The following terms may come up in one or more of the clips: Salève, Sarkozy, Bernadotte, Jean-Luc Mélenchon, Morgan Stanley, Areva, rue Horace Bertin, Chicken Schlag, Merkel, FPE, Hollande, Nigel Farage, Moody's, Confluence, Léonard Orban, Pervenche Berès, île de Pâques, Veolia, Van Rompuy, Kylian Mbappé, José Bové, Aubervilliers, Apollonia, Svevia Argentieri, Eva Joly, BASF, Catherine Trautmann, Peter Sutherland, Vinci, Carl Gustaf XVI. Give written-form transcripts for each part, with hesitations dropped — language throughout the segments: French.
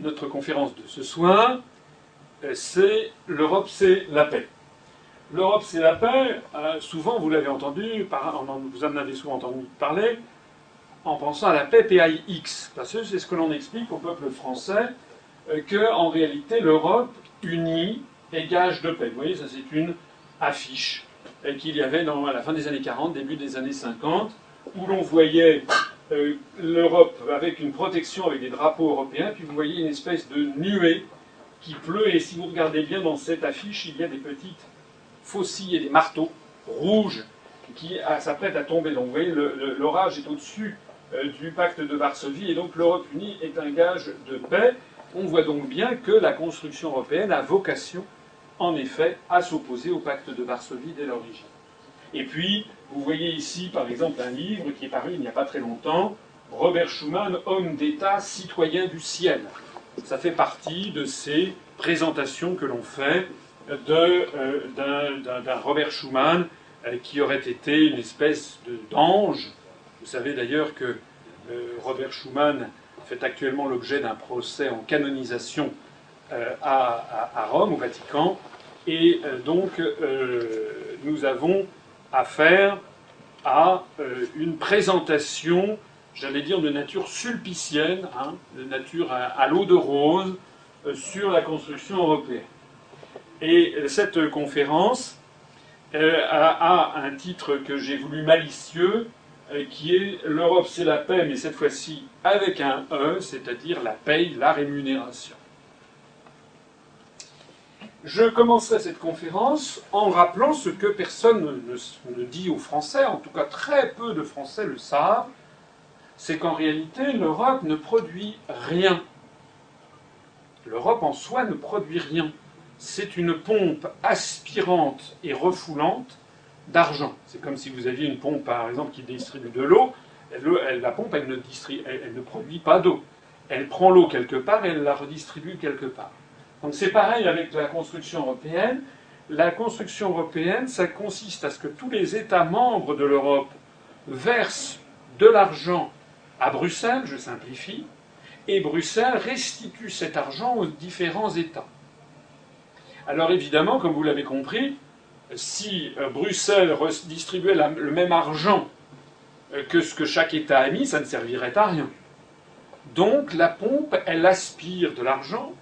notre conférence de ce soir, c'est « L'Europe, c'est la paix ». « L'Europe, c'est la paix », souvent, vous l'avez entendu, vous en avez souvent entendu parler, en pensant à la paix PAIX, parce que c'est ce que l'on explique au peuple français, qu'en réalité, l'Europe unie est gage de paix. Vous voyez, ça c'est une affiche qu'il y avait à la fin des années 40, début des années 50, où l'on voyait l'Europe avec une protection, avec des drapeaux européens, puis vous voyez une espèce de nuée qui pleut, et si vous regardez bien dans cette affiche, il y a des petites faucilles et des marteaux rouges qui s'apprêtent à tomber. Donc vous voyez, l'orage est au-dessus du pacte de Varsovie, et donc l'Europe unie est un gage de paix. On voit donc bien que la construction européenne a vocation, en effet, à s'opposer au pacte de Varsovie dès l'origine. Et puis, vous voyez ici, par exemple, un livre qui est paru il n'y a pas très longtemps, Robert Schuman, homme d'État, citoyen du ciel. Ça fait partie de ces présentations que l'on fait d'un Robert Schuman qui aurait été une espèce d'ange. Vous savez d'ailleurs que Robert Schuman fait actuellement l'objet d'un procès en canonisation à Rome, au Vatican, et donc nous avons affaire à une présentation, j'allais dire, de nature sulpicienne, hein, de nature à l'eau de rose, sur la construction européenne. Et cette conférence a un titre que j'ai voulu malicieux, qui est « L'Europe, c'est la paix », mais cette fois-ci avec un « E », c'est-à-dire la paye, la rémunération. Je commencerai cette conférence en rappelant ce que personne ne dit aux Français, en tout cas très peu de Français le savent, c'est qu'en réalité, l'Europe ne produit rien. L'Europe en soi ne produit rien. C'est une pompe aspirante et refoulante d'argent. C'est comme si vous aviez une pompe, par exemple, qui distribue de l'eau. La pompe, elle ne produit pas d'eau. Elle prend l'eau quelque part et elle la redistribue quelque part. Donc c'est pareil avec la construction européenne. La construction européenne, ça consiste à ce que tous les États membres de l'Europe versent de l'argent à Bruxelles, je simplifie, et Bruxelles restitue cet argent aux différents États. Alors évidemment, comme vous l'avez compris, si Bruxelles redistribuait le même argent que ce que chaque État a mis, ça ne servirait à rien. Donc la pompe, elle aspire de l'argent,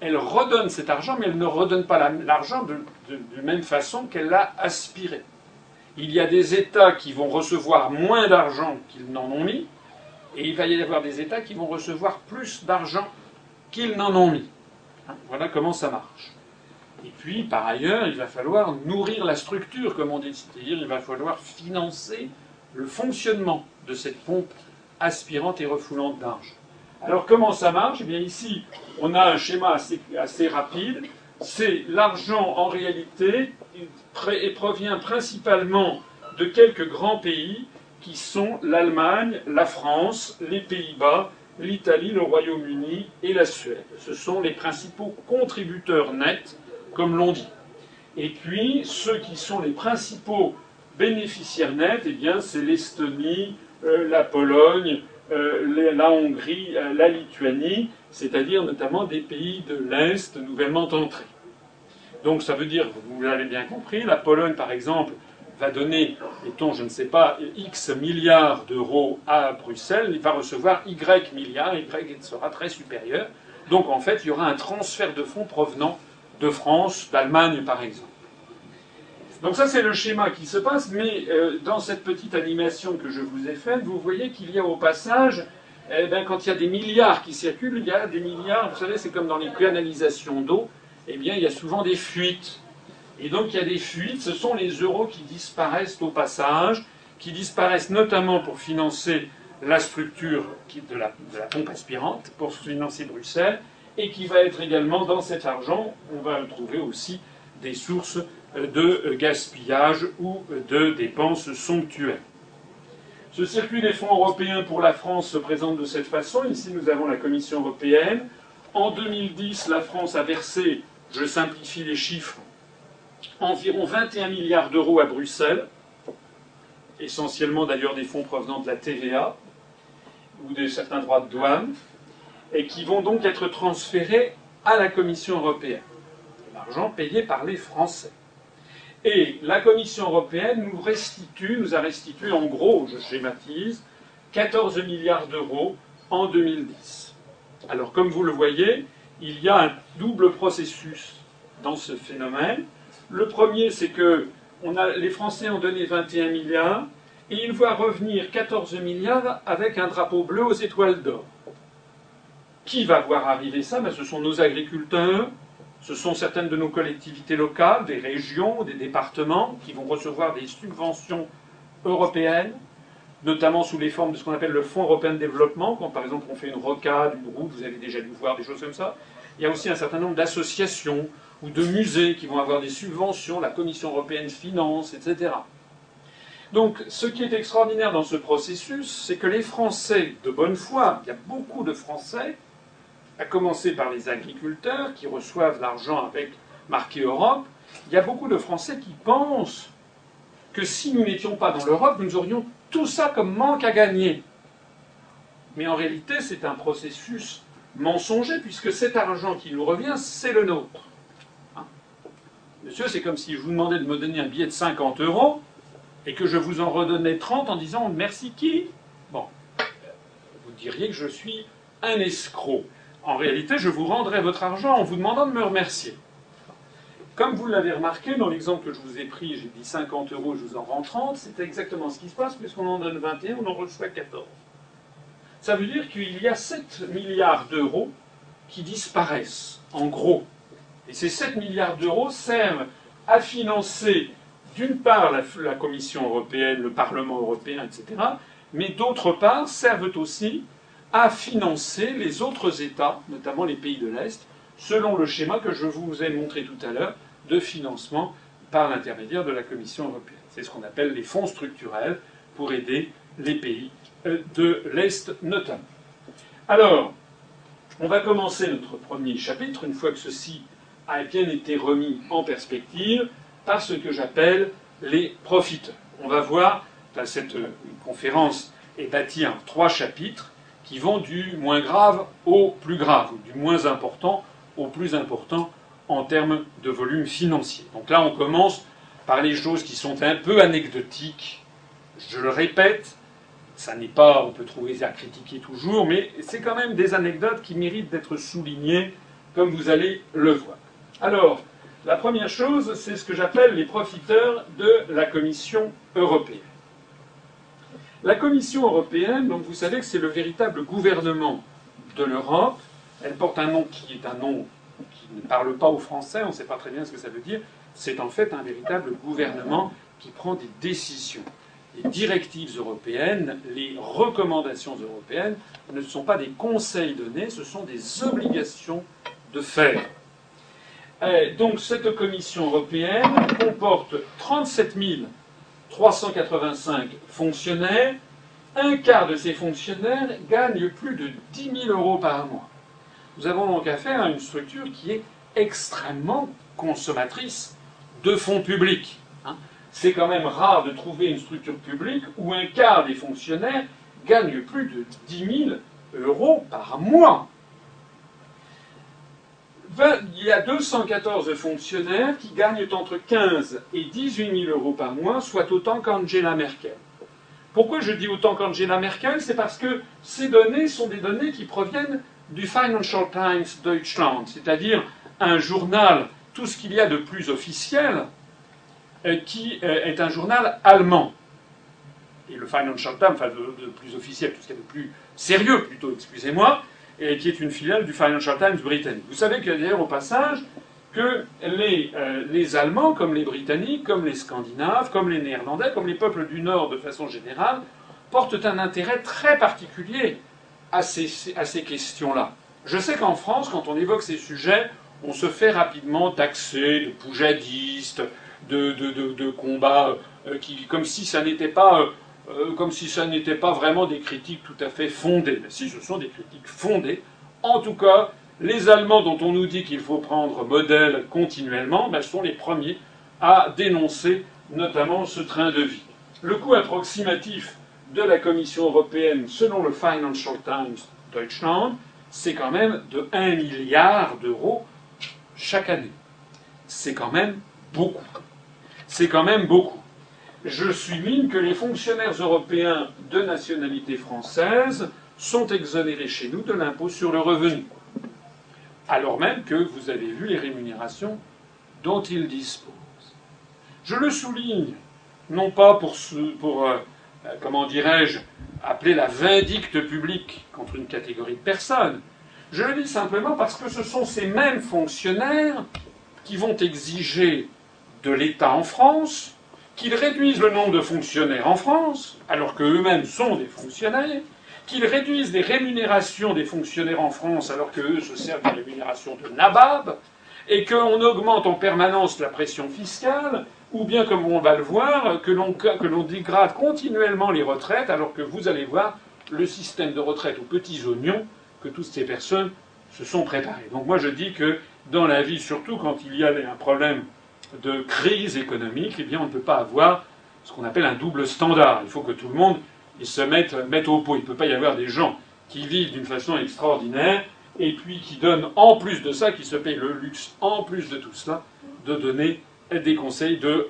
elle redonne cet argent, mais elle ne redonne pas l'argent de même façon qu'elle l'a aspiré. Il y a des États qui vont recevoir moins d'argent qu'ils n'en ont mis, et il va y avoir des États qui vont recevoir plus d'argent qu'ils n'en ont mis. Hein, voilà comment ça marche. Et puis, par ailleurs, il va falloir nourrir la structure, comme on dit, c'est-à-dire il va falloir financer le fonctionnement de cette pompe aspirante et refoulante d'argent. Alors, comment ça marche? Eh bien, ici, on a un schéma assez rapide. C'est l'argent, en réalité, et provient principalement de quelques grands pays qui sont l'Allemagne, la France, les Pays-Bas, l'Italie, le Royaume-Uni et la Suède. Ce sont les principaux contributeurs nets, comme l'on dit. Et puis, ceux qui sont les principaux bénéficiaires nets, eh bien, c'est l'Estonie, la Pologne, la Hongrie, la Lituanie, c'est-à-dire notamment des pays de l'Est nouvellement entrés. Donc ça veut dire, vous l'avez bien compris, la Pologne, par exemple, va donner, mettons, je ne sais pas, X milliards d'euros à Bruxelles, il va recevoir Y milliards, Y sera très supérieur. Donc en fait, il y aura un transfert de fonds provenant de France, d'Allemagne par exemple. Donc ça c'est le schéma qui se passe, mais dans cette petite animation que je vous ai faite, vous voyez qu'il y a au passage, quand il y a des milliards qui circulent, il y a des milliards, vous savez c'est comme dans les canalisations d'eau, eh bien il y a souvent des fuites. Et donc il y a des fuites, ce sont les euros qui disparaissent au passage, qui disparaissent notamment pour financer la structure de la pompe aspirante, pour financer Bruxelles, et qui va être également dans cet argent, on va trouver aussi des sources de gaspillage ou de dépenses somptuaires. Ce circuit des fonds européens pour la France se présente de cette façon. Ici, nous avons la Commission européenne. En 2010, la France a versé, je simplifie les chiffres, environ 21 milliards d'euros à Bruxelles, essentiellement d'ailleurs des fonds provenant de la TVA ou de certains droits de douane. et qui vont donc être transférés à la Commission européenne. L'argent payé par les Français. Et la Commission européenne nous a restitué en gros, je schématise, 14 milliards d'euros en 2010. Alors comme vous le voyez, il y a un double processus dans ce phénomène. Le premier, c'est que les Français ont donné 21 milliards et ils voient revenir 14 milliards avec un drapeau bleu aux étoiles d'or. Qui va voir arriver ça? Ce sont nos agriculteurs, ce sont certaines de nos collectivités locales, des régions, des départements, qui vont recevoir des subventions européennes, notamment sous les formes de ce qu'on appelle le Fonds européen de développement. Quand par exemple on fait une rocade, une route, vous avez déjà dû voir des choses comme ça. Il y a aussi un certain nombre d'associations ou de musées qui vont avoir des subventions, la Commission européenne finance, etc. Donc ce qui est extraordinaire dans ce processus, c'est que les Français de bonne foi, il y a beaucoup de Français, à commencer par les agriculteurs qui reçoivent l'argent avec marqué Europe, il y a beaucoup de Français qui pensent que si nous n'étions pas dans l'Europe, nous aurions tout ça comme manque à gagner. Mais en réalité, c'est un processus mensonger, puisque cet argent qui nous revient, c'est le nôtre. Hein ? Monsieur, c'est comme si je vous demandais de me donner un billet de 50 euros et que je vous en redonnais 30 en disant « merci qui ?» Bon, vous diriez que je suis un escroc. En réalité, je vous rendrai votre argent en vous demandant de me remercier. Comme vous l'avez remarqué, dans l'exemple que je vous ai pris, j'ai dit 50 euros, je vous en rends 30, c'est exactement ce qui se passe, puisqu'on en donne 21, on en reçoit 14. Ça veut dire qu'il y a 7 milliards d'euros qui disparaissent, en gros. Et ces 7 milliards d'euros servent à financer, d'une part, la Commission européenne, le Parlement européen, etc., mais d'autre part, servent aussi à financer les autres États, notamment les pays de l'Est, selon le schéma que je vous ai montré tout à l'heure, de financement par l'intermédiaire de la Commission européenne. C'est ce qu'on appelle les fonds structurels pour aider les pays de l'Est notamment. Alors, on va commencer notre premier chapitre, une fois que ceci a bien été remis en perspective, par ce que j'appelle les profiteurs. On va voir, cette conférence est bâtie en 3 chapitres, qui vont du moins grave au plus grave, ou du moins important au plus important en termes de volume financier. Donc là, on commence par les choses qui sont un peu anecdotiques. Je le répète, ça n'est pas, on peut trouver à critiquer toujours, mais c'est quand même des anecdotes qui méritent d'être soulignées, comme vous allez le voir. Alors, la première chose, c'est ce que j'appelle les profiteurs de la Commission européenne. La Commission européenne, donc vous savez que c'est le véritable gouvernement de l'Europe. Elle porte un nom qui est un nom qui ne parle pas aux Français, on ne sait pas très bien ce que ça veut dire. C'est en fait un véritable gouvernement qui prend des décisions. Les directives européennes, les recommandations européennes ne sont pas des conseils donnés, ce sont des obligations de faire. Donc cette Commission européenne comporte 37 385 fonctionnaires, un quart de ces fonctionnaires gagnent plus de 10 000 euros par mois. Nous avons donc affaire à une structure qui est extrêmement consommatrice de fonds publics. C'est quand même rare de trouver une structure publique où un quart des fonctionnaires gagnent plus de 10 000 euros par mois. Il y a 214 fonctionnaires qui gagnent entre 15 et 18 000 euros par mois, soit autant qu'Angela Merkel. Pourquoi je dis autant qu'Angela Merkel? C'est parce que ces données sont des données qui proviennent du Financial Times Deutschland, c'est-à-dire un journal, tout ce qu'il y a de plus officiel, qui est un journal allemand. Et le Financial Times, enfin de plus officiel, tout ce qu'il y a de plus sérieux plutôt, excusez-moi, et qui est une filiale du Financial Times britannique. Vous savez que d'ailleurs, au passage, que les Allemands, comme les Britanniques, comme les Scandinaves, comme les Néerlandais, comme les peuples du Nord de façon générale, portent un intérêt très particulier à ces questions-là. Je sais qu'en France, quand on évoque ces sujets, on se fait rapidement taxer de poujadistes, de combats, comme si ça n'était pas... comme si ça n'était pas vraiment des critiques tout à fait fondées. Mais si, ce sont des critiques fondées. En tout cas, les Allemands dont on nous dit qu'il faut prendre modèle continuellement, sont les premiers à dénoncer notamment ce train de vie. Le coût approximatif de la Commission européenne, selon le Financial Times Deutschland, c'est quand même de 1 milliard d'euros chaque année. C'est quand même beaucoup. C'est quand même beaucoup. Je souligne que les fonctionnaires européens de nationalité française sont exonérés chez nous de l'impôt sur le revenu, alors même que vous avez vu les rémunérations dont ils disposent. Je le souligne, non pas pour appeler la vindicte publique contre une catégorie de personnes. Je le dis simplement parce que ce sont ces mêmes fonctionnaires qui vont exiger de l'État en France qu'ils réduisent le nombre de fonctionnaires en France, alors qu'eux-mêmes sont des fonctionnaires, qu'ils réduisent les rémunérations des fonctionnaires en France, alors qu'eux se servent des rémunérations de nabab, et qu'on augmente en permanence la pression fiscale, ou bien, comme on va le voir, que l'on dégrade continuellement les retraites, alors que vous allez voir le système de retraite aux petits oignons que toutes ces personnes se sont préparées. Donc moi je dis que dans la vie, surtout quand il y a un problème de crise économique, eh bien on ne peut pas avoir ce qu'on appelle un double standard. Il faut que tout le monde se mette au pot. Il ne peut pas y avoir des gens qui vivent d'une façon extraordinaire et puis qui donnent en plus de ça, qui se payent le luxe en plus de tout cela, de donner des conseils de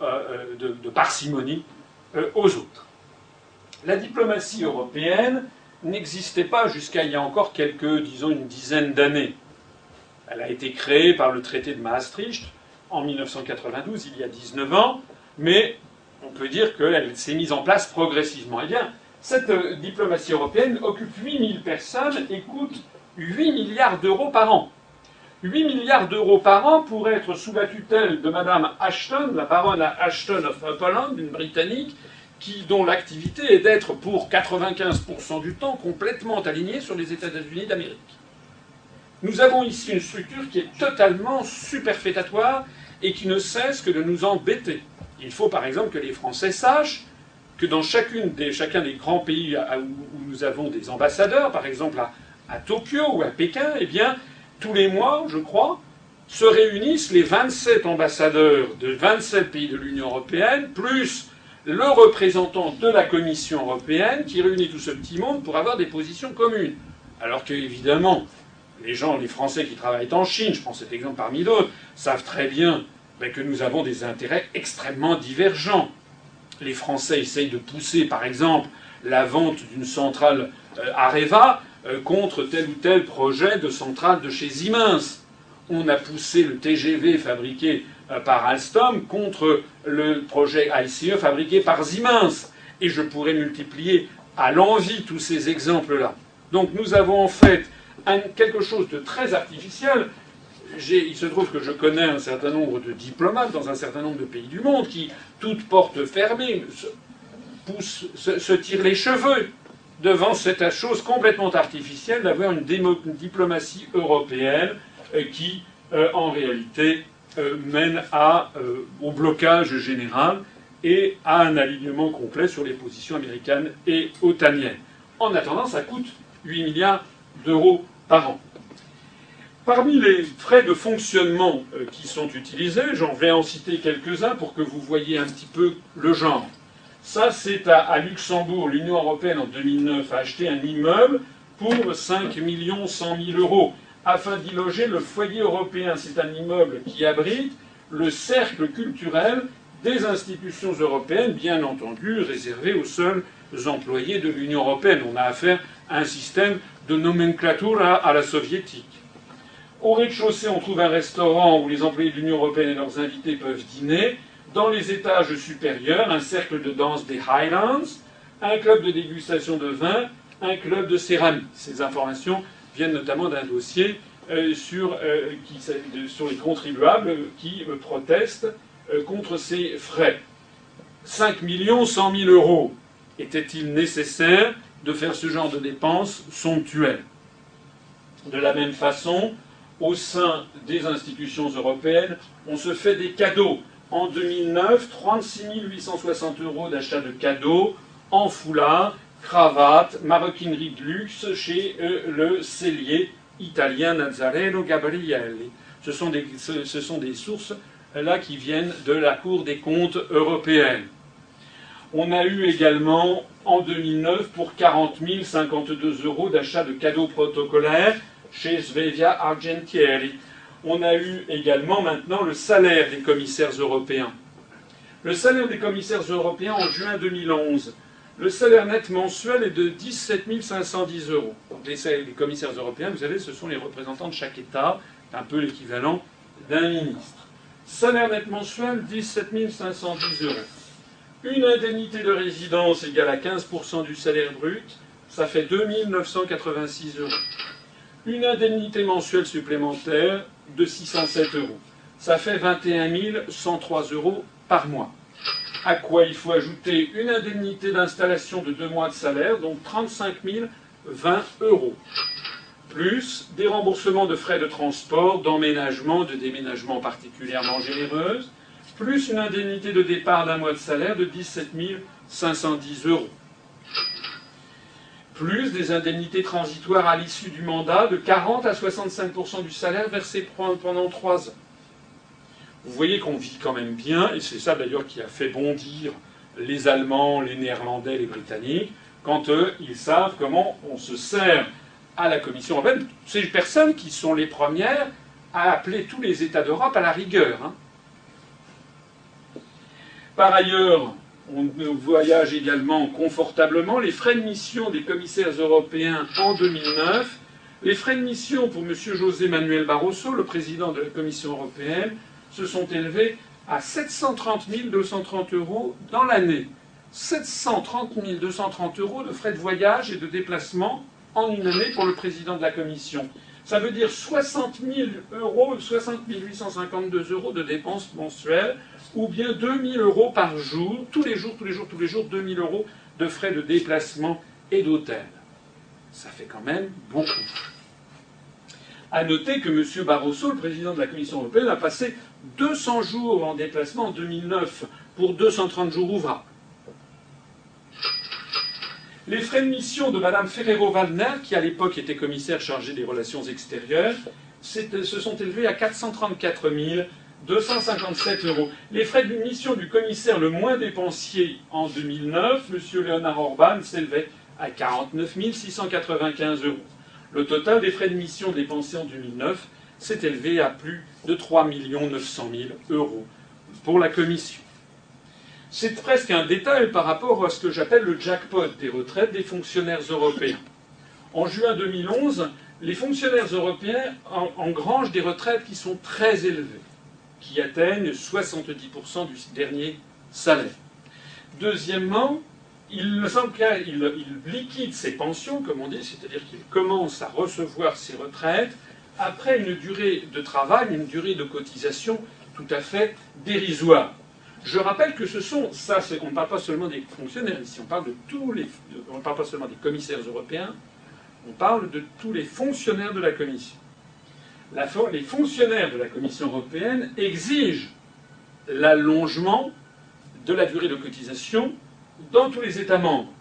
parcimonie aux autres. La diplomatie européenne n'existait pas jusqu'à il y a encore quelques, disons, une dizaine d'années. Elle a été créée par le traité de Maastricht en 1992, il y a 19 ans, mais on peut dire qu'elle s'est mise en place progressivement. Eh bien, cette diplomatie européenne occupe 8000 personnes et coûte 8 milliards d'euros par an. 8 milliards d'euros par an pour être sous la tutelle de Madame Ashton, la baronne Ashton of Upholland, une Britannique, dont l'activité est d'être pour 95% du temps complètement alignée sur les États-Unis d'Amérique. Nous avons ici une structure qui est totalement superfétatoire et qui ne cesse que de nous embêter. Il faut par exemple que les Français sachent que dans chacun des grands pays où nous avons des ambassadeurs, par exemple à Tokyo ou à Pékin, eh bien, tous les mois, je crois, se réunissent les 27 ambassadeurs de 27 pays de l'Union européenne, plus le représentant de la Commission européenne qui réunit tout ce petit monde pour avoir des positions communes. Alors qu'évidemment, les Français qui travaillent en Chine, je prends cet exemple parmi d'autres, savent très bien que nous avons des intérêts extrêmement divergents. Les Français essayent de pousser, par exemple, la vente d'une centrale Areva contre tel ou tel projet de centrale de chez Siemens. On a poussé le TGV fabriqué par Alstom contre le projet ICE fabriqué par Siemens. Et je pourrais multiplier à l'envi tous ces exemples-là. Donc nous avons en fait quelque chose de très artificiel. Il se trouve que je connais un certain nombre de diplomates dans un certain nombre de pays du monde qui, toutes portes fermées, se tirent les cheveux devant cette chose complètement artificielle d'avoir une diplomatie européenne qui, en réalité, mène au blocage général et à un alignement complet sur les positions américaines et otaniennes. En attendant, ça coûte 8 milliards d'euros par an. Parmi les frais de fonctionnement qui sont utilisés, j'en vais en citer quelques-uns pour que vous voyez un petit peu le genre. Ça, c'est à Luxembourg. L'Union européenne, en 2009, a acheté un immeuble pour 5 100 000 euros afin d'y loger le foyer européen. C'est un immeuble qui abrite le cercle culturel des institutions européennes, bien entendu réservé aux seuls employés de l'Union européenne. On a affaire à un système de nomenclature à la soviétique. Au rez-de-chaussée, on trouve un restaurant où les employés de l'Union européenne et leurs invités peuvent dîner. Dans les étages supérieurs, un cercle de danse des Highlands, un club de dégustation de vin, un club de céramique. Ces informations viennent notamment d'un dossier sur les contribuables qui protestent contre ces frais. 5 100 000 euros. Était-il nécessaire de faire ce genre de dépenses somptuelles? De la même façon, au sein des institutions européennes, on se fait des cadeaux. En 2009, 36 860 euros d'achat de cadeaux en foulard, cravate, maroquinerie de luxe chez le cellier italien Nazareno Gabrielli. Ce sont des sources là qui viennent de la Cour des comptes européenne. On a eu également en 2009 pour 40 052 euros d'achat de cadeaux protocolaires chez Svevia Argentieri. On a eu également maintenant le salaire des commissaires européens. Le salaire des commissaires européens en juin 2011. Le salaire net mensuel est de 17 510 euros. Les commissaires européens, vous savez, ce sont les représentants de chaque État, un peu l'équivalent d'un ministre. Salaire net mensuel, 17 510 euros. Une indemnité de résidence égale à 15% du salaire brut, ça fait 2 986 euros. Une indemnité mensuelle supplémentaire de 607 euros, ça fait 21 103 euros par mois. À quoi il faut ajouter une indemnité d'installation de 2 mois de salaire, donc 35 020 euros, plus des remboursements de frais de transport, d'emménagement, de déménagement particulièrement généreuse, plus une indemnité de départ d'un mois de salaire de 17 510 euros, plus des indemnités transitoires à l'issue du mandat de 40 à 65% du salaire versé pendant 3 ans. Vous voyez qu'on vit quand même bien, et c'est ça d'ailleurs qui a fait bondir les Allemands, les Néerlandais, les Britanniques, quand eux, ils savent comment on se sert à la Commission européenne. C'est les personnes qui sont les premières à appeler tous les États d'Europe à la rigueur. Par ailleurs, on voyage également confortablement. Les frais de mission des commissaires européens en 2009, les frais de mission pour M. José Manuel Barroso, le président de la Commission européenne, se sont élevés à 730 230 euros dans l'année. 730 230 euros de frais de voyage et de déplacement en une année pour le président de la Commission. Ça veut dire 60 000 euros, 60 852 euros de dépenses mensuelles, ou bien 2 000 euros par jour, tous les jours, 2 000 euros de frais de déplacement et d'hôtel. Ça fait quand même beaucoup. À noter que M. Barroso, le président de la Commission européenne, a passé 200 jours en déplacement en 2009 pour 230 jours ouvrables. Les frais de mission de Mme Ferrero-Waldner, qui à l'époque était commissaire chargée des relations extérieures, se sont élevés à 434 257 euros. Les frais de mission du commissaire le moins dépensier en 2009, M. Léonard Orban, s'élevait à 49 695 euros. Le total des frais de mission dépensés en 2009 s'est élevé à plus de 3 900 000 euros pour la Commission. C'est presque un détail par rapport à ce que j'appelle le jackpot des retraites des fonctionnaires européens. En juin 2011, les fonctionnaires européens engrangent des retraites qui sont très élevées, qui atteignent 70% du dernier salaire. Deuxièmement, il me semble qu'il liquide ses pensions, comme on dit, c'est-à-dire qu'il commence à recevoir ses retraites après une durée de travail, une durée de cotisation tout à fait dérisoire. Je rappelle que ce sont, on ne parle pas seulement des fonctionnaires, ici on parle de tous les, on ne parle pas seulement des commissaires européens, on parle de tous les fonctionnaires de la Commission. Les fonctionnaires de la Commission européenne exigent l'allongement de la durée de cotisation dans tous les États membres.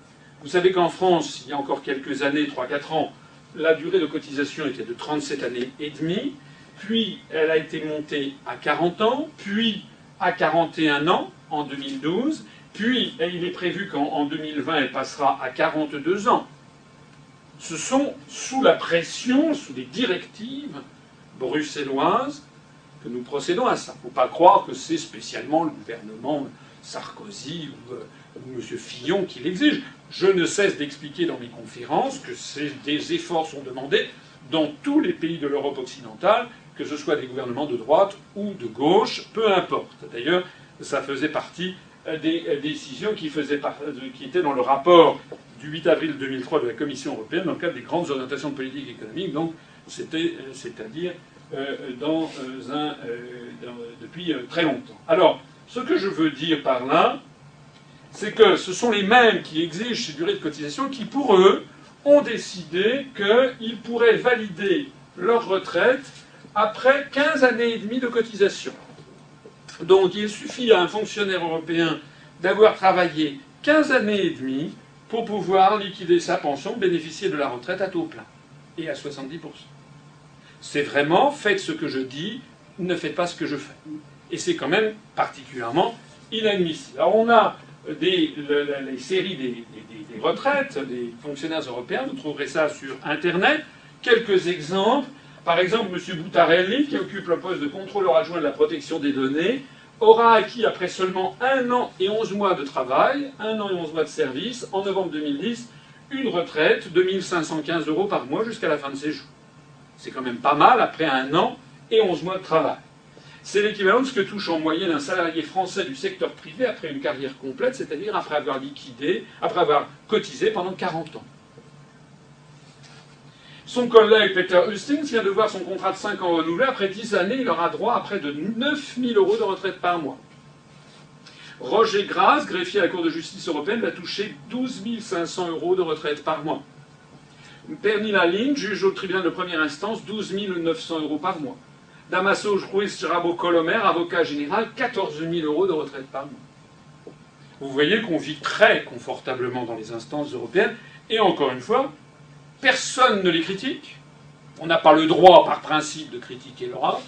Vous savez qu'en France, il y a encore quelques années, 3-4 ans, la durée de cotisation était de 37 années et demie, puis elle a été montée à 40 ans, puis à 41 ans en 2012, puis il est prévu qu'en 2020, elle passera à 42 ans. Ce sont sous la pression, sous les directives bruxelloises, que nous procédons à ça. Il ne faut pas croire que c'est spécialement le gouvernement Sarkozy ou M. Fillon qui l'exige. Je ne cesse d'expliquer dans mes conférences que des efforts sont demandés dans tous les pays de l'Europe occidentale, que ce soit des gouvernements de droite ou de gauche, peu importe. D'ailleurs, ça faisait partie des décisions qui étaient dans le rapport du 8 avril 2003 de la Commission européenne dans le cadre des grandes orientations politiques et économiques, donc c'est-à-dire depuis très longtemps. Alors, ce que je veux dire par là, c'est que ce sont les mêmes qui exigent ces durées de cotisation qui, pour eux, ont décidé qu'ils pourraient valider leur retraite après 15 années et demie de cotisation. Donc il suffit à un fonctionnaire européen d'avoir travaillé 15 années et demie pour pouvoir liquider sa pension, bénéficier de la retraite à taux plein, et à 70%. C'est vraiment, faites ce que je dis, ne faites pas ce que je fais. Et c'est quand même particulièrement inadmissible. Alors on a les séries des retraites des fonctionnaires européens, vous trouverez ça sur Internet, quelques exemples. Par exemple, M. Buttarelli, qui occupe le poste de contrôleur adjoint de la protection des données, aura acquis, après seulement 1 an et 11 mois de travail, 1 an et 11 mois de service, en novembre 2010, une retraite de 1 515 € par mois jusqu'à la fin de ses jours. C'est quand même pas mal après 1 an et 11 mois de travail. C'est l'équivalent de ce que touche en moyenne un salarié français du secteur privé après une carrière complète, c'est-à-dire après avoir liquidé, après avoir cotisé pendant 40 ans. Son collègue Peter Hustings vient de voir son contrat de 5 ans renouvelé. Après 10 années, il aura droit à près de 9 000 € de retraite par mois. Roger Grasse, greffier à la Cour de justice européenne, va toucher 12 500 € de retraite par mois. Pernilla Lynn, juge au tribunal de première instance, 12 900 € par mois. Damaso Ruiz Rabo-Colomer, avocat général, 14 000 € de retraite par mois. Vous voyez qu'on vit très confortablement dans les instances européennes. Et encore une fois, personne ne les critique, on n'a pas le droit par principe de critiquer l'Europe,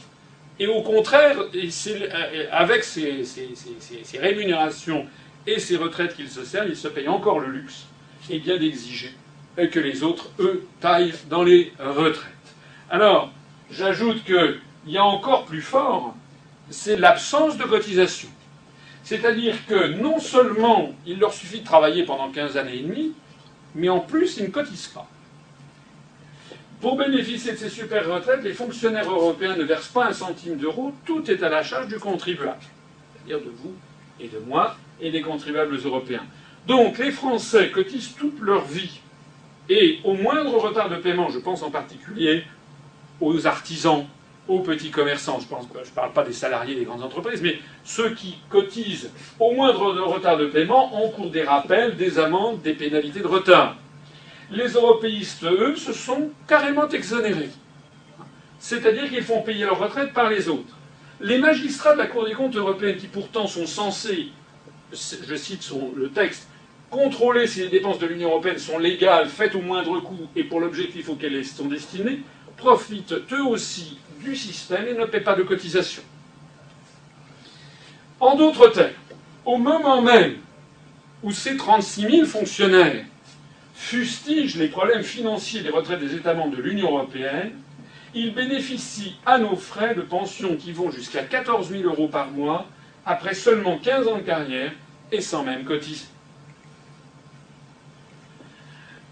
et au contraire, avec ces rémunérations et ces retraites qu'ils se servent, ils se payent encore le luxe, et bien d'exiger que les autres, eux, taillent dans les retraites. Alors, j'ajoute qu'il y a encore plus fort, c'est l'absence de cotisation. C'est-à-dire que non seulement il leur suffit de travailler pendant 15 années et demie, mais en plus ils ne cotisent pas. Pour bénéficier de ces super retraites, les fonctionnaires européens ne versent pas 1 centime d'euro, tout est à la charge du contribuable, c'est-à-dire de vous et de moi et des contribuables européens. Donc les Français cotisent toute leur vie, et au moindre retard de paiement, je pense en particulier aux artisans, aux petits commerçants, je ne parle pas des salariés des grandes entreprises, mais ceux qui cotisent au moindre retard de paiement encourent des rappels, des amendes, des pénalités de retard. Les européistes, eux, se sont carrément exonérés. C'est-à-dire qu'ils font payer leur retraite par les autres. Les magistrats de la Cour des comptes européenne, qui pourtant sont censés, je cite le texte, contrôler si les dépenses de l'Union européenne sont légales, faites au moindre coût et pour l'objectif auquel elles sont destinées, profitent eux aussi du système et ne paient pas de cotisation. En d'autres termes, au moment même où ces 36 000 fonctionnaires fustige les problèmes financiers des retraites des États membres de l'Union européenne, ils bénéficient à nos frais de pensions qui vont jusqu'à 14 000 € par mois, après seulement 15 ans de carrière, et sans même cotiser.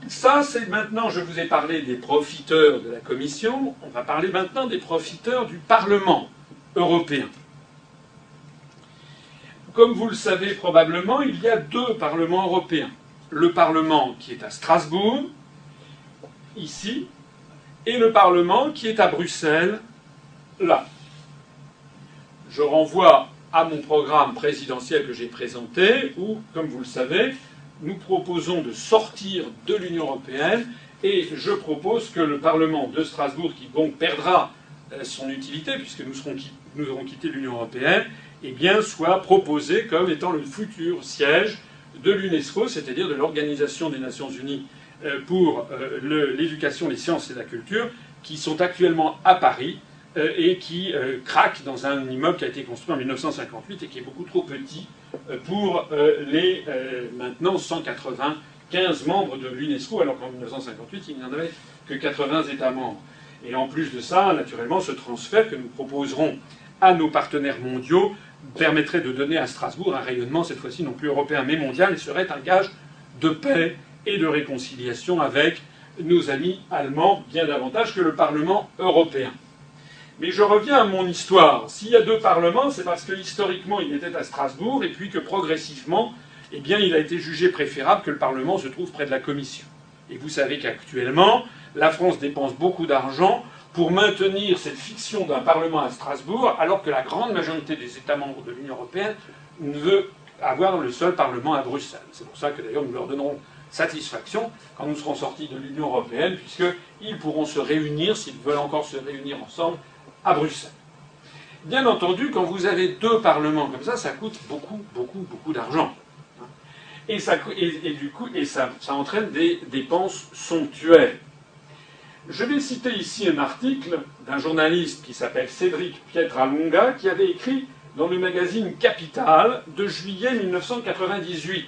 Ça, c'est maintenant, je vous ai parlé des profiteurs de la Commission, on va parler maintenant des profiteurs du Parlement européen. Comme vous le savez probablement, il y a 2 parlements européens. Le Parlement qui est à Strasbourg, ici, et le Parlement qui est à Bruxelles, là. Je renvoie à mon programme présidentiel que j'ai présenté, où, comme vous le savez, nous proposons de sortir de l'Union européenne, et je propose que le Parlement de Strasbourg, qui donc perdra son utilité, puisque nous aurons quitté l'Union européenne, eh bien, soit proposé comme étant le futur siège de l'UNESCO, c'est-à-dire de l'Organisation des Nations Unies pour l'éducation, les sciences et la culture, qui sont actuellement à Paris et qui craquent dans un immeuble qui a été construit en 1958 et qui est beaucoup trop petit pour les maintenant 195 membres de l'UNESCO, alors qu'en 1958, il n'y en avait que 80 États membres. Et en plus de ça, naturellement, ce transfert que nous proposerons à nos partenaires mondiaux permettrait de donner à Strasbourg un rayonnement, cette fois-ci non plus européen mais mondial, et serait un gage de paix et de réconciliation avec nos amis allemands, bien davantage que le Parlement européen. Mais je reviens à mon histoire. S'il y a 2 parlements, c'est parce que historiquement il était à Strasbourg, et puis que progressivement, eh bien, il a été jugé préférable que le Parlement se trouve près de la Commission. Et vous savez qu'actuellement, la France dépense beaucoup d'argent pour maintenir cette fiction d'un Parlement à Strasbourg, alors que la grande majorité des États membres de l'Union européenne ne veut avoir le seul Parlement à Bruxelles. C'est pour ça que d'ailleurs nous leur donnerons satisfaction quand nous serons sortis de l'Union européenne, puisqu'ils pourront se réunir, s'ils veulent encore se réunir ensemble, à Bruxelles. Bien entendu, quand vous avez 2 parlements comme ça, ça coûte beaucoup, beaucoup, beaucoup d'argent. Et ça entraîne des dépenses somptuaires. Je vais citer ici un article d'un journaliste qui s'appelle Cédric Pietralunga, qui avait écrit dans le magazine Capital de juillet 1998.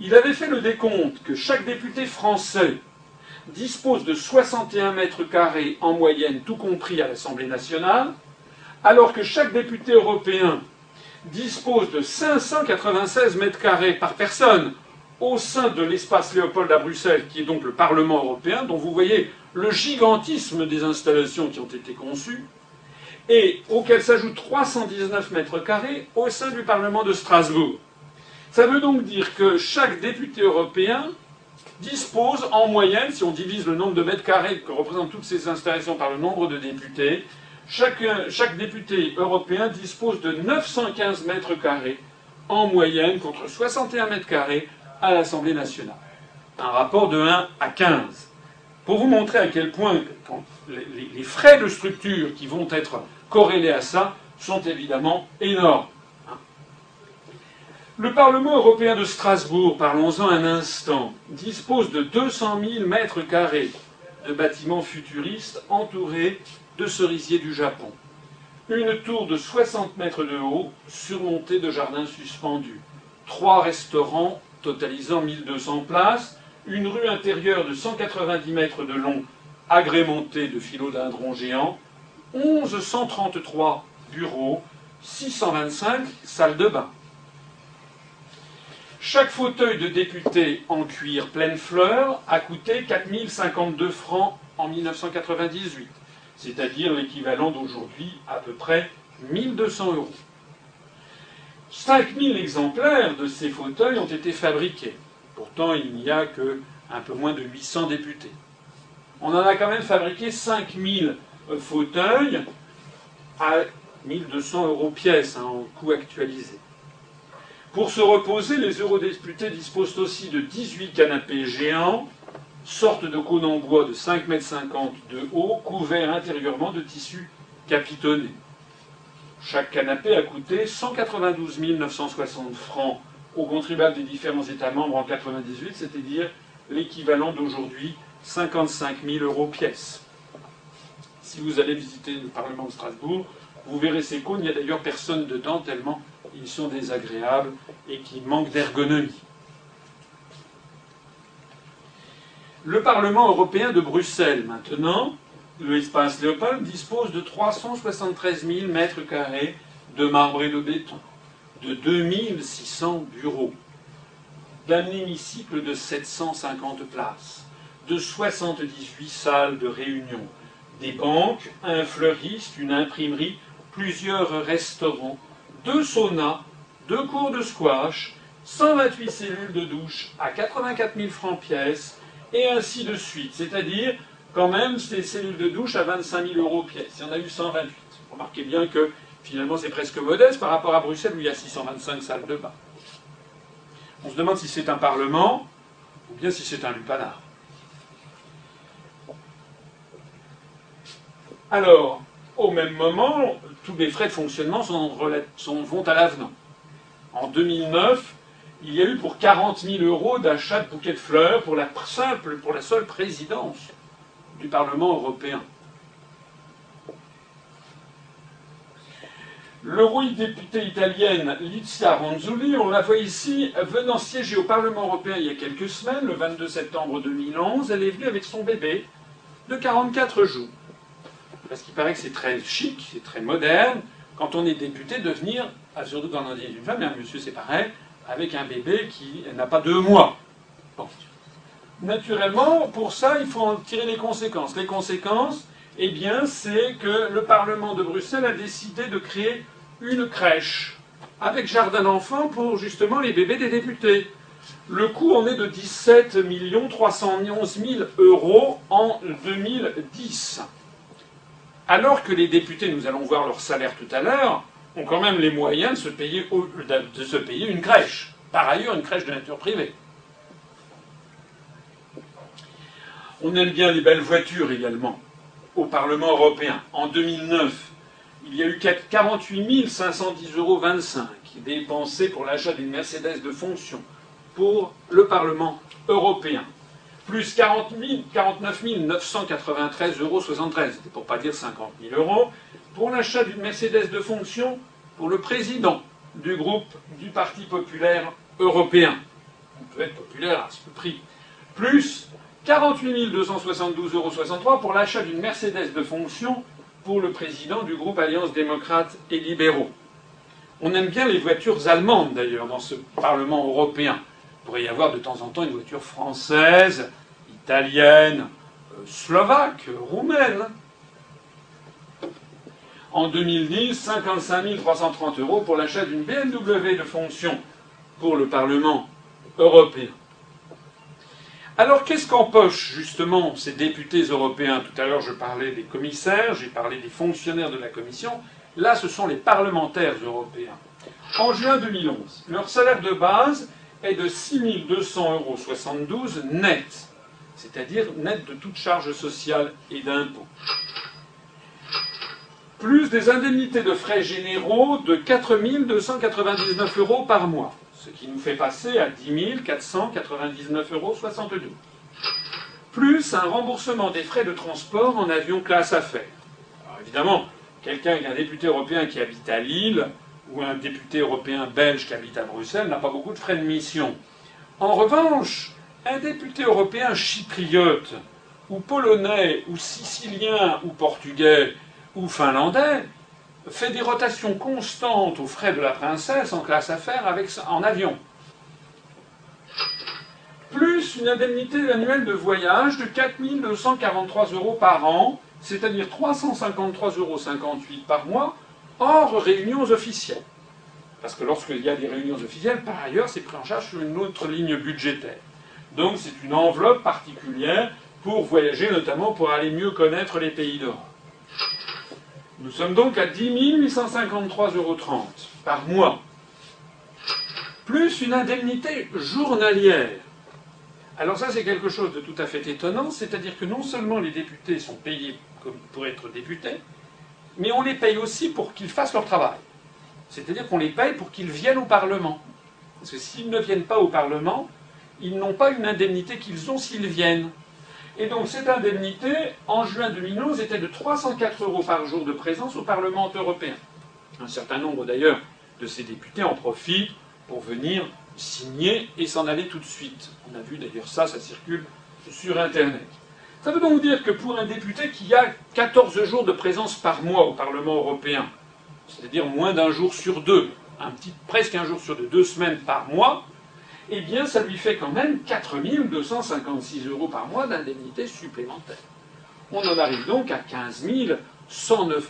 Il avait fait le décompte que chaque député français dispose de 61 mètres carrés en moyenne, tout compris à l'Assemblée nationale, alors que chaque député européen dispose de 596 mètres carrés par personne au sein de l'espace Léopold à Bruxelles, qui est donc le Parlement européen, dont vous voyez le gigantisme des installations qui ont été conçues, et auquel s'ajoutent 319 mètres carrés au sein du Parlement de Strasbourg. Ça veut donc dire que chaque député européen dispose en moyenne, si on divise le nombre de mètres carrés que représentent toutes ces installations par le nombre de députés, chaque député européen dispose de 915 mètres carrés en moyenne contre 61 mètres carrés à l'Assemblée nationale. Un rapport de 1 à 15. Pour vous montrer à quel point les frais de structure qui vont être corrélés à ça sont évidemment énormes. Le Parlement européen de Strasbourg, parlons-en un instant, dispose de 200 000 mètres carrés de bâtiments futuristes entourés de cerisiers du Japon. Une tour de 60 mètres de haut surmontée de jardins suspendus. 3 restaurants totalisant 1200 places. Une rue intérieure de 190 mètres de long agrémentée de philodendrons géants. 1133 bureaux, 625 salles de bain. Chaque fauteuil de député en cuir pleine fleur a coûté 4052 francs en 1998, c'est-à-dire l'équivalent d'aujourd'hui à peu près 1200 €. 5000 exemplaires de ces fauteuils ont été fabriqués. Pourtant, il n'y a qu'un peu moins de 800 députés. On en a quand même fabriqué 5000 fauteuils à 1200 € pièce, hein, en coût actualisé. Pour se reposer, les eurodéputés disposent aussi de 18 canapés géants, sorte de cône en bois de 5,50 m de haut, couverts intérieurement de tissu capitonné. Chaque canapé a coûté 192 960 francs aux contribuables des différents États membres en 1998, c'est-à-dire l'équivalent d'aujourd'hui 55 000 € pièce. Si vous allez visiter le Parlement de Strasbourg, vous verrez ces cônes, il n'y a d'ailleurs personne dedans tellement ils sont désagréables et qui manquent d'ergonomie. Le Parlement européen de Bruxelles, maintenant, l'espace Léopold, dispose de 373 000 mètres carrés de marbre et de béton, de 2600 bureaux, d'un hémicycle de 750 places, de 78 salles de réunion, des banques, un fleuriste, une imprimerie, plusieurs restaurants, 2 saunas, 2 cours de squash, 128 cellules de douche à 84 000 francs pièce, et ainsi de suite. C'est-à-dire, quand même, ces cellules de douche à 25 000 € pièce. Il y en a eu 128. Remarquez bien que, finalement, c'est presque modeste par rapport à Bruxelles, où il y a 625 salles de bain. On se demande si c'est un parlement, ou bien si c'est un lupanard. Alors, au même moment, tous les frais de fonctionnement vont à l'avenant. En 2009, il y a eu pour 40 000 € d'achat de bouquets de fleurs pour la seule présidence du Parlement européen. L'eurodéputée italienne Letizia Ronzulli, on la voit ici, venant siéger au Parlement européen il y a quelques semaines, le 22 septembre 2011, elle est venue avec son bébé de 44 jours. Parce qu'il paraît que c'est très chic, c'est très moderne, quand on est député, de venir, surtout quand on est une femme, et un monsieur c'est pareil, avec un bébé qui n'a pas 2 mois. Bon. Naturellement, pour ça, il faut en tirer les conséquences. Les conséquences, eh bien, c'est que le Parlement de Bruxelles a décidé de créer une crèche avec jardin d'enfants pour, justement, les bébés des députés. Le coût en est de 17 311 000 € en 2010. Alors que les députés, nous allons voir leur salaire tout à l'heure, ont quand même les moyens de se payer une crèche. Par ailleurs, une crèche de nature privée. On aime bien les belles voitures également, au Parlement européen. En 2009, il y a eu 48 510,25 € dépensés pour l'achat d'une Mercedes de fonction pour le Parlement européen. Plus 49 993,73 €, c'était pour ne pas dire 50 000 € pour l'achat d'une Mercedes de fonction pour le président du groupe du Parti populaire européen. On peut être populaire à ce prix. Plus 48 272,63 € pour l'achat d'une Mercedes de fonction pour le président du groupe Alliance démocrates et libéraux. On aime bien les voitures allemandes, d'ailleurs, dans ce Parlement européen. Il pourrait y avoir de temps en temps une voiture française, italienne, slovaque, roumaine. En 2010, 55 330 € pour l'achat d'une BMW de fonction pour le Parlement européen. Alors qu'est-ce qu'empochent justement ces députés européens? Tout à l'heure je parlais des commissaires, j'ai parlé des fonctionnaires de la Commission. Là ce sont les parlementaires européens. En juin 2011, leur salaire de base est de 6 200,72 € net, c'est-à-dire net de toute charge sociale et d'impôts. Plus des indemnités de frais généraux de 4 299 € par mois, ce qui nous fait passer à 10 499,62 €. Plus un remboursement des frais de transport en avion classe affaires. Alors évidemment, quelqu'un qui est un député européen qui habite à Lille, ou un député européen belge qui habite à Bruxelles, n'a pas beaucoup de frais de mission. En revanche, un député européen chypriote, ou polonais, ou sicilien, ou portugais, ou finlandais, fait des rotations constantes aux frais de la princesse en classe affaires en avion. Plus une indemnité annuelle de voyage de 4 243 € par an, c'est-à-dire 353,58 € par mois, hors réunions officielles. Parce que lorsqu'il y a des réunions officielles, par ailleurs, c'est pris en charge sur une autre ligne budgétaire. Donc c'est une enveloppe particulière pour voyager, notamment pour aller mieux connaître les pays d'Europe. Nous sommes donc à 10 853,30 € par mois, plus une indemnité journalière. Alors ça, c'est quelque chose de tout à fait étonnant, c'est-à-dire que non seulement les députés sont payés pour être députés, mais on les paye aussi pour qu'ils fassent leur travail. C'est-à-dire qu'on les paye pour qu'ils viennent au Parlement. Parce que s'ils ne viennent pas au Parlement, ils n'ont pas une indemnité qu'ils ont s'ils viennent. Et donc cette indemnité, en juin 2011, était de 304 € par jour de présence au Parlement européen. Un certain nombre d'ailleurs de ces députés en profitent pour venir signer et s'en aller tout de suite. On a vu d'ailleurs ça, ça circule sur Internet. Ça veut donc dire que pour un député qui a 14 jours de présence par mois au Parlement européen, c'est-à-dire moins d'un jour sur deux, presque un jour sur deux, 2 semaines par mois, eh bien, ça lui fait quand même 4 256 € par mois d'indemnité supplémentaire. On en arrive donc à 15 109,30 €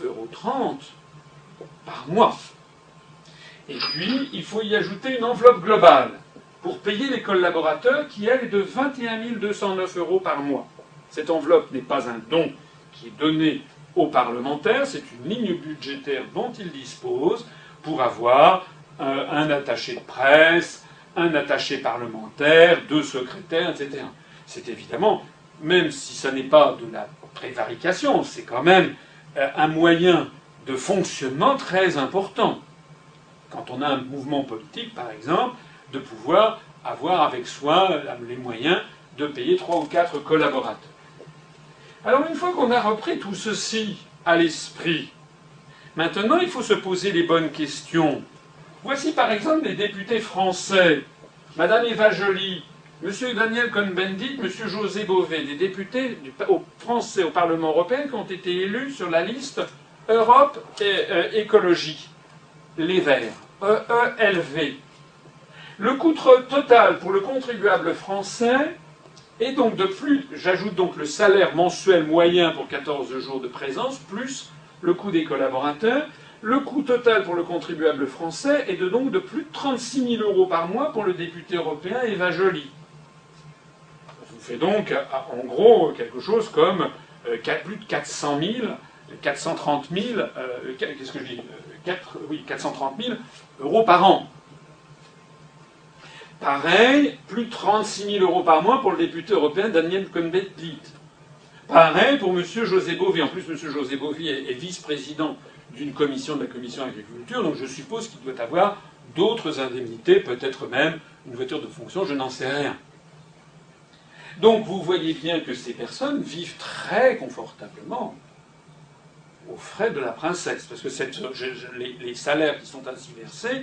par mois. Et puis, il faut y ajouter une enveloppe globale pour payer les collaborateurs qui, elle, est de 21 209 € par mois. Cette enveloppe n'est pas un don qui est donné aux parlementaires, c'est une ligne budgétaire dont ils disposent pour avoir un attaché de presse, un attaché parlementaire, 2 secrétaires, etc. C'est évidemment, même si ça n'est pas de la prévarication, c'est quand même un moyen de fonctionnement très important. Quand on a un mouvement politique, par exemple, de pouvoir avoir avec soi les moyens de payer 3 ou 4 collaborateurs. Alors une fois qu'on a repris tout ceci à l'esprit, maintenant il faut se poser les bonnes questions. Voici par exemple des députés français, Madame Eva Joly, Monsieur Daniel Cohn-Bendit, Monsieur José Bové, des députés français au Parlement européen qui ont été élus sur la liste Europe et Écologie, les Verts, EELV. Le coût total pour le contribuable français est donc de plus, j'ajoute donc le salaire mensuel moyen pour 14 jours de présence, plus le coût des collaborateurs. Le coût total pour le contribuable français est donc de plus de 36 000 € par mois pour le député européen Eva Joly. Ça vous fait donc, en gros, quelque chose comme plus de 400 000, 430 000, 430 000 € par an. Pareil, plus de 36 000 € par mois pour le député européen Daniel Cohn-Bendit. Pareil pour M. José Bové. En plus, M. José Bové est vice-président d'une commission de la Commission agriculture, donc je suppose qu'il doit avoir d'autres indemnités, peut-être même une voiture de fonction, je n'en sais rien. Donc vous voyez bien que ces personnes vivent très confortablement aux frais de la princesse, parce que les salaires qui sont ainsi versés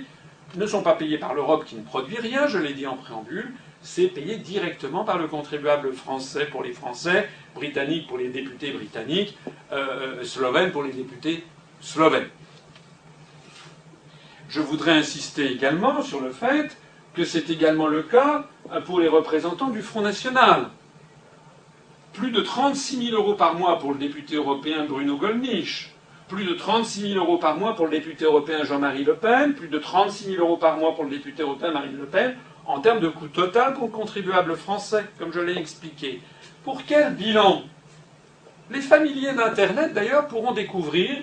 ne sont pas payés par l'Europe qui ne produit rien, je l'ai dit en préambule, c'est payé directement par le contribuable français pour les Français, britannique pour les députés britanniques, slovène pour les députés slovènes. Je voudrais insister également sur le fait que c'est également le cas pour les représentants du Front National. Plus de 36 000 € par mois pour le député européen Bruno Gollnisch, plus de 36 000 € par mois pour le député européen Jean-Marie Le Pen, plus de 36 000 € par mois pour le député européen Marine Le Pen, en termes de coût total pour le contribuable français, comme je l'ai expliqué. Pour quel bilan? Les familiers d'Internet, d'ailleurs, pourront découvrir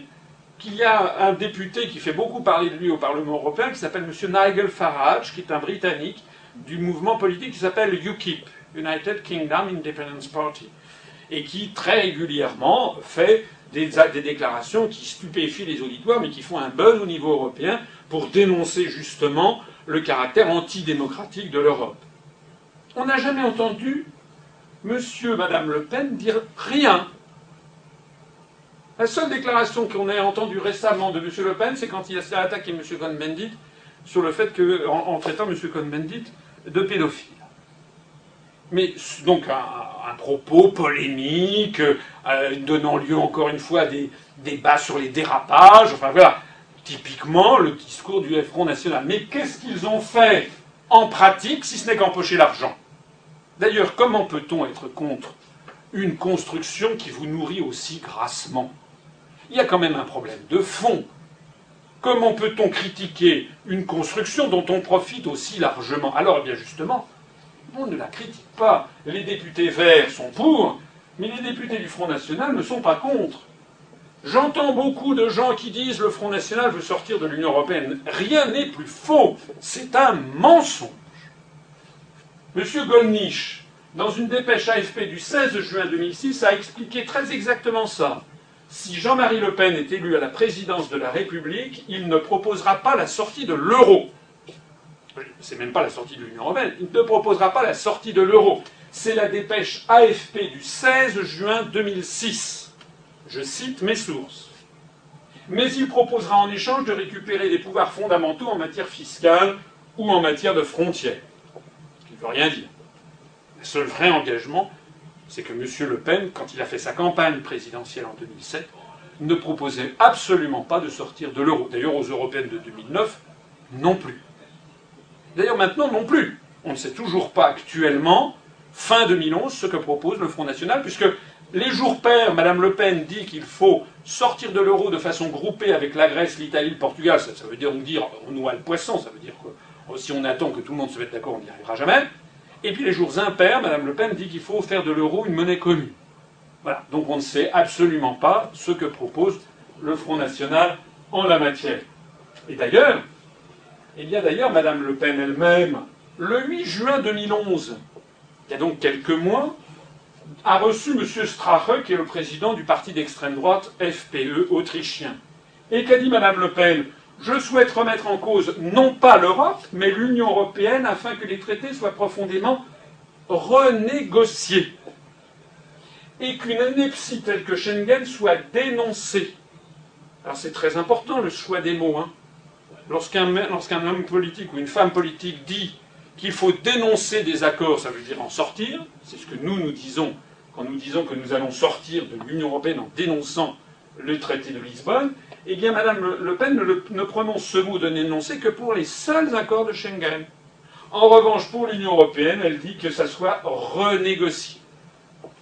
qu'il y a un député qui fait beaucoup parler de lui au Parlement européen, qui s'appelle M. Nigel Farage, qui est un Britannique du mouvement politique qui s'appelle UKIP, United Kingdom Independence Party, et qui très régulièrement fait des déclarations qui stupéfient les auditoires, mais qui font un buzz au niveau européen pour dénoncer justement le caractère antidémocratique de l'Europe. On n'a jamais entendu Monsieur, Madame Le Pen dire rien. La seule déclaration qu'on ait entendue récemment de M. Le Pen, c'est quand il a attaqué M. Cohn-Bendit sur le fait que, en traitant M. Cohn-Bendit de pédophile. Mais donc un propos polémique, donnant lieu encore une fois à des débats sur les dérapages, enfin voilà, typiquement le discours du Front National. Mais qu'est-ce qu'ils ont fait en pratique, si ce n'est qu'empocher l'argent? D'ailleurs, comment peut-on être contre une construction qui vous nourrit aussi grassement? Il y a quand même un problème de fond. Comment peut-on critiquer une construction dont on profite aussi largement? Alors, eh bien justement, on ne la critique pas. Les députés verts sont pour, mais les députés du Front National ne sont pas contre. J'entends beaucoup de gens qui disent « le Front National veut sortir de l'Union européenne ». Rien n'est plus faux. C'est un mensonge. Monsieur Gollnisch, dans une dépêche AFP du 16 juin 2006, a expliqué très exactement ça. Si Jean-Marie Le Pen est élu à la présidence de la République, il ne proposera pas la sortie de l'euro. C'est même pas la sortie de l'Union européenne. Il ne proposera pas la sortie de l'euro. C'est la dépêche AFP du 16 juin 2006. Je cite mes sources. Mais il proposera en échange de récupérer des pouvoirs fondamentaux en matière fiscale ou en matière de frontières. Ce qui ne veut rien dire. Le seul vrai engagement, c'est que M. Le Pen, quand il a fait sa campagne présidentielle en 2007, ne proposait absolument pas de sortir de l'euro. D'ailleurs, aux européennes de 2009, non plus. D'ailleurs, maintenant, non plus. On ne sait toujours pas actuellement, fin 2011, ce que propose le Front National, puisque les jours pairs, Mme Le Pen dit qu'il faut sortir de l'euro de façon groupée avec la Grèce, l'Italie, le Portugal. Ça veut dire on noie le poisson. Ça veut dire que si on attend que tout le monde se mette d'accord, on n'y arrivera jamais. Et puis les jours impairs, Mme Le Pen dit qu'il faut faire de l'euro une monnaie commune. Voilà. Donc on ne sait absolument pas ce que propose le Front National en la matière. Et d'ailleurs... Eh bien d'ailleurs, Mme Le Pen elle-même, le 8 juin 2011, il y a donc quelques mois, a reçu M. Strache, qui est le président du parti d'extrême droite FPE autrichien. Et qu'a dit Mme Le Pen? Je souhaite remettre en cause non pas l'Europe, mais l'Union européenne, afin que les traités soient profondément renégociés. Et qu'une ineptie telle que Schengen soit dénoncée. Alors c'est très important le choix des mots, hein. Lorsqu'un homme politique ou une femme politique dit qu'il faut dénoncer des accords, ça veut dire en sortir. C'est ce que nous disons quand nous disons que nous allons sortir de l'Union européenne en dénonçant le traité de Lisbonne. Eh bien, Madame Le Pen ne prononce ce mot de dénoncer que pour les seuls accords de Schengen. En revanche, pour l'Union européenne, elle dit que ça soit renégocié.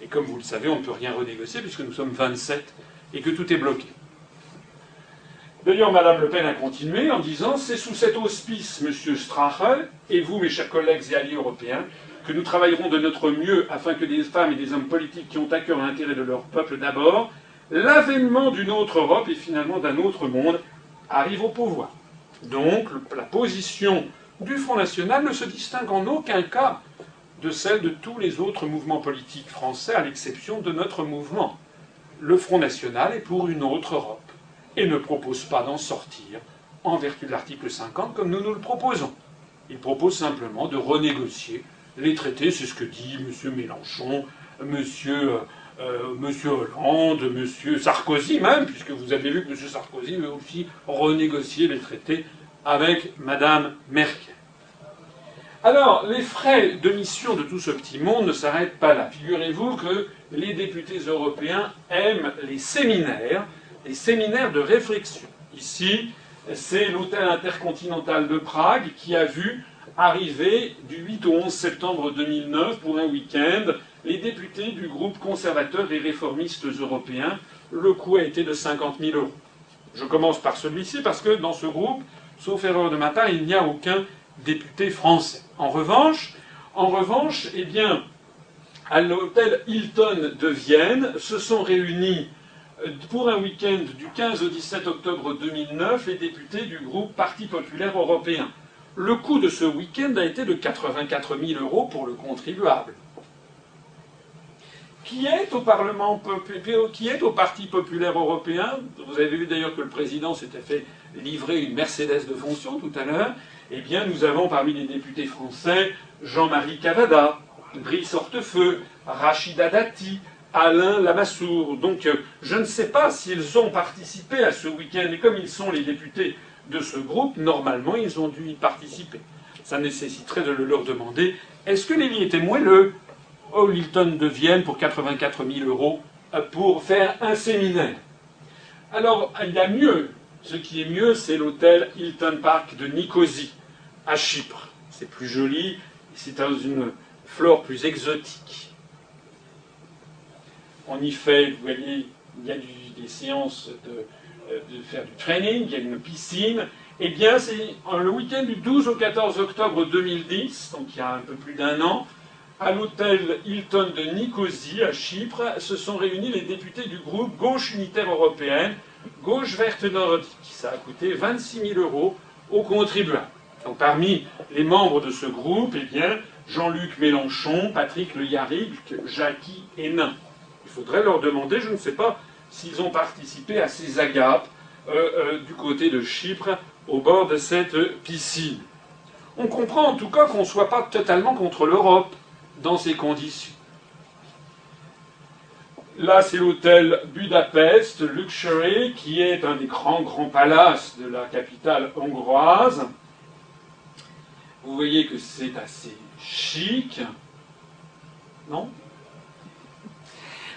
Et comme vous le savez, on ne peut rien renégocier puisque nous sommes 27 et que tout est bloqué. D'ailleurs, Mme Le Pen a continué en disant « C'est sous cet auspice, M. Strache, et vous, mes chers collègues et alliés européens, que nous travaillerons de notre mieux afin que des femmes et des hommes politiques qui ont à cœur l'intérêt de leur peuple d'abord, l'avènement d'une autre Europe et finalement d'un autre monde, arrivent au pouvoir. » Donc, la position du Front National ne se distingue en aucun cas de celle de tous les autres mouvements politiques français, à l'exception de notre mouvement. Le Front National est pour une autre Europe. Et ne propose pas d'en sortir en vertu de l'article 50 comme nous le proposons. Il propose simplement de renégocier les traités, c'est ce que dit M. Mélenchon, M. Hollande, M. Sarkozy même, puisque vous avez vu que M. Sarkozy veut aussi renégocier les traités avec Mme Merkel. Alors, les frais de mission de tout ce petit monde ne s'arrêtent pas là. Figurez-vous que les députés européens aiment les séminaires de réflexion. Ici, c'est l'hôtel intercontinental de Prague qui a vu arriver du 8 au 11 septembre 2009 pour un week-end les députés du groupe conservateur et réformiste européen. Le coût a été de 50 000 €. Je commence par celui-ci parce que dans ce groupe, sauf erreur de ma part, il n'y a aucun député français. En revanche, eh bien, à l'hôtel Hilton de Vienne, se sont réunis pour un week-end du 15 au 17 octobre 2009 les députés du groupe Parti populaire européen. Le coût de ce week-end a été de 84 000 € pour le contribuable. Qui est au Parti populaire européen? Vous avez vu d'ailleurs que le président s'était fait livrer une Mercedes de fonction tout à l'heure. Eh bien, nous avons parmi les députés français Jean-Marie Cavada, Brice Hortefeux, Rachida Dati, Alain Lamassoure. Donc, je ne sais pas s'ils ont participé à ce week-end. Et comme ils sont les députés de ce groupe, normalement, ils ont dû y participer. Ça nécessiterait de le leur demander. Est-ce que Lévi était moelleux au Hilton de Vienne pour 84 000 € pour faire un séminaire? Alors, il y a mieux. Ce qui est mieux, c'est l'hôtel Hilton Park de Nicosie, à Chypre. C'est plus joli, c'est dans une flore plus exotique. On y fait, vous voyez, il y a des séances de faire du training, il y a une piscine. Eh bien, c'est le week-end du 12 au 14 octobre 2010, donc il y a un peu plus d'un an, à l'hôtel Hilton de Nicosie, à Chypre, se sont réunis les députés du groupe Gauche unitaire européenne, Gauche verte nordique. Ça a coûté 26 000 € aux contribuables. Donc parmi les membres de ce groupe, eh bien, Jean-Luc Mélenchon, Patrick Le Yarrigue, Jackie Hénin. Il faudrait leur demander, je ne sais pas, s'ils ont participé à ces agapes du côté de Chypre, au bord de cette piscine. On comprend en tout cas qu'on ne soit pas totalement contre l'Europe dans ces conditions. Là, c'est l'hôtel Budapest Luxury, qui est un des grands palaces de la capitale hongroise. Vous voyez que c'est assez chic, non?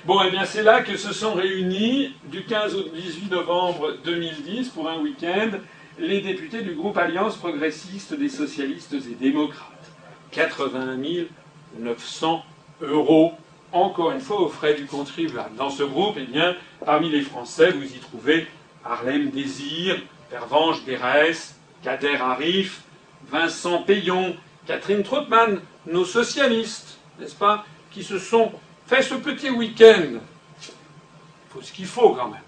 Bon, eh bien, c'est là que se sont réunis, du 15 au 18 novembre 2010, pour un week-end, les députés du groupe Alliance progressiste des socialistes et démocrates. 81 900 €. Encore une fois, aux frais du contribuable. Dans ce groupe, eh bien, parmi les Français, vous y trouvez Harlem Désir, Pervenche Berès, Kader Arif, Vincent Payon, Catherine Trautmann, nos socialistes, n'est-ce pas, qui se sont fait ce petit week-end. Il faut ce qu'il faut, quand même.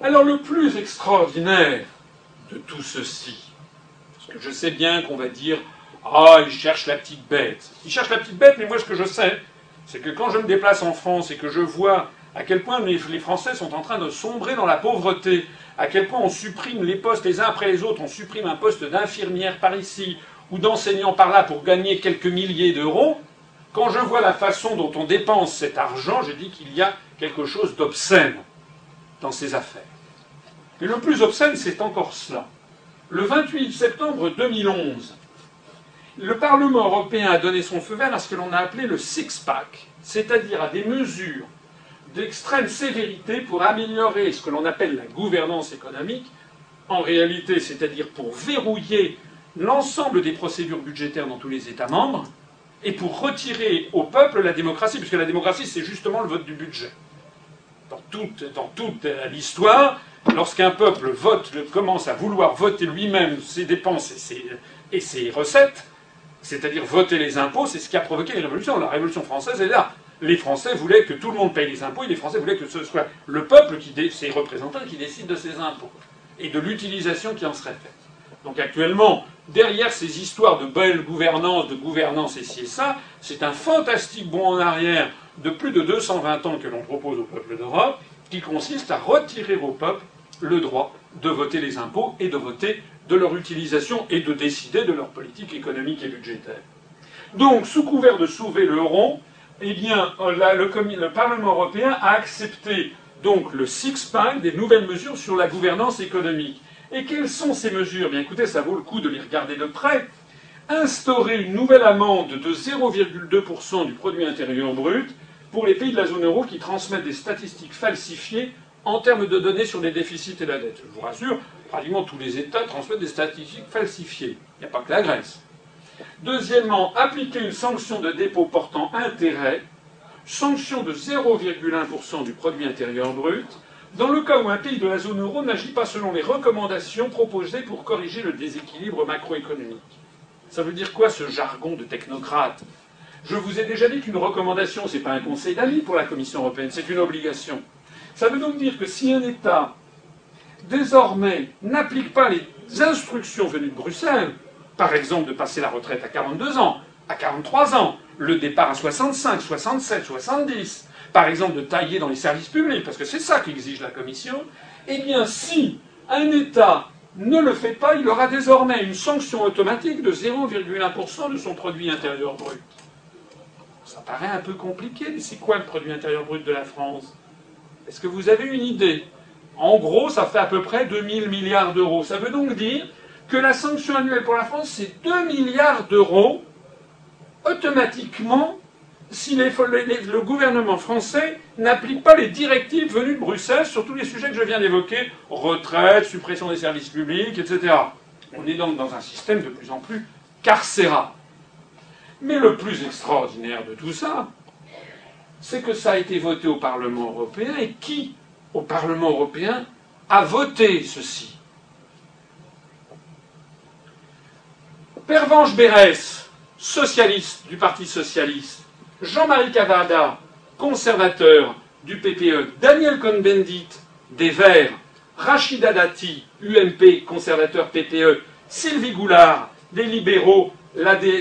Alors, le plus extraordinaire de tout ceci, parce que je sais bien qu'on va dire... Ah, ils cherchent la petite bête. Ils cherchent la petite bête, mais moi, ce que je sais, c'est que quand je me déplace en France et que je vois à quel point les Français sont en train de sombrer dans la pauvreté, à quel point on supprime les postes les uns après les autres, on supprime un poste d'infirmière par ici ou d'enseignant par là pour gagner quelques milliers d'euros, quand je vois la façon dont on dépense cet argent, je dis qu'il y a quelque chose d'obscène dans ces affaires. Et le plus obscène, c'est encore cela. Le 28 septembre 2011... le Parlement européen a donné son feu vert à ce que l'on a appelé le « six-pack », c'est-à-dire à des mesures d'extrême sévérité pour améliorer ce que l'on appelle la gouvernance économique, en réalité, c'est-à-dire pour verrouiller l'ensemble des procédures budgétaires dans tous les États membres et pour retirer au peuple la démocratie, puisque la démocratie, c'est justement le vote du budget. Dans toute l'histoire, lorsqu'un peuple vote, commence à vouloir voter lui-même ses dépenses et ses recettes, c'est-à-dire voter les impôts, c'est ce qui a provoqué les révolutions. La Révolution française est là. Les Français voulaient que tout le monde paye les impôts, et les Français voulaient que ce soit le peuple, ses représentants, qui décident de ces impôts, et de l'utilisation qui en serait faite. Donc actuellement, derrière ces histoires de belle gouvernance, de gouvernance et ci et ça, c'est un fantastique bond en arrière de plus de 220 ans que l'on propose au peuple d'Europe, qui consiste à retirer au peuple le droit de voter les impôts et de voter de leur utilisation et de décider de leur politique économique et budgétaire. Donc, sous couvert de sauver l'euro, eh bien, le Parlement européen a accepté donc le six-pack des nouvelles mesures sur la gouvernance économique. Et quelles sont ces mesures ? Bien écoutez, ça vaut le coup de les regarder de près. Instaurer une nouvelle amende de 0,2% du produit intérieur brut pour les pays de la zone euro qui transmettent des statistiques falsifiées en termes de données sur les déficits et la dette. Je vous rassure, pratiquement tous les États transmettent des statistiques falsifiées. Il n'y a pas que la Grèce. Deuxièmement, appliquer une sanction de dépôt portant intérêt, sanction de 0,1% du produit intérieur brut, dans le cas où un pays de la zone euro n'agit pas selon les recommandations proposées pour corriger le déséquilibre macroéconomique. Ça veut dire quoi ce jargon de technocrate ? Je vous ai déjà dit qu'une recommandation, ce n'est pas un conseil d'avis pour la Commission européenne, c'est une obligation. Ça veut donc dire que si un État, désormais, n'applique pas les instructions venues de Bruxelles, par exemple de passer la retraite à 42 ans, à 43 ans, le départ à 65, 67, 70, par exemple de tailler dans les services publics, parce que c'est ça qu'exige la Commission, eh bien si un État ne le fait pas, il aura désormais une sanction automatique de 0,1% de son produit intérieur brut. Ça paraît un peu compliqué, mais c'est quoi le produit intérieur brut de la France ? Est-ce que vous avez une idée ? En gros, ça fait à peu près 2000 milliards d'euros. Ça veut donc dire que la sanction annuelle pour la France, c'est 2 milliards d'euros automatiquement si le gouvernement français n'applique pas les directives venues de Bruxelles sur tous les sujets que je viens d'évoquer, retraite, suppression des services publics, etc. On est donc dans un système de plus en plus carcéral. Mais le plus extraordinaire de tout ça, c'est que ça a été voté au Parlement européen, et qui, au Parlement européen, a voté ceci ? Pervenche Berès, socialiste du Parti socialiste, Jean-Marie Cavada, conservateur du PPE, Daniel Cohn-Bendit, des Verts, Rachida Dati, UMP, conservateur PPE, Sylvie Goulard, des Libéraux,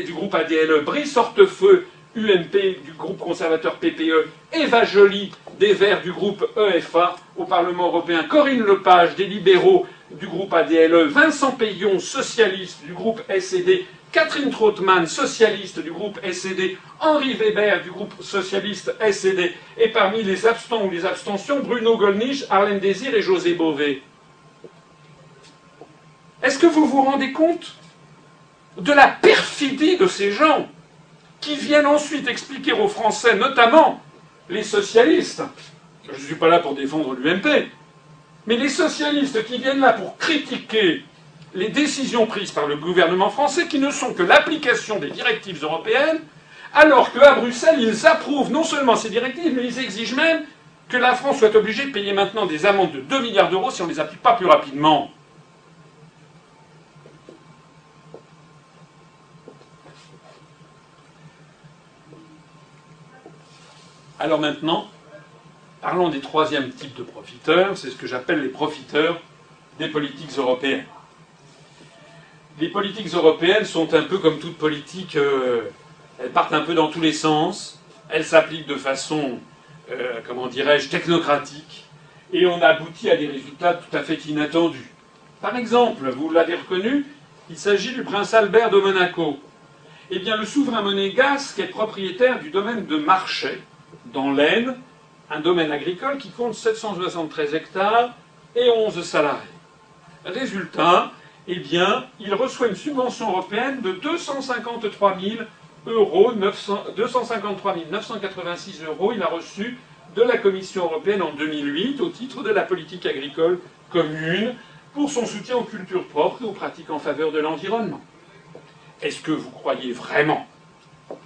du groupe ADLE, Brice Hortefeux, UMP, du groupe conservateur PPE, Eva Joly, des Verts, du groupe EFA, au Parlement européen, Corinne Lepage, des Libéraux, du groupe ADLE, Vincent Payon, socialiste, du groupe SED, Catherine Trautmann, socialiste du groupe SED, Henri Weber du groupe socialiste SED, et parmi les absents ou les abstentions, Bruno Gollnisch, Arlène Désir et José Bové. Est-ce que vous vous rendez compte de la perfidie de ces gens qui viennent ensuite expliquer aux Français, notamment les socialistes, je ne suis pas là pour défendre l'UMP, mais les socialistes qui viennent là pour critiquer les décisions prises par le gouvernement français qui ne sont que l'application des directives européennes, alors qu'à Bruxelles, ils approuvent non seulement ces directives, mais ils exigent même que la France soit obligée de payer maintenant des amendes de 2 milliards d'euros si on ne les applique pas plus rapidement. Alors maintenant, parlons des troisièmes types de profiteurs, c'est ce que j'appelle les profiteurs des politiques européennes. Les politiques européennes sont un peu comme toute politique, elles partent un peu dans tous les sens, elles s'appliquent de façon, comment dirais-je, technocratique, et on aboutit à des résultats tout à fait inattendus. Par exemple, vous l'avez reconnu, il s'agit du prince Albert de Monaco. Eh bien, le souverain monégasque est propriétaire du domaine de Marchais, dans l'Aisne, un domaine agricole qui compte 773 hectares et 11 salariés. Résultat, eh bien, il reçoit une subvention européenne de 253 986 euros. Il a reçu de la Commission européenne en 2008 au titre de la politique agricole commune pour son soutien aux cultures propres et aux pratiques en faveur de l'environnement. Est-ce que vous croyez vraiment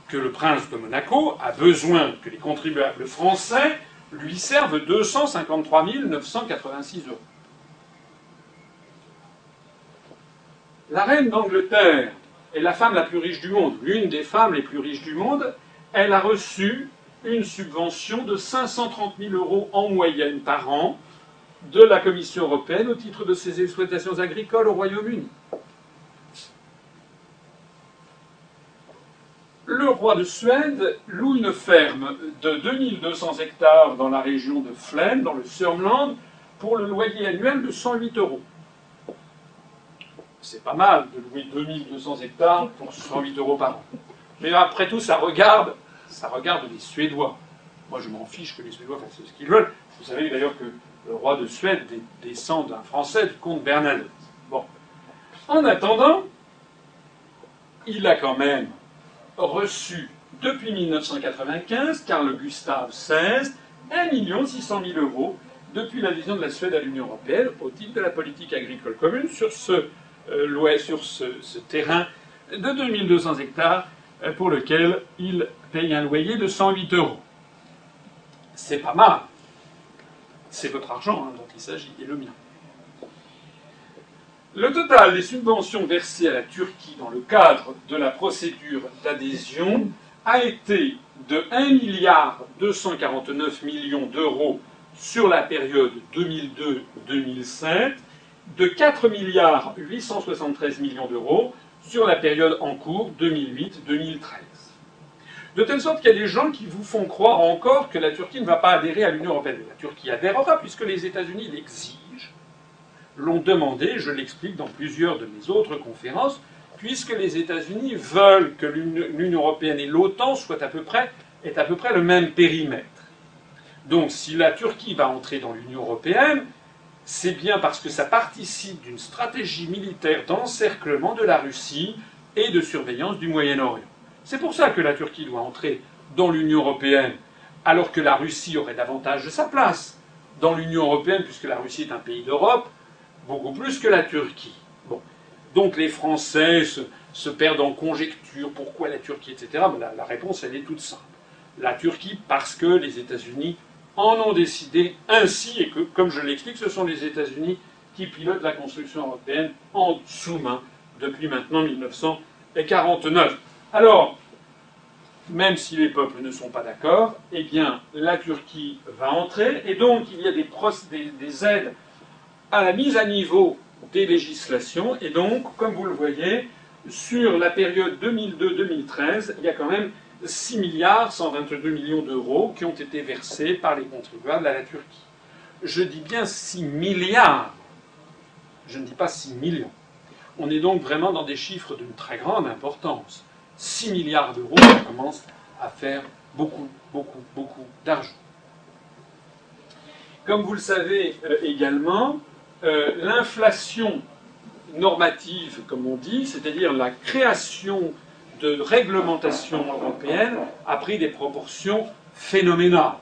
que le prince de Monaco a besoin que les contribuables français lui servent 253 986 euros ? La reine d'Angleterre est la femme la plus riche du monde, l'une des femmes les plus riches du monde. Elle a reçu une subvention de 530 000 euros en moyenne par an de la Commission européenne au titre de ses exploitations agricoles au Royaume-Uni. Le roi de Suède loue une ferme de 2200 hectares dans la région de Flen, dans le Sörmland, pour le loyer annuel de 108 euros. C'est pas mal de louer 2200 hectares pour 108 euros par an. Mais après tout, ça regarde les Suédois. Moi, je m'en fiche que les Suédois fassent ce qu'ils veulent. Vous savez d'ailleurs que le roi de Suède descend d'un Français, du comte Bernadotte. Bon. En attendant, il a quand même reçu, depuis 1995, Carl Gustaf XVI, 1 600 000 euros depuis l'adhésion de la Suède à l'Union européenne au titre de la politique agricole commune sur ce terrain de 2200 hectares pour lequel il paye un loyer de 108 euros. C'est pas mal. C'est votre argent dont il s'agit, et le mien. Le total des subventions versées à la Turquie dans le cadre de la procédure d'adhésion a été de 1,249 milliard d'euros sur la période 2002-2007, de 4,873 milliard d'euros sur la période en cours 2008-2013. De telle sorte qu'il y a des gens qui vous font croire encore que la Turquie ne va pas adhérer à l'Union européenne. La Turquie adhérera puisque les États-Unis l'exigent, l'ont demandé, je l'explique dans plusieurs de mes autres conférences, puisque les États-Unis veulent que l'Union européenne et l'OTAN soient à peu près le même périmètre. Donc si la Turquie va entrer dans l'Union européenne, c'est bien parce que ça participe d'une stratégie militaire d'encerclement de la Russie et de surveillance du Moyen-Orient. C'est pour ça que la Turquie doit entrer dans l'Union européenne, alors que la Russie aurait davantage de sa place dans l'Union européenne, puisque la Russie est un pays d'Europe, beaucoup plus que la Turquie. Bon. Donc les Français se perdent en conjectures, pourquoi la Turquie, etc. Mais la réponse, elle est toute simple. La Turquie, parce que les États-Unis en ont décidé ainsi, et que, comme je l'explique, ce sont les États-Unis qui pilotent la construction européenne en sous-main depuis maintenant 1949. Alors, même si les peuples ne sont pas d'accord, eh bien, la Turquie va entrer, et donc il y a des aides à la mise à niveau des législations, et donc, comme vous le voyez, sur la période 2002-2013, il y a quand même 6,122 milliard d'euros qui ont été versés par les contribuables à la Turquie. Je dis bien 6 milliards, je ne dis pas 6 millions. On est donc vraiment dans des chiffres d'une très grande importance. 6 milliards d'euros, ça commence à faire beaucoup, beaucoup, beaucoup d'argent. Comme vous le savez également, l'inflation normative, comme on dit, c'est-à-dire la création de réglementation européenne a pris des proportions phénoménales.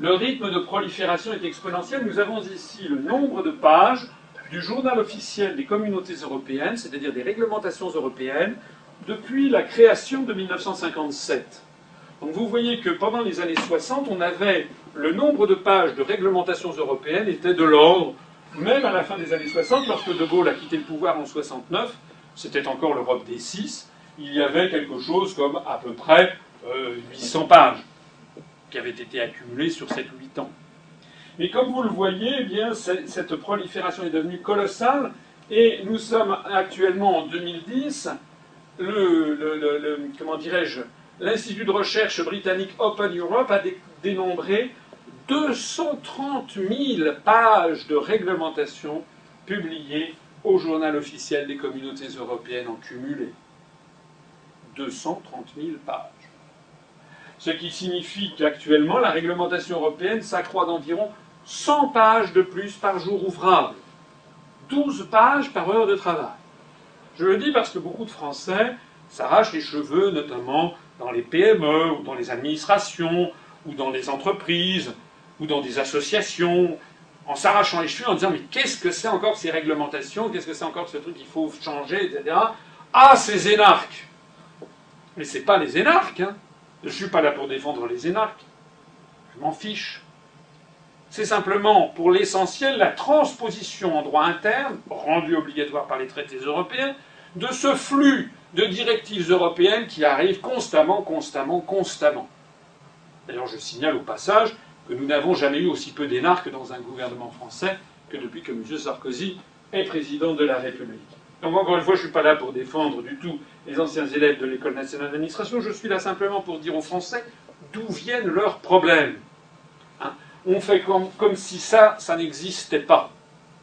Le rythme de prolifération est exponentiel. Nous avons ici le nombre de pages du journal officiel des communautés européennes, c'est-à-dire des réglementations européennes, depuis la création de 1957. Donc vous voyez que pendant les années 60, on avait le nombre de pages de réglementations européennes était de l'ordre, même à la fin des années 60, lorsque De Gaulle a quitté le pouvoir en 69, c'était encore l'Europe des 6, il y avait quelque chose comme à peu près 800 pages qui avaient été accumulées sur 7 ou 8 ans. Mais comme vous le voyez, eh bien, cette prolifération est devenue colossale et nous sommes actuellement en 2010. Comment dirais-je, l'Institut de recherche britannique Open Europe a dénombré 230 000 pages de réglementation publiées au journal officiel des communautés européennes en cumulé. 230 000 pages. Ce qui signifie qu'actuellement, la réglementation européenne s'accroît d'environ 100 pages de plus par jour ouvrable, 12 pages par heure de travail. Je le dis parce que beaucoup de Français s'arrachent les cheveux, notamment dans les PME, ou dans les administrations, ou dans les entreprises, ou dans des associations, en s'arrachant les cheveux, en disant « Mais qu'est-ce que c'est encore ces réglementations? Qu'est-ce que c'est encore ce truc qu'il faut changer, etc. » Ah, ces énarques! Mais c'est pas les énarques, hein. Je ne suis pas là pour défendre les énarques. Je m'en fiche. C'est simplement, pour l'essentiel, la transposition en droit interne, rendue obligatoire par les traités européens, de ce flux de directives européennes qui arrivent constamment. D'ailleurs, je signale au passage que nous n'avons jamais eu aussi peu d'énarques dans un gouvernement français que depuis que M. Sarkozy est président de la République. Donc encore une fois, je ne suis pas là pour défendre du tout les anciens élèves de l'École nationale d'administration, je suis là simplement pour dire aux Français d'où viennent leurs problèmes. Hein ? On fait comme si ça n'existait pas.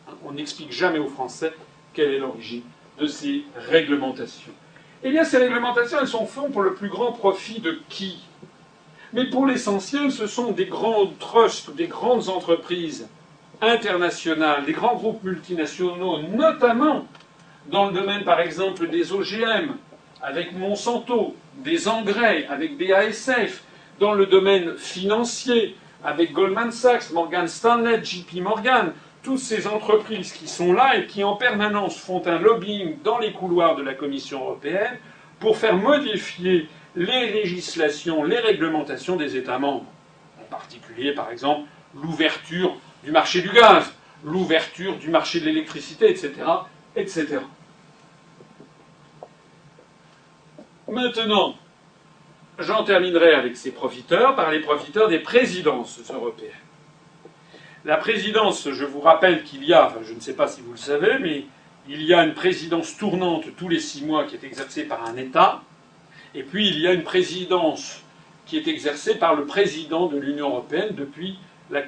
Hein ? On n'explique jamais aux Français quelle est l'origine de ces réglementations. Eh bien, ces réglementations, elles sont faites pour le plus grand profit de qui ? Mais pour l'essentiel, ce sont des grands trusts, des grandes entreprises internationales, les grands groupes multinationaux, notamment dans le domaine, par exemple, des OGM, avec Monsanto, des engrais, avec BASF, dans le domaine financier, avec Goldman Sachs, Morgan Stanley, JP Morgan, toutes ces entreprises qui sont là et qui en permanence font un lobbying dans les couloirs de la Commission européenne pour faire modifier les législations, les réglementations des États membres. En particulier, par exemple, l'ouverture du marché du gaz, l'ouverture du marché de l'électricité, etc., etc. Maintenant, j'en terminerai avec ces profiteurs, par les profiteurs des présidences européennes. La présidence, je vous rappelle qu'il y a, enfin, je ne sais pas si vous le savez, mais il y a une présidence tournante tous les 6 mois qui est exercée par un État, et puis il y a une présidence qui est exercée par le président de l'Union européenne depuis la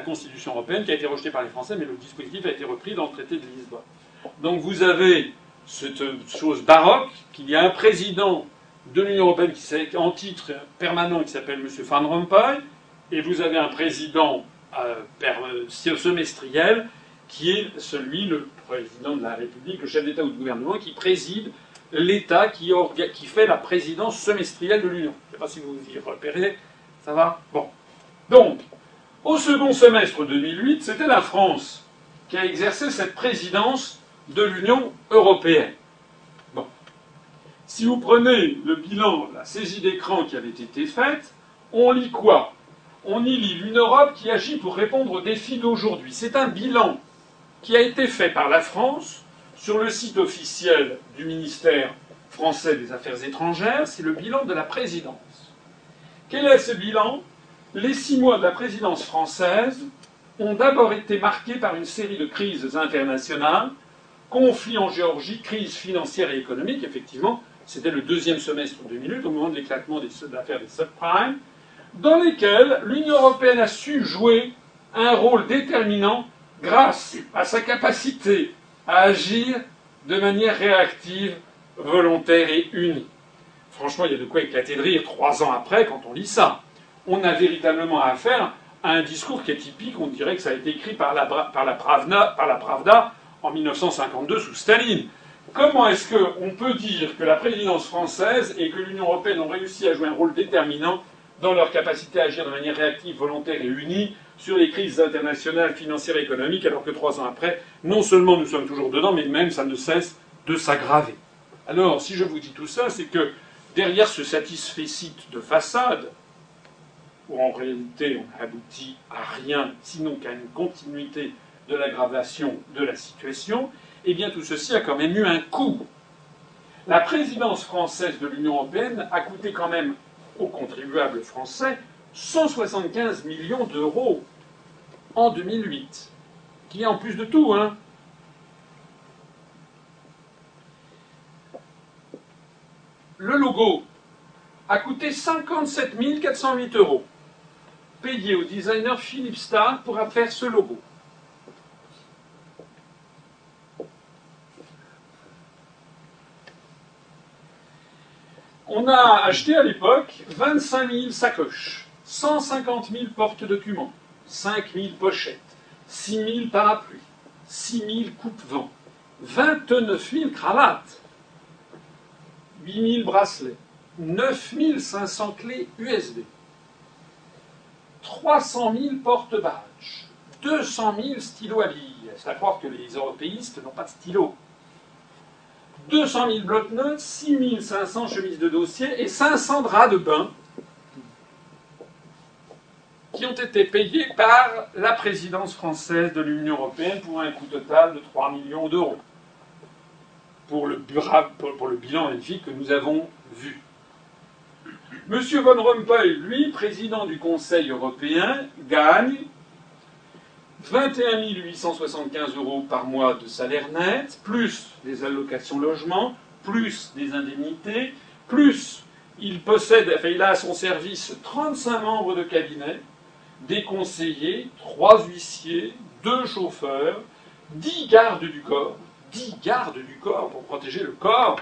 Constitution européenne, qui a été rejetée par les Français, mais le dispositif a été repris dans le traité de Lisbonne. Donc vous avez cette chose baroque, qu'il y a un président de l'Union européenne qui, en titre permanent, qui s'appelle M. Van Rompuy, et vous avez un président semestriel qui est celui, le président de la République, le chef d'État ou de gouvernement, qui préside l'État qui fait la présidence semestrielle de l'Union. Je ne sais pas si vous vous y repérez, ça va? Bon. Donc, au second semestre 2008, c'était la France qui a exercé cette présidence de l'Union européenne. Bon. Si vous prenez le bilan, la saisie d'écran qui avait été faite, on lit quoi? On y lit une Europe qui agit pour répondre aux défis d'aujourd'hui. C'est un bilan qui a été fait par la France sur le site officiel du ministère français des Affaires étrangères. C'est le bilan de la présidence. Quel est ce bilan? Les 6 mois de la présidence française ont d'abord été marqués par une série de crises internationales, conflits en Géorgie, crise financière et économique. Effectivement, c'était le deuxième semestre 2008, au moment de l'éclatement de l'affaire des subprimes, dans lesquels l'Union européenne a su jouer un rôle déterminant grâce à sa capacité à agir de manière réactive, volontaire et unie. Franchement, il y a de quoi éclater de rire 3 ans après quand on lit ça. On a véritablement affaire à un discours qui est typique, on dirait que ça a été écrit par la Pravda en 1952 sous Staline. Comment est-ce qu'on peut dire que la présidence française et que l'Union européenne ont réussi à jouer un rôle déterminant dans leur capacité à agir de manière réactive, volontaire et unie sur les crises internationales, financières et économiques, alors que 3 ans après, non seulement nous sommes toujours dedans, mais même ça ne cesse de s'aggraver. Alors, si je vous dis tout ça, c'est que derrière ce satisfecit de façade, où en réalité on aboutit à rien, sinon qu'à une continuité de l'aggravation de la situation, eh bien tout ceci a quand même eu un coût. La présidence française de l'Union européenne a coûté quand même aux contribuables français 175 millions d'euros en 2008, qui est en plus de tout, hein. Le logo a coûté 57 408 euros, payé au designer Philippe Starr pour faire ce logo. On a acheté à l'époque 25 000 sacoches, 150 000 porte-documents, 5 000 pochettes, 6 000 parapluies, 6 000 coupe-vents, 29 000 cravates, 8 000 bracelets, 9 500 clés USB, 300 000 porte-badges, 200 000 stylos à billes. C'est à croire que les européistes n'ont pas de stylos. 200 000 bloc-notes, 6 500 chemises de dossier et 500 draps de bain qui ont été payés par la présidence française de l'Union européenne pour un coût total de 3 millions d'euros pour le bilan magnifique que nous avons vu. M. Van Rompuy, lui, président du Conseil européen, gagne 21 875 euros par mois de salaire net, plus les allocations logement, plus des indemnités, plus il possède, enfin il a à son service 35 membres de cabinet, des conseillers, 3 huissiers, 2 chauffeurs, 10 gardes du corps, 10 gardes du corps pour protéger le corps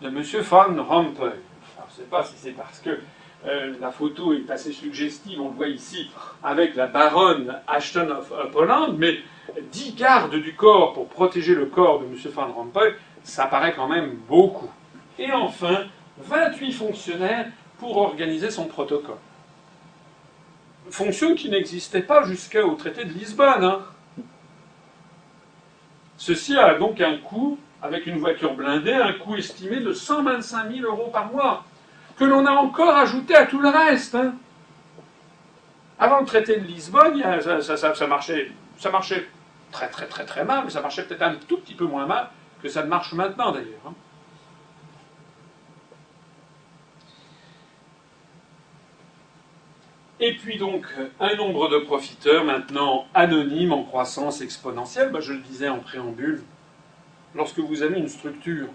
de M. Van Rompuy. Je ne sais pas si c'est parce que La photo est assez suggestive, on le voit ici, avec la baronne Ashton of Upholland, mais 10 gardes du corps pour protéger le corps de M. Van Rompuy, ça paraît quand même beaucoup. Et enfin, 28 fonctionnaires pour organiser son protocole. Fonction qui n'existait pas jusqu'au traité de Lisbonne. Hein. Ceci a donc un coût, avec une voiture blindée, un coût estimé de 125 000 € par mois, que l'on a encore ajouté à tout le reste. Hein. Avant le traité de Lisbonne, ça marchait très mal, mais ça marchait peut-être un tout petit peu moins mal que ça ne marche maintenant d'ailleurs. Hein. Et puis donc, un nombre de profiteurs maintenant anonymes en croissance exponentielle, je le disais en préambule, lorsque vous avez une structure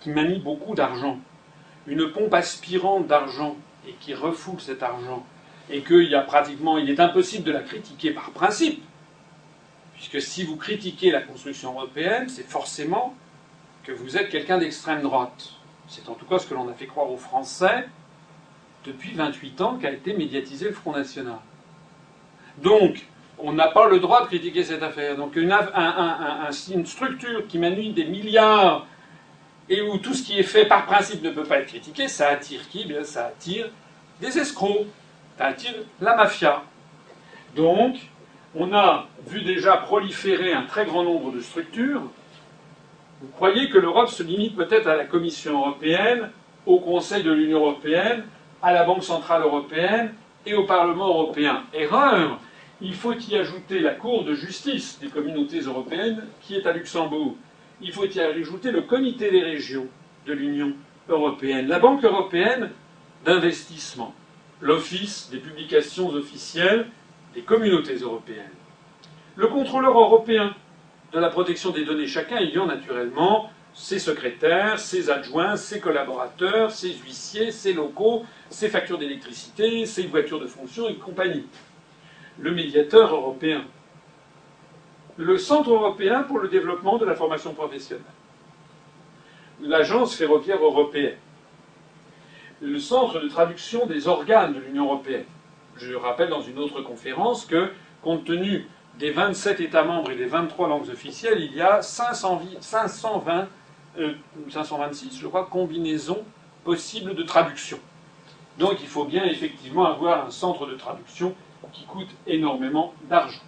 qui manie beaucoup d'argent, une pompe aspirante d'argent, et qui refoule cet argent, et qu'il y a pratiquement, il est impossible de la critiquer par principe, puisque si vous critiquez la construction européenne, c'est forcément que vous êtes quelqu'un d'extrême droite. C'est en tout cas ce que l'on a fait croire aux Français, depuis 28 ans qu'a été médiatisé le Front National. Donc, on n'a pas le droit de critiquer cette affaire. Donc une structure qui manie des milliards et où tout ce qui est fait par principe ne peut pas être critiqué, ça attire qui? Bien, ça attire des escrocs, ça attire la mafia. Donc, on a vu déjà proliférer un très grand nombre de structures. Vous croyez que l'Europe se limite peut-être à la Commission européenne, au Conseil de l'Union européenne, à la Banque centrale européenne et au Parlement européen. Erreur! Il faut y ajouter la Cour de justice des communautés européennes qui est à Luxembourg. Il faut y ajouter le Comité des régions de l'Union européenne, la Banque européenne d'investissement, l'Office des publications officielles des communautés européennes, le contrôleur européen de la protection des données, chacun ayant naturellement ses secrétaires, ses adjoints, ses collaborateurs, ses huissiers, ses locaux, ses factures d'électricité, ses voitures de fonction et compagnie. Le médiateur européen. Le Centre européen pour le développement de la formation professionnelle. L'Agence ferroviaire européenne. Le Centre de traduction des organes de l'Union européenne. Je rappelle dans une autre conférence que, compte tenu des 27 États membres et des 23 langues officielles, il y a 526, je crois, combinaisons possibles de traduction. Donc il faut bien effectivement avoir un centre de traduction qui coûte énormément d'argent.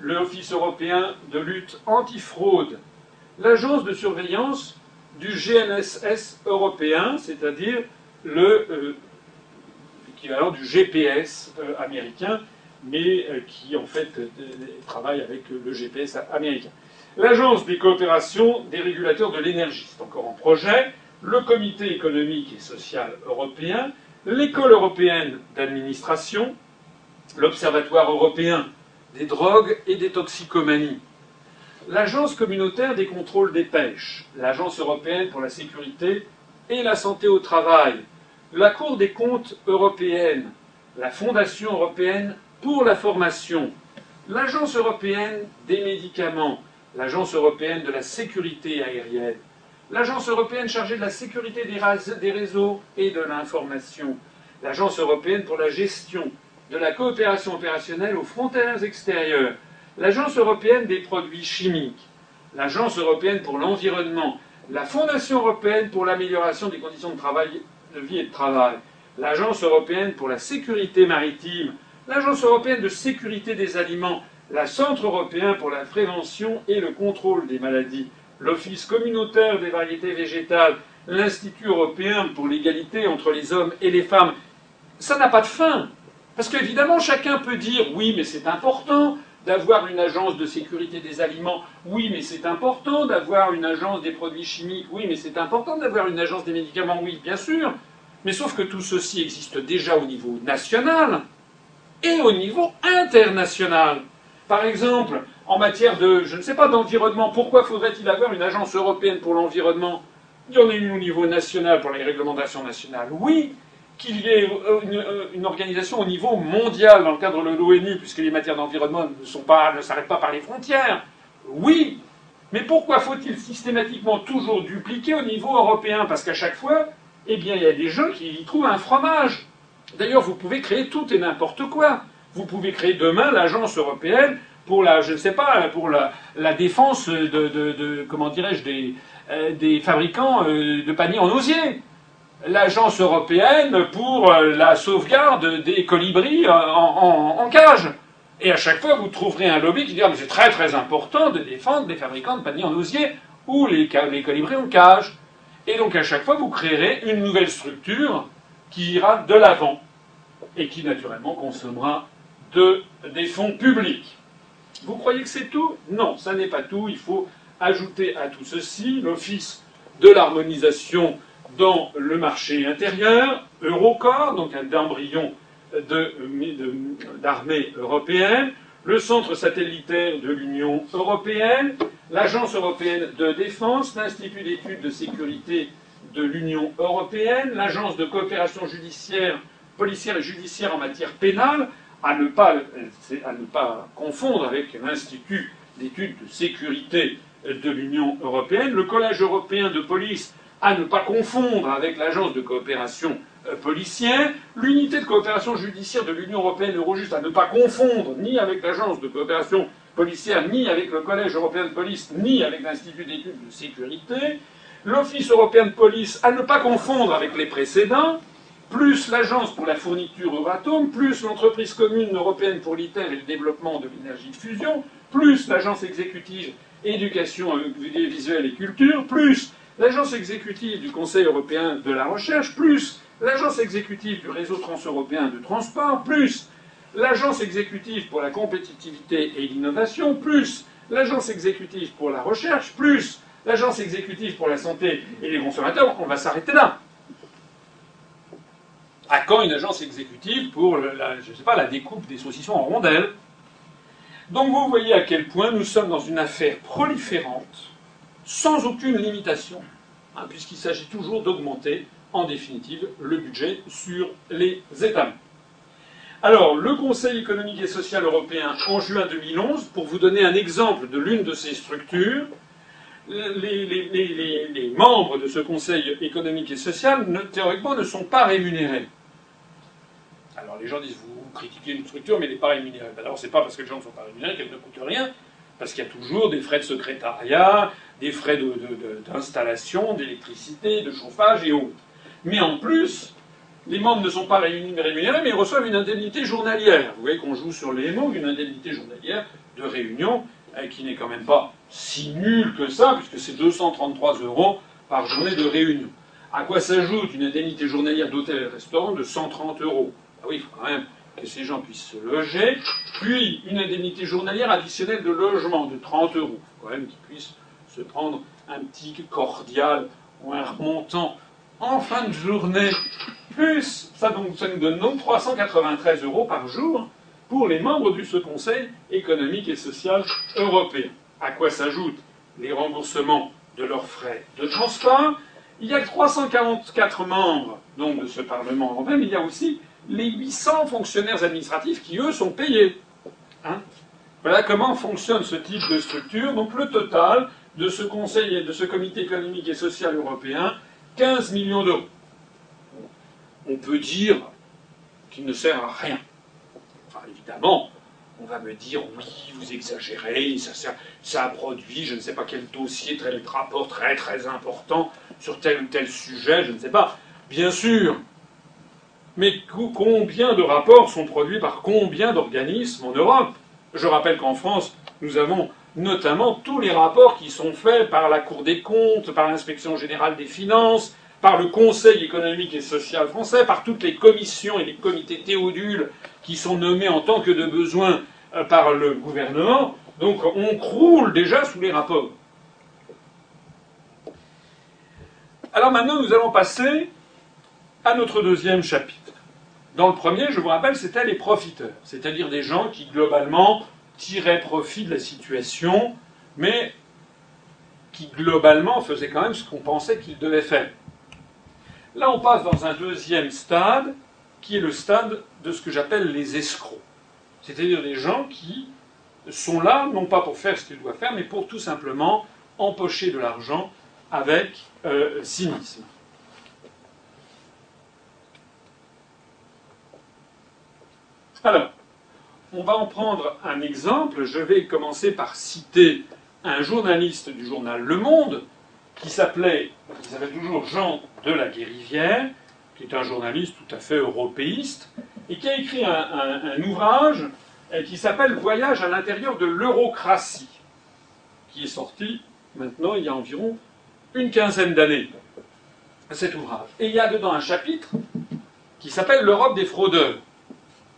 L'Office européen de lutte antifraude, l'agence de surveillance du GNSS européen, c'est-à-dire l'équivalent du GPS américain, mais qui en fait travaille avec le GPS américain. L'Agence des coopérations des régulateurs de l'énergie, c'est encore en projet, le Comité économique et social européen, l'École européenne d'administration, l'Observatoire européen des drogues et des toxicomanies, l'Agence communautaire des contrôles des pêches, l'Agence européenne pour la sécurité et la santé au travail, la Cour des comptes européenne, la Fondation européenne pour la formation, l'Agence européenne des médicaments, l'Agence européenne de la sécurité aérienne, l'Agence européenne chargée de la sécurité des réseaux et de l'information, l'Agence européenne pour la gestion de la coopération opérationnelle aux frontières extérieures, l'Agence européenne des produits chimiques, l'Agence européenne pour l'environnement, la Fondation européenne pour l'amélioration des conditions de travail, de vie et de travail, l'Agence européenne pour la sécurité maritime, l'Agence européenne de sécurité des aliments, le Centre européen pour la prévention et le contrôle des maladies, l'Office communautaire des variétés végétales, l'Institut européen pour l'égalité entre les hommes et les femmes. Ça n'a pas de fin. Parce qu'évidemment, chacun peut dire « oui, mais c'est important d'avoir une agence de sécurité des aliments, oui, mais c'est important d'avoir une agence des produits chimiques, oui, mais c'est important d'avoir une agence des médicaments, oui, bien sûr. » Mais sauf que tout ceci existe déjà au niveau national et au niveau international. Par exemple, en matière de, je ne sais pas, d'environnement, pourquoi faudrait-il avoir une agence européenne pour l'environnement? Il y en a une au niveau national pour les réglementations nationales, oui, qu'il y ait une organisation au niveau mondial dans le cadre de l'ONU, puisque les matières d'environnement ne s'arrêtent pas par les frontières, oui, mais pourquoi faut-il systématiquement toujours dupliquer au niveau européen? Parce qu'à chaque fois, eh bien, il y a des gens qui y trouvent un fromage. D'ailleurs, vous pouvez créer tout et n'importe quoi. Vous pouvez créer demain l'agence européenne pour la, je ne sais pas, pour la défense comment dirais-je, des fabricants de paniers en osier. L'agence européenne pour la sauvegarde des colibris en cage. Et à chaque fois, vous trouverez un lobby qui dira « Mais c'est très très important de défendre les fabricants de paniers en osier ou les colibris en cage. » Et donc à chaque fois, vous créerez une nouvelle structure qui ira de l'avant et qui naturellement consommera des fonds publics. Vous croyez que c'est tout? Non, ça n'est pas tout. Il faut ajouter à tout ceci l'Office de l'harmonisation dans le marché intérieur, Eurocorps, donc un embryon d'armée européenne, le centre satellitaire de l'Union européenne, l'Agence européenne de défense, l'Institut d'études de sécurité de l'Union européenne, l'Agence de coopération judiciaire, policière et judiciaire en matière pénale, à ne pas confondre avec l'Institut d'études de sécurité de l'Union européenne, le Collège européen de police, à ne pas confondre avec l'Agence de coopération policière, l'unité de coopération judiciaire de l'Union européenne Eurojust, à ne pas confondre ni avec l'Agence de coopération policière, ni avec le Collège européen de police, ni avec l'Institut d'études de sécurité, l'Office européen de police, à ne pas confondre avec les précédents, plus l'Agence pour la fourniture Euratom, plus l'entreprise commune européenne pour l'ITER et le développement de l'énergie de fusion, plus l'Agence exécutive éducation visuelle et culture, plus l'Agence exécutive du Conseil européen de la recherche, plus l'Agence exécutive du réseau transeuropéen de transport, plus l'Agence exécutive pour la compétitivité et l'innovation, plus l'Agence exécutive pour la recherche, plus l'Agence exécutive pour la santé et les consommateurs. On va s'arrêter là. À quand une agence exécutive pour la découpe des saucissons en rondelles? Donc vous voyez à quel point nous sommes dans une affaire proliférante, sans aucune limitation, hein, puisqu'il s'agit toujours d'augmenter, en définitive, le budget sur les États membres. Alors, le Conseil économique et social européen, en juin 2011, pour vous donner un exemple de l'une de ces structures, les membres de ce Conseil économique et social, théoriquement, ne sont pas rémunérés. Alors, les gens disent, vous critiquez une structure, mais elle n'est pas rémunérée. Ben, alors, c'est pas parce que les gens ne sont pas rémunérés qu'elle ne coûte rien, parce qu'il y a toujours des frais de secrétariat, des frais d'installation, d'électricité, de chauffage et autres. Mais en plus, les membres ne sont pas rémunérés, mais ils reçoivent une indemnité journalière. Vous voyez qu'on joue sur les mots, une indemnité journalière de réunion qui n'est quand même pas si nulle que ça, puisque c'est 233 € par journée de réunion. À quoi s'ajoute une indemnité journalière d'hôtel et restaurant de 130 €? Ah oui, il faut quand même que ces gens puissent se loger, puis une indemnité journalière additionnelle de logement de 30 €, quand même qu'ils puissent se prendre un petit cordial ou un remontant en fin de journée, plus, ça nous donne donc 393 € par jour pour les membres de ce Conseil économique et social européen. À quoi s'ajoutent les remboursements de leurs frais de transport? Il y a 344 membres donc, de ce Parlement européen, mais il y a aussi les 800 fonctionnaires administratifs qui, eux, sont payés. Hein? Voilà comment fonctionne ce type de structure. Donc le total de ce Conseil et de ce Comité économique et social européen, 15 millions d'euros. On peut dire qu'il ne sert à rien. Enfin, évidemment, on va me dire, oui, vous exagérez, ça a produit, je ne sais pas quel dossier, tel rapport très très important sur tel ou tel sujet, je ne sais pas. Bien sûr. Mais combien de rapports sont produits par combien d'organismes en Europe? Je rappelle qu'en France, nous avons notamment tous les rapports qui sont faits par la Cour des comptes, par l'Inspection générale des finances, par le Conseil économique et social français, par toutes les commissions et les comités théodules qui sont nommés en tant que de besoin par le gouvernement. Donc on croule déjà sous les rapports. Alors maintenant, nous allons passer à notre deuxième chapitre. Dans le premier, je vous rappelle, c'était les profiteurs, c'est-à-dire des gens qui, globalement, tiraient profit de la situation, mais qui, globalement, faisaient quand même ce qu'on pensait qu'ils devaient faire. Là, on passe dans un deuxième stade, qui est le stade de ce que j'appelle les escrocs, c'est-à-dire des gens qui sont là, non pas pour faire ce qu'ils doivent faire, mais pour tout simplement empocher de l'argent avec cynisme. Alors, on va en prendre un exemple. Je vais commencer par citer un journaliste du journal Le Monde qui s'appelait, qui s'appelle toujours Jean de la Guérivière, qui est un journaliste tout à fait européiste, et qui a écrit un ouvrage qui s'appelle « Voyage à l'intérieur de l'eurocratie », qui est sorti maintenant il y a environ une quinzaine d'années, cet ouvrage. Et il y a dedans un chapitre qui s'appelle « L'Europe des fraudeurs ».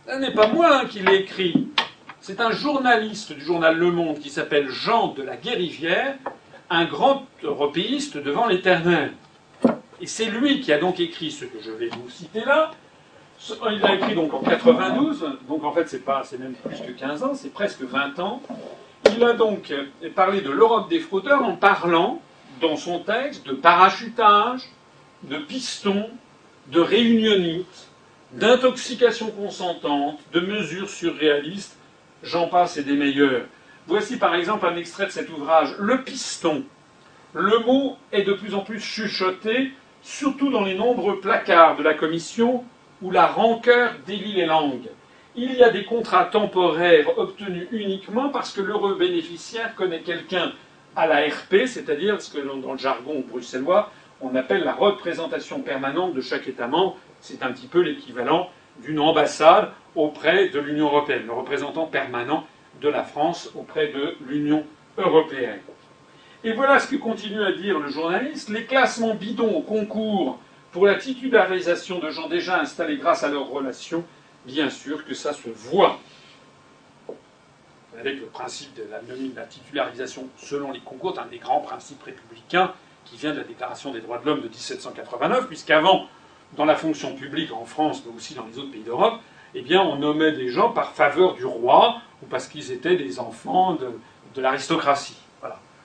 Ce n'est pas moi qui l'ai écrit, c'est un journaliste du journal Le Monde qui s'appelle Jean de la Guérivière, un grand européiste devant l'éternel. Et c'est lui qui a donc écrit ce que je vais vous citer là. Il l'a écrit donc en 92, donc en fait c'est même plus que 15 ans, c'est presque 20 ans. Il a donc parlé de l'Europe des fraudeurs en parlant, dans son texte, de parachutage, de pistons, de réunionites, d'intoxication consentante, de mesures surréalistes, j'en passe et des meilleurs. Voici par exemple un extrait de cet ouvrage, « Le piston ». Le mot est de plus en plus chuchoté, surtout dans les nombreux placards de la Commission où la rancœur délie les langues. Il y a des contrats temporaires obtenus uniquement parce que l'heureux bénéficiaire connaît quelqu'un à la RP, c'est-à-dire ce que dans le jargon bruxellois, on appelle la représentation permanente de chaque État membre. C'est un petit peu l'équivalent d'une ambassade auprès de l'Union européenne, le représentant permanent de la France auprès de l'Union européenne. Et voilà ce que continue à dire le journaliste. Les classements bidons au concours pour la titularisation de gens déjà installés grâce à leurs relations, bien sûr que ça se voit. Avec le principe de la titularisation selon les concours, un des grands principes républicains qui vient de la Déclaration des droits de l'homme de 1789, puisqu'avant, dans la fonction publique en France, mais aussi dans les autres pays d'Europe, eh bien, on nommait des gens par faveur du roi ou parce qu'ils étaient des enfants de l'aristocratie.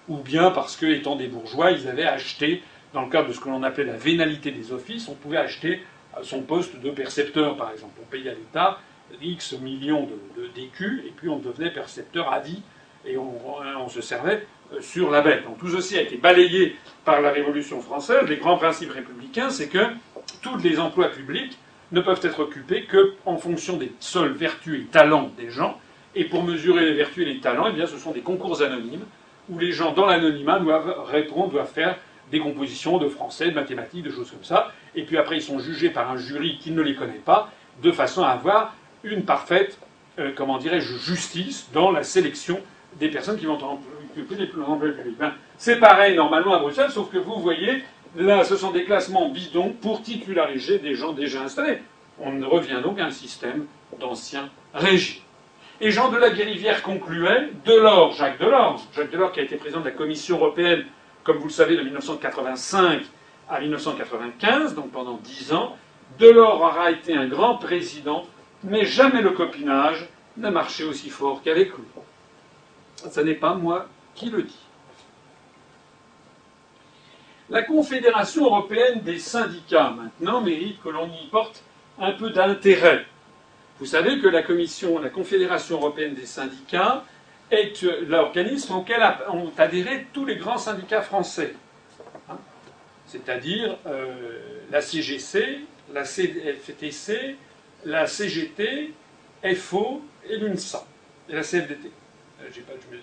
Ou bien parce que, étant des bourgeois, ils avaient acheté, dans le cadre de ce que l'on appelait la vénalité des offices, on pouvait acheter son poste de percepteur, par exemple. On payait à l'État X millions d'écus, et puis on devenait percepteur à vie, et on se servait sur la bête. Donc tout ceci a été balayé par la Révolution française. Les grands principes républicains, c'est que tous les emplois publics ne peuvent être occupés qu'en fonction des seules vertus et talents des gens, et pour mesurer les vertus et les talents, eh bien, ce sont des concours anonymes, où les gens dans l'anonymat doivent répondre, doivent faire des compositions de français, de mathématiques, de choses comme ça, et puis après ils sont jugés par un jury qui ne les connaît pas, de façon à avoir une parfaite, comment dirais-je, justice dans la sélection des personnes qui vont occuper les emplois publics. Ben, c'est pareil normalement à Bruxelles, sauf que vous voyez, là ce sont des classements bidons pour titulariser des gens déjà installés. On revient donc à un système d'ancien régime. Et Jean de la Guérivière concluait, Jacques Delors qui a été président de la Commission européenne, comme vous le savez, de 1985 à 1995, donc pendant 10 ans, Delors aura été un grand président, mais jamais le copinage n'a marché aussi fort qu'avec lui. Ce n'est pas moi qui le dis. La Confédération européenne des syndicats, maintenant, mérite que l'on y porte un peu d'intérêt. Vous savez que la Confédération européenne des syndicats est l'organisme auquel ont adhéré tous les grands syndicats français, hein, c'est-à-dire la CGC, la CFTC, la CGT, FO et l'UNSA, et la CFDT.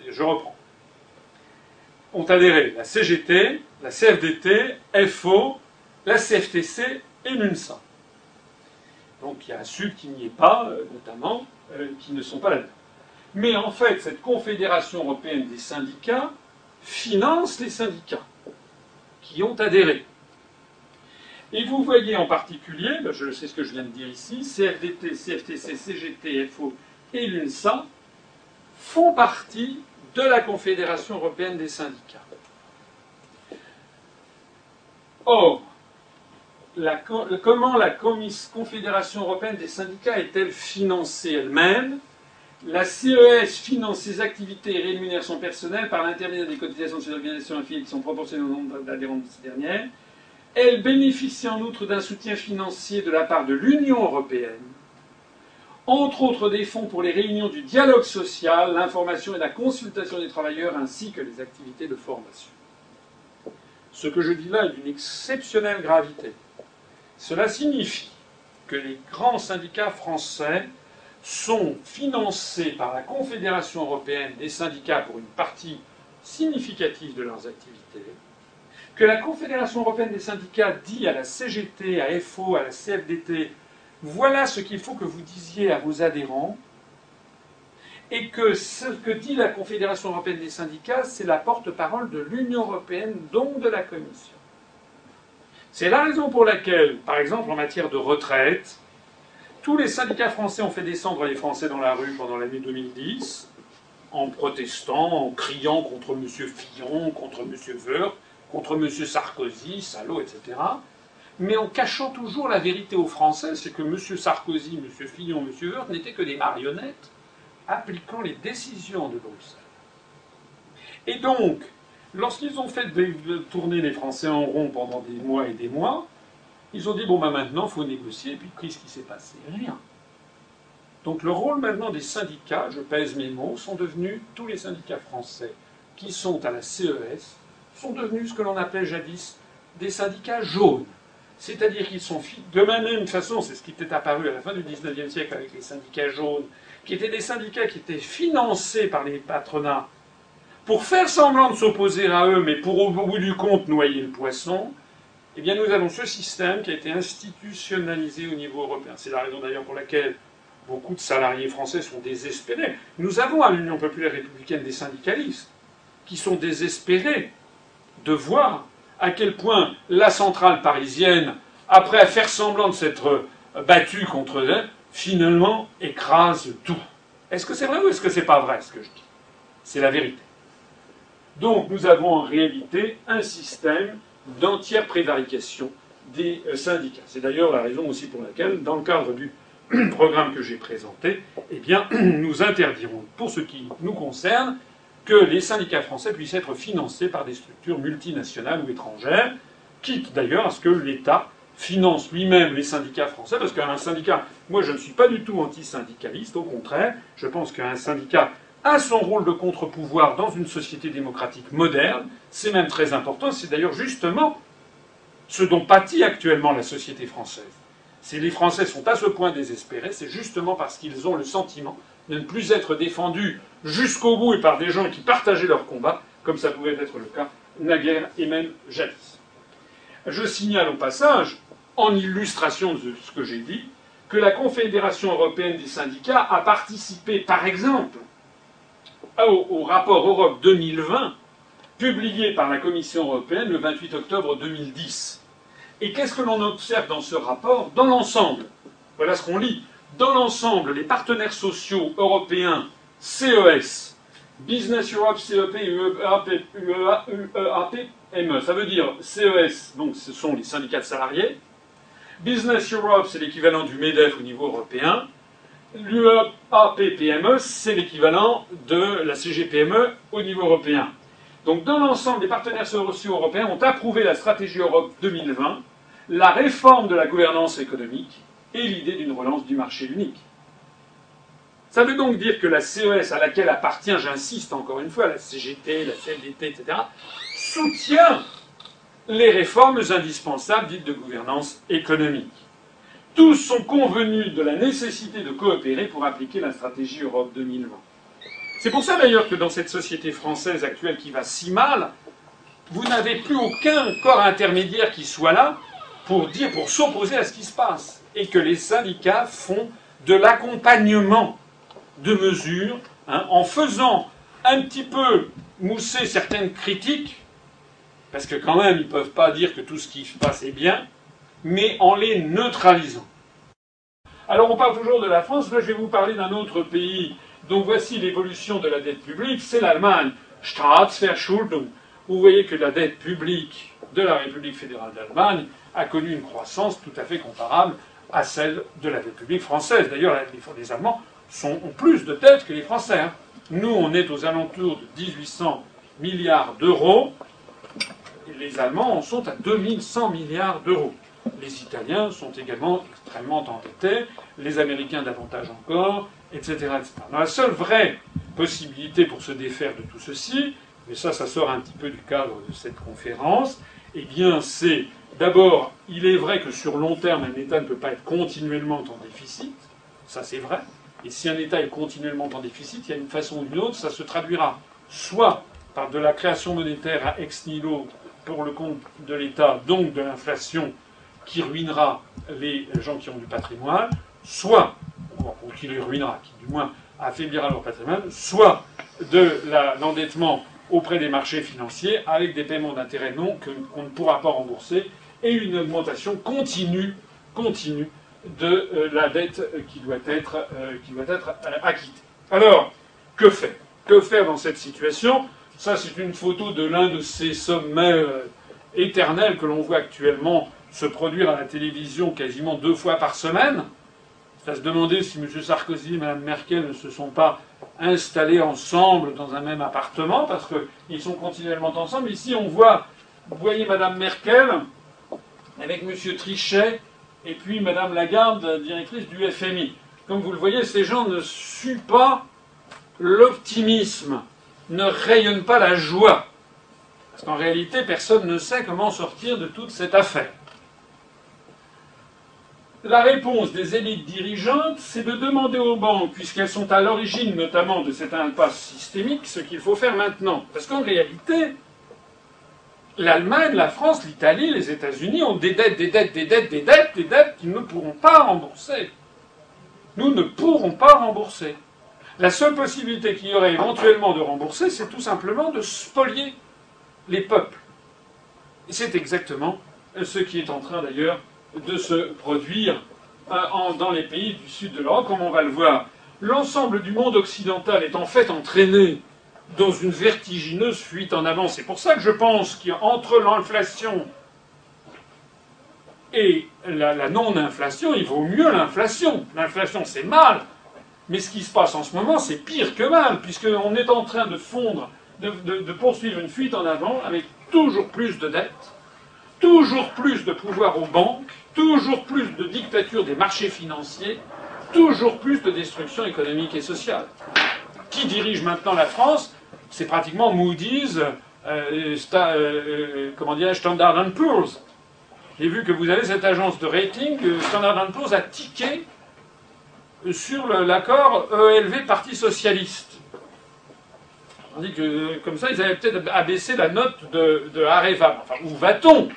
Je reprends. Ont adhéré la CGT, la CFDT, FO, la CFTC et l'UNSA. Donc il y a un sud qui n'y est pas, notamment, qui ne sont pas là-dedans. Mais en fait, cette Confédération européenne des syndicats finance les syndicats qui ont adhéré. Et vous voyez en particulier, ben je sais ce que je viens de dire ici, CFDT, CFTC, CGT, FO et l'UNSA font partie de la Confédération européenne des syndicats. Or, comment la Confédération européenne des syndicats est-elle financée elle-même? La CES finance ses activités et rémunère son personnel par l'intermédiaire des cotisations de ses organisations affiliées qui sont proportionnelles au nombre d'adhérents de ces dernières. Elle bénéficie en outre d'un soutien financier de la part de l'Union européenne, entre autres des fonds pour les réunions du dialogue social, l'information et la consultation des travailleurs, ainsi que les activités de formation. Ce que je dis là est d'une exceptionnelle gravité. Cela signifie que les grands syndicats français sont financés par la Confédération européenne des syndicats pour une partie significative de leurs activités, que la Confédération européenne des syndicats dit à la CGT, à FO, à la CFDT, voilà ce qu'il faut que vous disiez à vos adhérents, et que ce que dit la Confédération européenne des syndicats, c'est la porte-parole de l'Union européenne, donc de la Commission. C'est la raison pour laquelle, par exemple, en matière de retraite, tous les syndicats français ont fait descendre les Français dans la rue pendant l'année 2010, en protestant, en criant contre M. Fillon, contre M. Wörth, contre M. Sarkozy, salaud, etc. Mais en cachant toujours la vérité aux Français, c'est que M. Sarkozy, M. Fillon, M. Wörth n'étaient que des marionnettes appliquant les décisions de Bruxelles. Et donc, lorsqu'ils ont fait tourner les Français en rond pendant des mois et des mois, ils ont dit, bon, ben maintenant, il faut négocier, et puis qu'est-ce qui s'est passé? Rien. Donc le rôle maintenant des syndicats, je pèse mes mots, sont devenus, tous les syndicats français qui sont à la CES, sont devenus ce que l'on appelait jadis des syndicats jaunes. C'est-à-dire qu'ils sont, de la même façon, c'est ce qui était apparu à la fin du XIXe siècle avec les syndicats jaunes, qui étaient des syndicats qui étaient financés par les patronats pour faire semblant de s'opposer à eux, mais pour au bout du compte noyer le poisson. Eh bien, nous avons ce système qui a été institutionnalisé au niveau européen. C'est la raison d'ailleurs pour laquelle beaucoup de salariés français sont désespérés. Nous avons à l'Union populaire républicaine des syndicalistes qui sont désespérés de voir à quel point la centrale parisienne, après faire semblant de s'être battue contre elle, finalement écrase tout. Est-ce que c'est vrai ou est-ce que c'est pas vrai ce que je dis? C'est la vérité. Donc nous avons en réalité un système d'entière prévarication des syndicats. C'est d'ailleurs la raison aussi pour laquelle, dans le cadre du programme que j'ai présenté, eh bien, nous interdirons, pour ce qui nous concerne, que les syndicats français puissent être financés par des structures multinationales ou étrangères, quitte d'ailleurs à ce que l'État finance lui-même les syndicats français, parce qu'un syndicat... Moi, je ne suis pas du tout anti-syndicaliste, au contraire, je pense qu'un syndicat a son rôle de contre-pouvoir dans une société démocratique moderne, c'est même très important, c'est d'ailleurs justement ce dont pâtit actuellement la société française. Si les Français sont à ce point désespérés, c'est justement parce qu'ils ont le sentiment de ne plus être défendus jusqu'au bout et par des gens qui partageaient leur combat, comme ça pouvait être le cas naguère et même jadis. Je signale au passage, en illustration de ce que j'ai dit, que la Confédération européenne des syndicats a participé, par exemple, au rapport Europe 2020, publié par la Commission européenne le 28 octobre 2010. Et qu'est-ce que l'on observe dans ce rapport? Dans l'ensemble, voilà ce qu'on lit. Dans l'ensemble, les partenaires sociaux européens CES, Business Europe, CEP, UEAPME, ça veut dire CES, donc ce sont les syndicats de salariés, Business Europe, c'est l'équivalent du MEDEF au niveau européen, l'UEAPPME, c'est l'équivalent de la CGPME au niveau européen. Donc dans l'ensemble, les partenaires sociaux européens ont approuvé la stratégie Europe 2020, la réforme de la gouvernance économique et l'idée d'une relance du marché unique. Ça veut donc dire que la CES, à laquelle appartient, j'insiste encore une fois, la CGT, la CFDT, etc., soutient les réformes indispensables dites de gouvernance économique. Tous sont convenus de la nécessité de coopérer pour appliquer la stratégie Europe 2020. C'est pour ça d'ailleurs que dans cette société française actuelle qui va si mal, vous n'avez plus aucun corps intermédiaire qui soit là pour dire, pour s'opposer à ce qui se passe. Et que les syndicats font de l'accompagnement de mesures, hein, en faisant un petit peu mousser certaines critiques, parce que quand même ils ne peuvent pas dire que tout ce qui se passe est bien, mais en les neutralisant. Alors on parle toujours de la France, là je vais vous parler d'un autre pays dont voici l'évolution de la dette publique, c'est l'Allemagne. Staatsverschuldung. Vous voyez que la dette publique de la République fédérale d'Allemagne a connu une croissance tout à fait comparable à celle de la dette publique française. D'ailleurs, les Allemands ont plus de dettes que les Français. Hein. Nous, on est aux alentours de 1800 milliards d'euros, et les Allemands en sont à 2100 milliards d'euros. Les Italiens sont également extrêmement endettés, les Américains davantage encore, etc. etc. Alors, la seule vraie possibilité pour se défaire de tout ceci, mais ça sort un petit peu du cadre de cette conférence, eh bien c'est, d'abord, il est vrai que sur long terme, un État ne peut pas être continuellement en déficit, ça c'est vrai, Et si un État est continuellement en déficit, il y a une façon ou une autre, ça se traduira soit par de la création monétaire à ex nihilo pour le compte de l'État, donc de l'inflation qui ruinera les gens qui ont du patrimoine, soit, ou qui les ruinera, qui du moins affaiblira leur patrimoine, soit de l'endettement auprès des marchés financiers avec des paiements d'intérêts non qu'on ne pourra pas rembourser et une augmentation continue de la dette qui doit être acquittée. Alors, que faire ? Que faire dans cette situation ? Ça, c'est une photo de l'un de ces sommets éternels que l'on voit actuellement se produire à la télévision quasiment 2 fois par semaine. C'est à se demander si M. Sarkozy et Mme Merkel ne se sont pas installés ensemble dans un même appartement, parce qu'ils sont continuellement ensemble. Ici, on voit, vous voyez Mme Merkel avec M. Trichet et puis Mme Lagarde, directrice du FMI. Comme vous le voyez, ces gens ne suent pas l'optimisme, ne rayonnent pas la joie. Parce qu'en réalité, personne ne sait comment sortir de toute cette affaire. La réponse des élites dirigeantes, c'est de demander aux banques, puisqu'elles sont à l'origine notamment de cette impasse systémique, ce qu'il faut faire maintenant. Parce qu'en réalité, l'Allemagne, la France, l'Italie, les États-Unis ont des dettes qu'ils ne pourront pas rembourser. Nous ne pourrons pas rembourser. La seule possibilité qu'il y aurait éventuellement de rembourser, c'est tout simplement de spolier les peuples. Et c'est exactement ce qui est en train d'ailleurs de se produire dans les pays du sud de l'Europe, comme on va le voir. L'ensemble du monde occidental est en fait entraîné dans une vertigineuse fuite en avant. C'est pour ça que je pense qu'entre l'inflation et la non-inflation, il vaut mieux l'inflation. L'inflation, c'est mal, mais ce qui se passe en ce moment, c'est pire que mal, puisqu'on est en train de fondre, de poursuivre une fuite en avant avec toujours plus de dettes, toujours plus de pouvoir aux banques, toujours plus de dictature des marchés financiers, toujours plus de destruction économique et sociale. Qui dirige maintenant la France? C'est pratiquement Moody's, Standard Poor's. J'ai vu que vous avez cette agence de rating, Standard Poor's a tiqué sur l'accord ELV Parti Socialiste. On dit que comme ça, ils avaient peut-être abaissé la note de Areva. Enfin, où va-t-on ?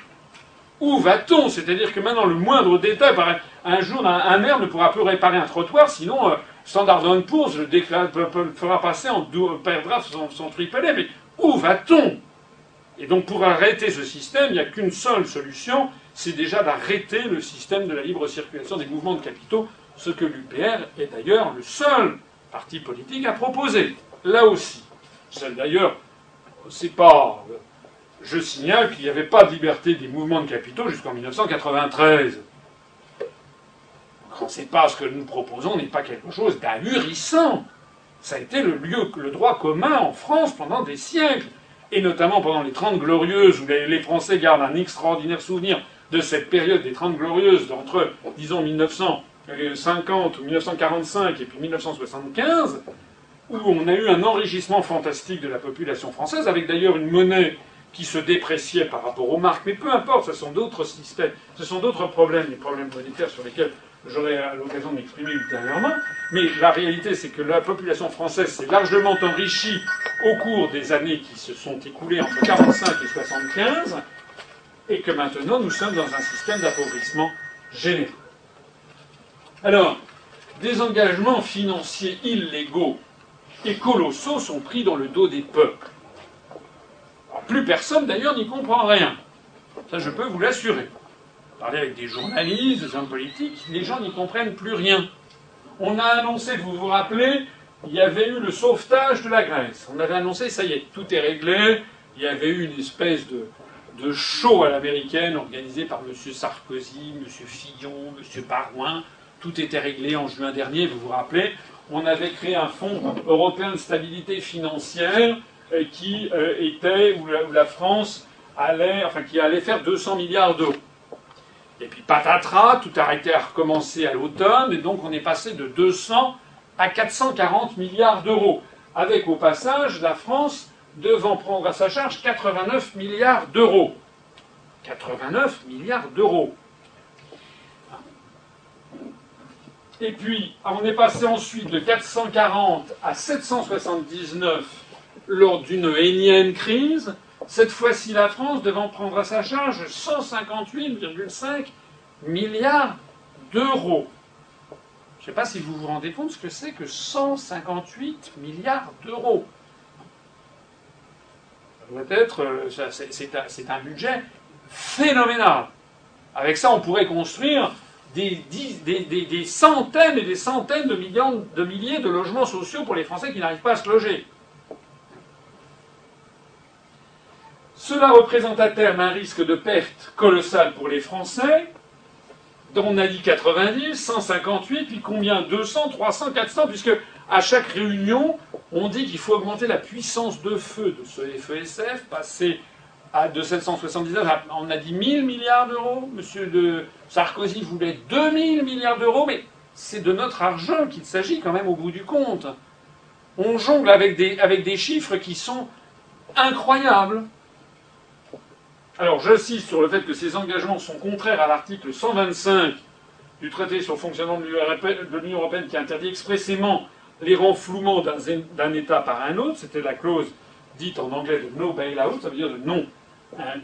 Où va-t-on ? C'est-à-dire que maintenant, le moindre détail, un jour, un maire ne pourra plus réparer un trottoir, sinon Standard Poor's le fera passer, perdra son triple A. Mais où va-t-on ? Et donc, pour arrêter ce système, il n'y a qu'une seule solution, c'est déjà d'arrêter le système de la libre circulation des mouvements de capitaux, ce que l'UPR est d'ailleurs le seul parti politique à proposer, là aussi. Celle d'ailleurs, c'est pas... Je signale qu'il n'y avait pas de liberté des mouvements de capitaux jusqu'en 1993. Quand c'est pas ce que nous proposons, n'est pas quelque chose d'ahurissant. Ça a été le droit commun en France pendant des siècles, et notamment pendant les 30 Glorieuses, où les Français gardent un extraordinaire souvenir de cette période des 30 Glorieuses, entre, disons, 1950 ou 1945 et puis 1975, où on a eu un enrichissement fantastique de la population française, avec d'ailleurs une monnaie qui se dépréciait par rapport aux marques. Mais peu importe, ce sont d'autres systèmes, ce sont d'autres problèmes, les problèmes monétaires sur lesquels j'aurai l'occasion de m'exprimer ultérieurement. Mais la réalité, c'est que la population française s'est largement enrichie au cours des années qui se sont écoulées entre 1945 et 1975, et que maintenant, nous sommes dans un système d'appauvrissement général. Alors, des engagements financiers illégaux et colossaux sont pris dans le dos des peuples. Alors, plus personne, d'ailleurs, n'y comprend rien. Ça, je peux vous l'assurer. Parler avec des journalistes, des hommes politiques, les gens n'y comprennent plus rien. On a annoncé, vous vous rappelez, il y avait eu le sauvetage de la Grèce. On avait annoncé, ça y est, tout est réglé. Il y avait eu une espèce de show à l'américaine organisé par M. Sarkozy, M. Fillon, M. Barouin. Tout était réglé en juin dernier, vous vous rappelez. On avait créé un fonds européen de stabilité financière qui était, où la France allait, enfin, qui allait faire 200 milliards d'euros. Et puis patatras, tout arrêté à recommencer à l'automne, et donc on est passé de 200 à 440 milliards d'euros, avec au passage la France devant prendre à sa charge 89 milliards d'euros. 89 milliards d'euros. Et puis, on est passé ensuite de 440 à 779 lors d'une énième crise. Cette fois-ci, la France devant prendre à sa charge 158,5 milliards d'euros. Je ne sais pas si vous vous rendez compte ce que c'est que 158 milliards d'euros. Peut-être, c'est un budget phénoménal. Avec ça, on pourrait construire des centaines et des centaines de milliers de logements sociaux pour les Français qui n'arrivent pas à se loger. Cela représente à terme un risque de perte colossale pour les Français. On a dit 90, 158, puis combien? 200, 300, 400, puisque à chaque réunion, on dit qu'il faut augmenter la puissance de feu de ce FESF, passer de 779, on a dit 1000 milliards d'euros. Monsieur de Sarkozy voulait 2000 milliards d'euros, mais c'est de notre argent qu'il s'agit quand même au bout du compte. On jongle avec des chiffres qui sont incroyables. Alors j'insiste sur le fait que ces engagements sont contraires à l'article 125 du traité sur le fonctionnement de l'Union européenne qui interdit expressément les renflouements d'un État par un autre. C'était la clause dite en anglais de « no bailout », ça veut dire de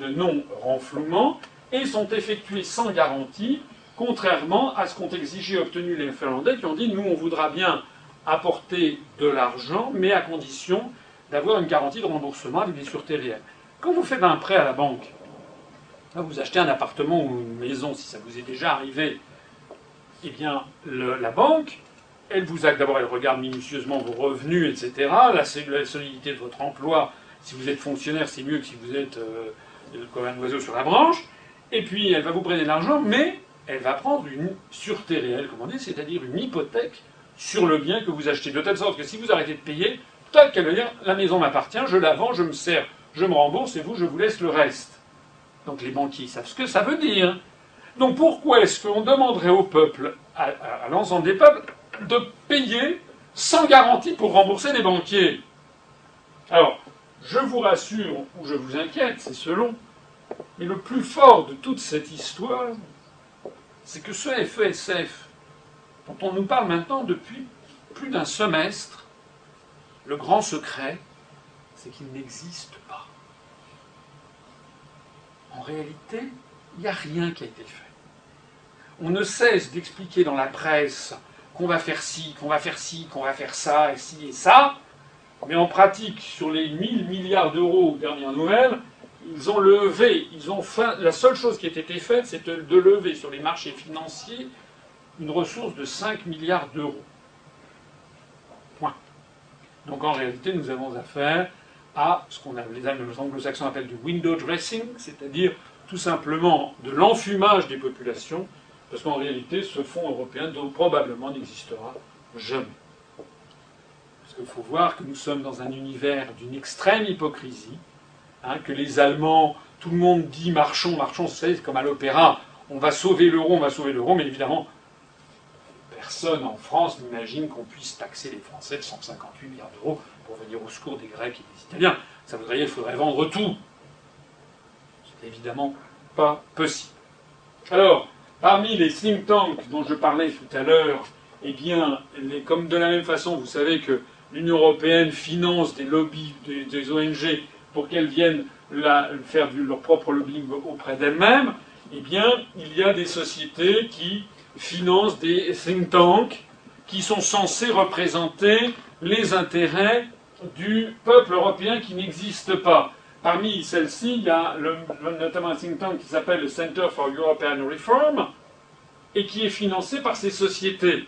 non-renflouement, et sont effectués sans garantie, contrairement à ce qu'ont exigé et obtenu les Finlandais qui ont dit « nous, on voudra bien apporter de l'argent, mais à condition d'avoir une garantie de remboursement avec des sûretés réelles ». Quand vous faites un prêt à la banque, vous achetez un appartement ou une maison, si ça vous est déjà arrivé, eh bien, la banque, elle vous a d'abord, elle regarde minutieusement vos revenus, etc., la solidité de votre emploi, si vous êtes fonctionnaire, c'est mieux que si vous êtes comme un oiseau sur la branche, et puis elle va vous prêter de l'argent, mais elle va prendre une sûreté réelle, comme on dit, c'est-à-dire une hypothèque sur le bien que vous achetez, de telle sorte que si vous arrêtez de payer, tac, elle va dire, la maison m'appartient, je la vends, je me sers, je me rembourse et vous, je vous laisse le reste. Donc les banquiers savent ce que ça veut dire. Donc pourquoi est-ce qu'on demanderait au peuple, à l'ensemble des peuples, de payer sans garantie pour rembourser les banquiers? Alors, je vous rassure ou je vous inquiète, c'est selon, mais le plus fort de toute cette histoire, c'est que ce FESF, dont on nous parle maintenant depuis plus d'un semestre, le grand secret, c'est qu'il n'existe pas. En réalité, il n'y a rien qui a été fait. On ne cesse d'expliquer dans la presse qu'on va faire ci, qu'on va faire ci, qu'on va faire ça, et ci et ça, mais en pratique, sur les 1000 milliards d'euros aux dernières nouvelles, ils ont levé, la seule chose qui a été faite, c'est de lever sur les marchés financiers une ressource de 5 milliards d'euros. Point. Donc en réalité, nous avons affaire à ce qu'on les anglo-saxons appellent du window dressing, c'est-à-dire tout simplement de l'enfumage des populations, parce qu'en réalité, ce fonds européen probablement n'existera jamais. Parce qu'il faut voir que nous sommes dans un univers d'une extrême hypocrisie, que les Allemands, tout le monde dit marchons, marchons, c'est comme à l'opéra, on va sauver l'euro, on va sauver l'euro, mais évidemment, personne en France n'imagine qu'on puisse taxer les Français de 158 milliards d'euros pour venir au secours des Grecs et des Italiens. Ça voudrait dire qu'il faudrait vendre tout. C'est évidemment pas possible. Alors, parmi les think tanks dont je parlais tout à l'heure, eh bien, comme de la même façon, vous savez que l'Union européenne finance des lobbies, des ONG, pour qu'elles viennent faire leur propre lobbying auprès d'elles-mêmes, eh bien, il y a des sociétés qui financent des think tanks qui sont censés représenter les intérêts du peuple européen qui n'existe pas. Parmi celles-ci, il y a notamment un think tank qui s'appelle le Center for European Reform et qui est financé par ces sociétés.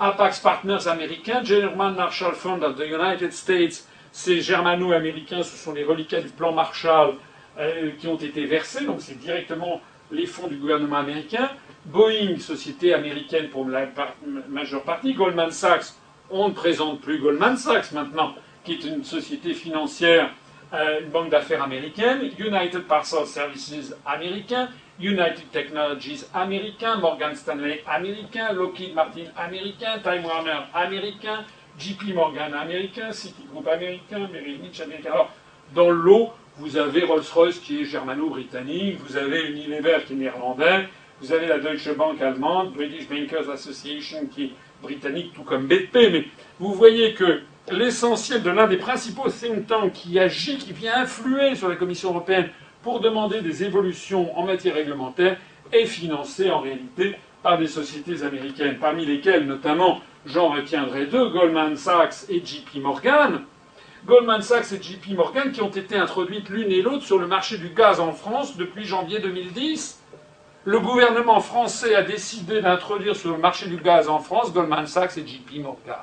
Apax Partners américains, German Marshall Fund of the United States, ces germano-américains, ce sont les reliquats du plan Marshall qui ont été versés, donc c'est directement les fonds du gouvernement américain. Boeing, société américaine pour la majeure partie, Goldman Sachs, on ne présente plus Goldman Sachs maintenant, qui est une société financière, une banque d'affaires américaine, United Parcel Services américain, United Technologies américain, Morgan Stanley américain, Lockheed Martin américain, Time Warner américain, JP Morgan américain, Citigroup américain, Merrill Lynch américain. Alors, dans l'eau, vous avez Rolls-Royce qui est germano-britannique, vous avez Unilever qui est néerlandais, Vous avez la Deutsche Bank allemande, British Bankers Association qui est britannique, tout comme BP, mais vous voyez que l'essentiel de l'un des principaux think tanks qui agit, qui vient influer sur la Commission européenne pour demander des évolutions en matière réglementaire, est financé en réalité par des sociétés américaines, parmi lesquelles notamment, j'en retiendrai deux, Goldman Sachs et JP Morgan. Goldman Sachs et JP Morgan qui ont été introduites l'une et l'autre sur le marché du gaz en France depuis janvier 2010. Le gouvernement français a décidé d'introduire sur le marché du gaz en France Goldman Sachs et JP Morgan,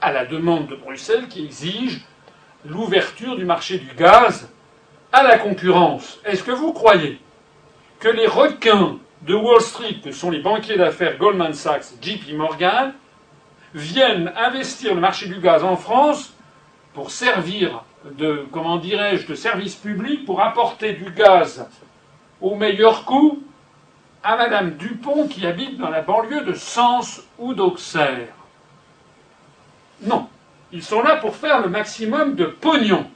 à la demande de Bruxelles qui exige l'ouverture du marché du gaz à la concurrence. Est-ce que vous croyez que les requins de Wall Street, que sont les banquiers d'affaires Goldman Sachs et JP Morgan, viennent investir le marché du gaz en France pour servir de, comment dirais-je, de service public, pour apporter du gaz au meilleur coût à Madame Dupont qui habite dans la banlieue de Sens ou d'Auxerre? Non. Ils sont là pour faire le maximum de pognon.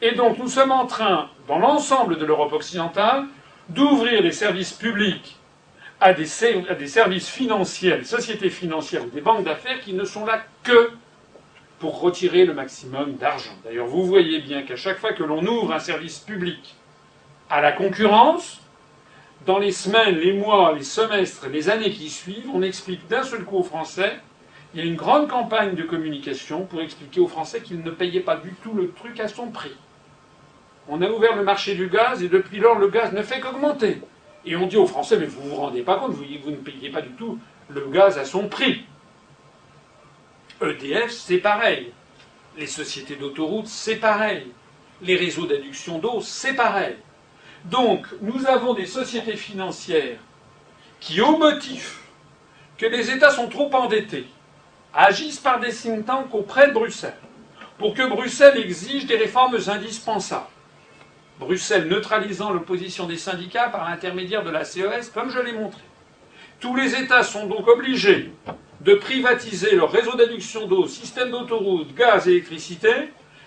Et donc nous sommes en train, dans l'ensemble de l'Europe occidentale, d'ouvrir les services publics à des services financiers, des sociétés financières ou des banques d'affaires qui ne sont là que pour retirer le maximum d'argent. D'ailleurs, vous voyez bien qu'à chaque fois que l'on ouvre un service public à la concurrence, dans les semaines, les mois, les semestres, les années qui suivent, on explique d'un seul coup aux Français, il y a une grande campagne de communication pour expliquer aux Français qu'ils ne payaient pas du tout le truc à son prix. On a ouvert le marché du gaz et depuis lors, le gaz ne fait qu'augmenter. Et on dit aux Français, mais vous ne vous rendez pas compte, vous ne payez pas du tout le gaz à son prix. EDF, c'est pareil. Les sociétés d'autoroutes, c'est pareil. Les réseaux d'adduction d'eau, c'est pareil. Donc, nous avons des sociétés financières qui, au motif que les États sont trop endettés, agissent par des think tanks auprès de Bruxelles, pour que Bruxelles exige des réformes indispensables. Bruxelles neutralisant l'opposition des syndicats par l'intermédiaire de la CES, comme je l'ai montré. Tous les États sont donc obligés de privatiser leur réseau d'adduction d'eau, système d'autoroute, gaz et électricité,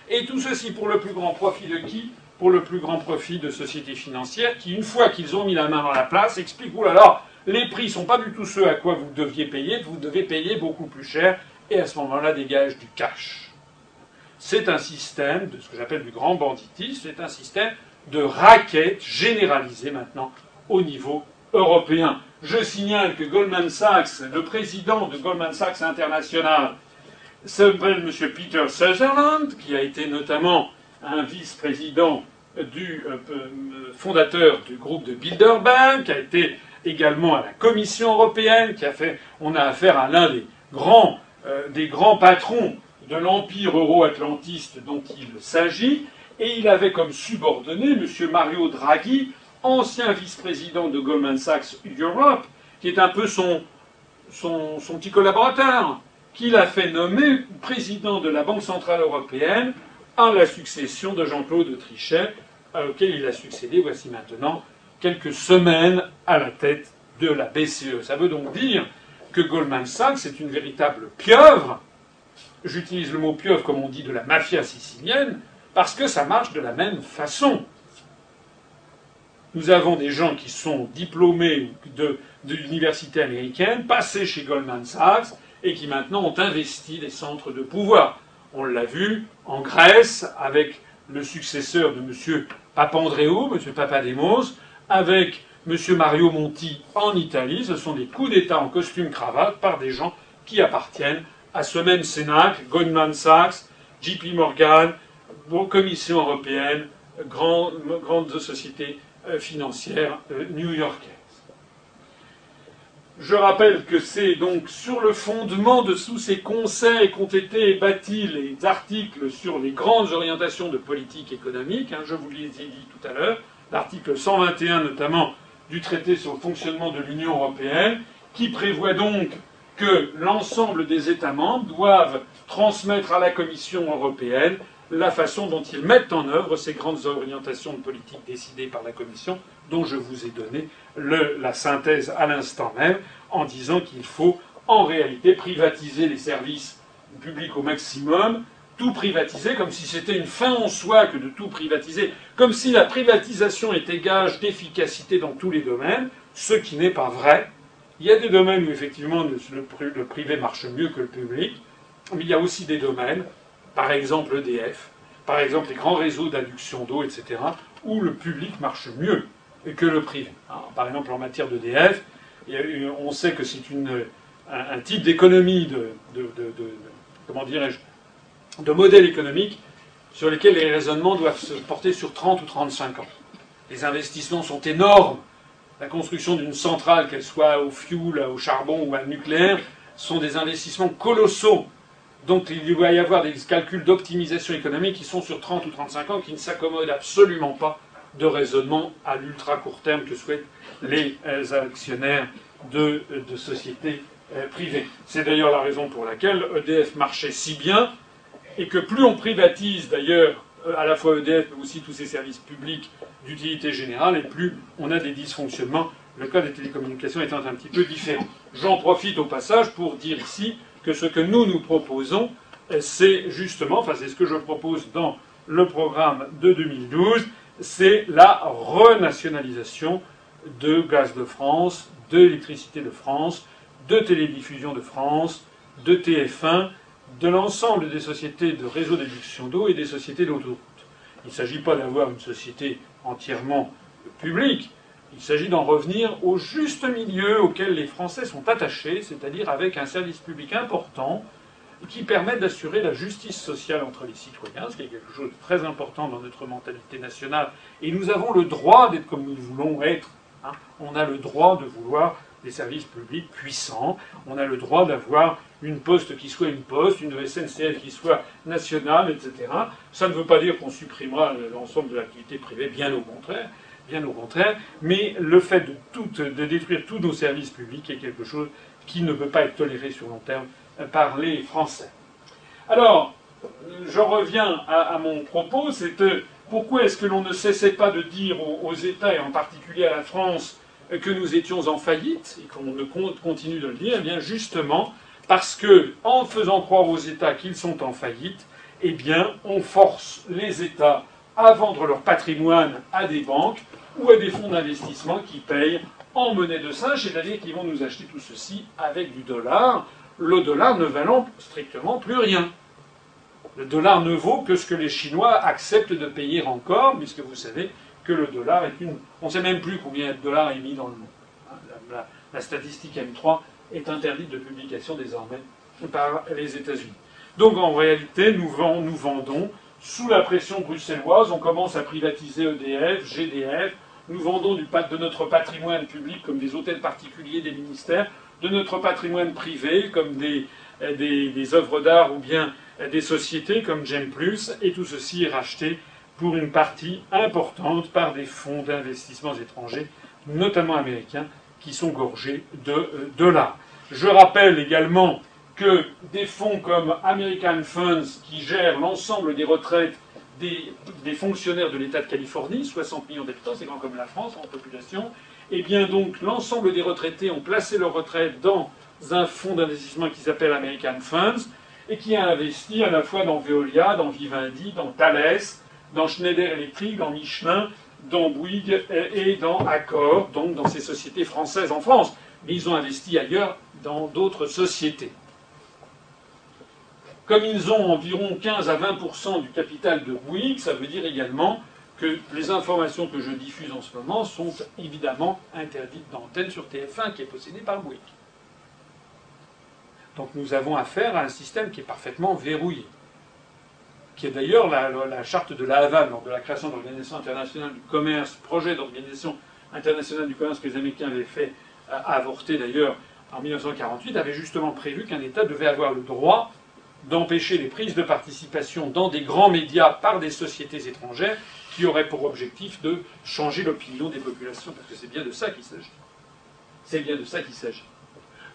et tout ceci pour le plus grand profit de qui? Pour le plus grand profit de sociétés financières qui, une fois qu'ils ont mis la main dans la place, expliquent « Ouh là là, les prix ne sont pas du tout ceux à quoi vous deviez payer, vous devez payer beaucoup plus cher, et à ce moment-là dégage du cash. » C'est un système, de ce que j'appelle du grand banditisme, c'est un système de racket généralisé maintenant au niveau européen. Je signale que Goldman Sachs, le président de Goldman Sachs International, s'appelle M. Peter Sutherland, qui a été notamment un vice-président du fondateur du groupe de Bilderberg, qui a été également à la Commission européenne, qui a fait, on a affaire à l'un des grands patrons de l'empire euro-atlantiste dont il s'agit, et il avait comme subordonné M. Mario Draghi, ancien vice-président de Goldman Sachs Europe, qui est un peu son petit collaborateur, qu'il a fait nommer président de la Banque Centrale Européenne à la succession de Jean-Claude Trichet, auquel il a succédé, voici maintenant, quelques semaines à la tête de la BCE. Ça veut donc dire que Goldman Sachs est une véritable pieuvre, j'utilise le mot pieuvre comme on dit de la mafia sicilienne, parce que ça marche de la même façon. Nous avons des gens qui sont diplômés de l'université américaine, passés chez Goldman Sachs, et qui maintenant ont investi des centres de pouvoir. On l'a vu en Grèce, avec le successeur de M. Papandréou, M. Papademos, avec M. Mario Monti en Italie. Ce sont des coups d'État en costume-cravate par des gens qui appartiennent à ce même Cénacle, Goldman Sachs, JP Morgan, Commission européenne, grandes sociétés financière new-yorkaise. Je rappelle que c'est donc sur le fondement de tous ces conseils qu'ont été bâtis les articles sur les grandes orientations de politique économique, hein, je vous les ai dit tout à l'heure, l'article 121 notamment du traité sur le fonctionnement de l'Union européenne, qui prévoit donc que l'ensemble des États membres doivent transmettre à la Commission européenne la façon dont ils mettent en œuvre ces grandes orientations de politique décidées par la Commission, dont je vous ai donné la synthèse à l'instant même, en disant qu'il faut en réalité privatiser les services publics au maximum, tout privatiser, comme si c'était une fin en soi que de tout privatiser, comme si la privatisation était gage d'efficacité dans tous les domaines. ce qui n'est pas vrai. Il y a des domaines où effectivement le privé marche mieux que le public, mais il y a aussi des domaines, par exemple EDF, par exemple les grands réseaux d'adduction d'eau, etc., où le public marche mieux que le privé. Alors, par exemple en matière d'EDF, on sait que c'est un type d'économie, comment dirais-je, de modèle économique sur lesquels les raisonnements doivent se porter sur 30 ou 35 ans. Les investissements sont énormes. La construction d'une centrale, qu'elle soit au fioul, au charbon ou au nucléaire, sont des investissements colossaux. Donc il doit y avoir des calculs d'optimisation économique qui sont sur 30 ou 35 ans, qui ne s'accommodent absolument pas de raisonnement à l'ultra court terme que souhaitent les actionnaires de sociétés privées. C'est d'ailleurs la raison pour laquelle EDF marchait si bien, et que plus on privatise d'ailleurs à la fois EDF, mais aussi tous ces services publics d'utilité générale, et plus on a des dysfonctionnements. Le cas des télécommunications étant un petit peu différent. J'en profite au passage pour dire ici que ce que nous proposons, c'est justement, enfin c'est ce que je propose dans le programme de 2012, c'est la renationalisation de Gaz de France, de Électricité de France, de Télédiffusion de France, de TF1, de l'ensemble des sociétés de réseaux d'adduction d'eau et des sociétés d'autoroute. Il ne s'agit pas d'avoir une société entièrement publique, il s'agit d'en revenir au juste milieu auquel les Français sont attachés, c'est-à-dire avec un service public important qui permet d'assurer la justice sociale entre les citoyens, ce qui est quelque chose de très important dans notre mentalité nationale. Et nous avons le droit d'être comme nous voulons être. Hein. On a le droit de vouloir des services publics puissants, on a le droit d'avoir une poste qui soit une poste, une SNCF qui soit nationale, etc. Ça ne veut pas dire qu'on supprimera l'ensemble de l'activité privée, bien au contraire, mais le fait de détruire tous nos services publics est quelque chose qui ne peut pas être toléré sur long terme par les Français. Alors, je reviens à mon propos, c'est pourquoi est-ce que l'on ne cessait pas de dire aux États, et en particulier à la France, que nous étions en faillite, et qu'on continue de le dire, eh bien justement, parce que, en faisant croire aux États qu'ils sont en faillite, eh bien, on force les États à vendre leur patrimoine à des banques ou à des fonds d'investissement qui payent en monnaie de singe, c'est-à-dire qu'ils vont nous acheter tout ceci avec du dollar, le dollar ne valant strictement plus rien. Le dollar ne vaut que ce que les Chinois acceptent de payer encore, puisque vous savez que le dollar est une... On ne sait même plus combien de dollars est mis dans le monde. La statistique M3 est interdite de publication désormais par les États-Unis. Donc en réalité, nous vendons sous la pression bruxelloise. On commence à privatiser EDF, GDF. Nous vendons de notre patrimoine public comme des hôtels particuliers, des ministères, de notre patrimoine privé comme des œuvres d'art ou bien des sociétés comme J'aime Plus. Et tout ceci est racheté pour une partie importante par des fonds d'investissements étrangers, notamment américains, qui sont gorgés de dollars. Je rappelle également que des fonds comme American Funds, qui gèrent l'ensemble des retraites des fonctionnaires de l'État de Californie, 60 millions d'habitants, c'est grand comme la France en population, et bien donc l'ensemble des retraités ont placé leur retraite dans un fonds d'investissement qui s'appelle American Funds, et qui a investi à la fois dans Veolia, dans Vivendi, dans Thales, dans Schneider Electric, dans Michelin, dans Bouygues et dans Accor, donc dans ces sociétés françaises en France. Mais ils ont investi ailleurs dans d'autres sociétés. Comme ils ont environ 15 à 20% du capital de Bouygues, ça veut dire également que les informations que je diffuse en ce moment sont évidemment interdites d'antenne sur TF1 qui est possédée par Bouygues. Donc nous avons affaire à un système qui est parfaitement verrouillé, qui est d'ailleurs la charte de la Havane, lors de la création de l'Organisation internationale du commerce, projet d'organisation internationale du commerce que les Américains avaient fait avorter d'ailleurs en 1948, avait justement prévu qu'un État devait avoir le droit d'empêcher les prises de participation dans des grands médias par des sociétés étrangères qui auraient pour objectif de changer l'opinion des populations, parce que c'est bien de ça qu'il s'agit. C'est bien de ça qu'il s'agit.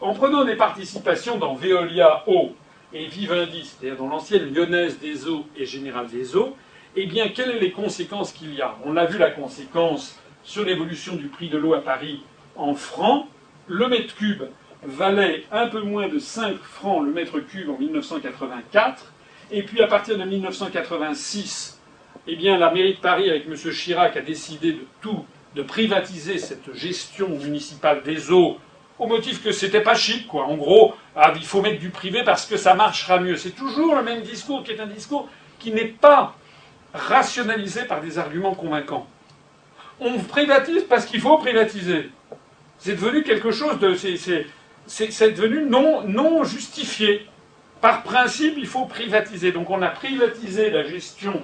En prenant des participations dans Veolia Eau et Vivendi, c'est-à-dire dans l'ancienne Lyonnaise des Eaux et Générale des Eaux, eh bien, quelles sont les conséquences qu'il y a? On l'a vu, la conséquence sur l'évolution du prix de l'eau à Paris en francs. Le mètre cube valait un peu moins de 5 francs le mètre cube en 1984. Et puis, à partir de 1986, eh bien, la mairie de Paris, avec M. Chirac, a décidé de tout de privatiser cette gestion municipale des eaux au motif que c'était pas chic, quoi. En gros, ah, il faut mettre du privé parce que ça marchera mieux. C'est toujours le même discours qui est un discours qui n'est pas rationalisé par des arguments convaincants. On privatise parce qu'il faut privatiser. C'est devenu quelque chose de... C'est devenu non justifié. Par principe, il faut privatiser. Donc on a privatisé la gestion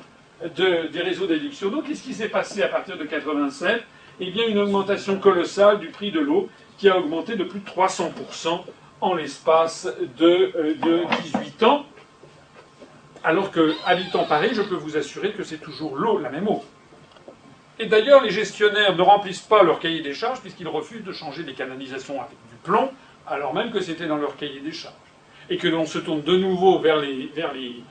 des réseaux d'éviction d'eau. Qu'est-ce qui s'est passé à partir de 1987 ? Eh bien, une augmentation colossale du prix de l'eau qui a augmenté de plus de 300% en l'espace de 18 ans. Alors que, habitant Paris, je peux vous assurer que c'est toujours l'eau, la même eau. Et d'ailleurs, les gestionnaires ne remplissent pas leur cahier des charges puisqu'ils refusent de changer les canalisations avec du plomb, alors même que c'était dans leur cahier des charges. Et que l'on se tourne de nouveau vers les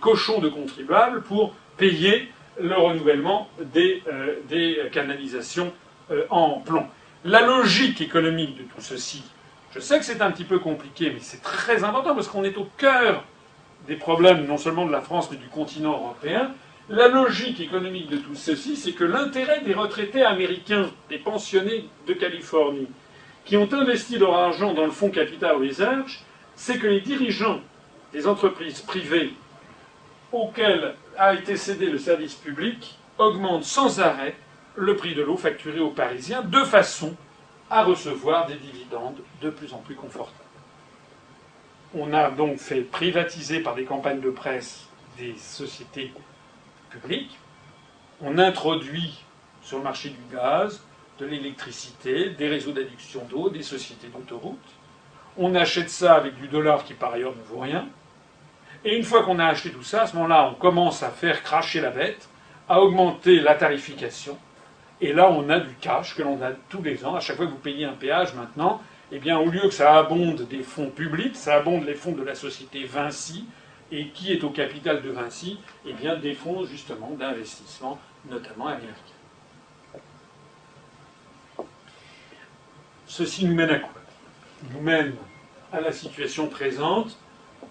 cochons de contribuables pour payer le renouvellement des canalisations en plomb. La logique économique de tout ceci, je sais que c'est un petit peu compliqué, mais c'est très important parce qu'on est au cœur des problèmes non seulement de la France mais du continent européen. La logique économique de tout ceci, c'est que l'intérêt des retraités américains, des pensionnés de Californie, qui ont investi leur argent dans le fonds Capital Research, c'est que les dirigeants des entreprises privées auxquelles a été cédé le service public augmentent sans arrêt le prix de l'eau facturé aux Parisiens, de façon à recevoir des dividendes de plus en plus confortables. On a donc fait privatiser par des campagnes de presse des sociétés publiques. On introduit sur le marché du gaz, de l'électricité, des réseaux d'adduction d'eau, des sociétés d'autoroutes. On achète ça avec du dollar qui par ailleurs ne vaut rien. Et une fois qu'on a acheté tout ça, à ce moment-là, on commence à faire cracher la bête, à augmenter la tarification. Et là, on a du cash que l'on a tous les ans. À chaque fois que vous payez un péage maintenant, eh bien, au lieu que ça abonde des fonds publics, ça abonde les fonds de la société Vinci, et qui est au capital de Vinci, eh bien, des fonds, justement, d'investissement, notamment américains. Ceci nous mène à quoi? Nous mène à la situation présente,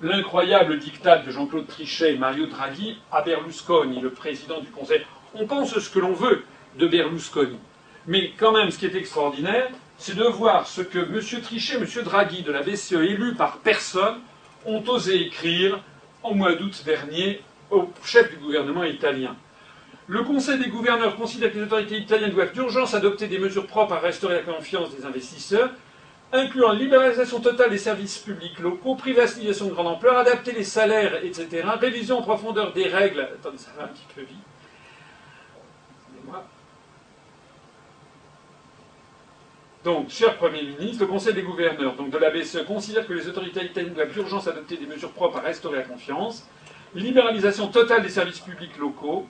l'incroyable diktat de Jean-Claude Trichet et Mario Draghi à Berlusconi, le président du Conseil. On pense ce que l'on veut de Berlusconi. Mais quand même, ce qui est extraordinaire, c'est de voir ce que M. Trichet, M. Draghi de la BCE, élus par personne, ont osé écrire au mois d'août dernier au chef du gouvernement italien. Le Conseil des gouverneurs considère que les autorités italiennes doivent d'urgence adopter des mesures propres à restaurer la confiance des investisseurs, incluant libéralisation totale des services publics locaux, privatisation de grande ampleur, adapter les salaires, etc., révision en profondeur des règles... Attendez, ça va un petit peu vite. Excusez-moi. Donc, cher Premier ministre, le Conseil des gouverneurs donc de la BCE considère que les autorités italiennes doivent d'urgence adopter des mesures propres à restaurer la confiance, libéralisation totale des services publics locaux,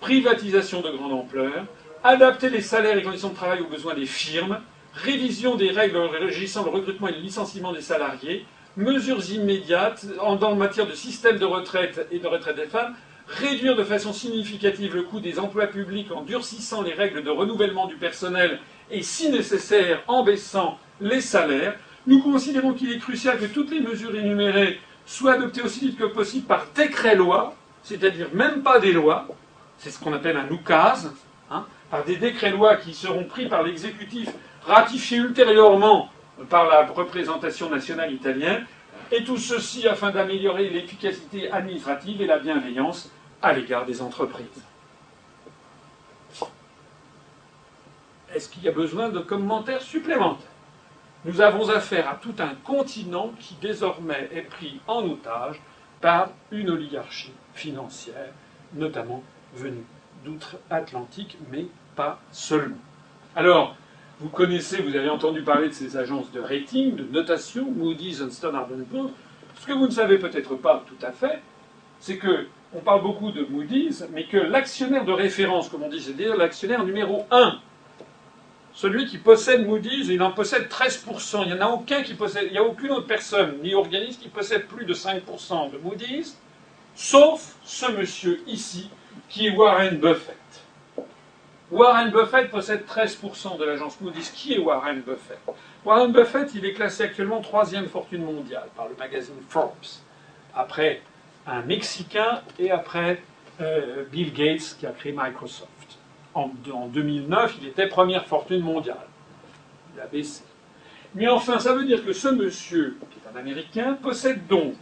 privatisation de grande ampleur, adapter les salaires et conditions de travail aux besoins des firmes, révision des règles régissant le recrutement et le licenciement des salariés, mesures immédiates en matière de système de retraite et de retraite des femmes, réduire de façon significative le coût des emplois publics en durcissant les règles de renouvellement du personnel et, si nécessaire, en baissant les salaires. Nous considérons qu'il est crucial que toutes les mesures énumérées soient adoptées aussi vite que possible par décret-loi, c'est-à-dire même pas des lois, c'est ce qu'on appelle un ukase, hein, par des décrets-lois qui seront pris par l'exécutif, ratifiés ultérieurement par la représentation nationale italienne, et tout ceci afin d'améliorer l'efficacité administrative et la bienveillance à l'égard des entreprises. Est-ce qu'il y a besoin de commentaires supplémentaires? Nous avons affaire à tout un continent qui désormais est pris en otage par une oligarchie financière, notamment venue d'outre-Atlantique, mais pas seulement. Alors, vous connaissez, vous avez entendu parler de ces agences de rating, de notation, Moody's et Standard Poor's. Ce que vous ne savez peut-être pas tout à fait, c'est qu'on parle beaucoup de Moody's, mais que l'actionnaire de référence, comme on dit, c'est-à-dire l'actionnaire numéro 1, celui qui possède Moody's, il en possède 13%. Il n'y en a aucun qui possède, il n'y a aucune autre personne ni organisme qui possède plus de 5% de Moody's, sauf ce monsieur ici, qui est Warren Buffett. Warren Buffett possède 13% de l'agence Moody's. Qui est Warren Buffett? Warren Buffett, il est classé actuellement 3e fortune mondiale par le magazine Forbes, après un Mexicain et après Bill Gates qui a créé Microsoft. en 2009, il était première fortune mondiale. Il a baissé. Mais enfin, ça veut dire que ce monsieur, qui est un Américain, possède donc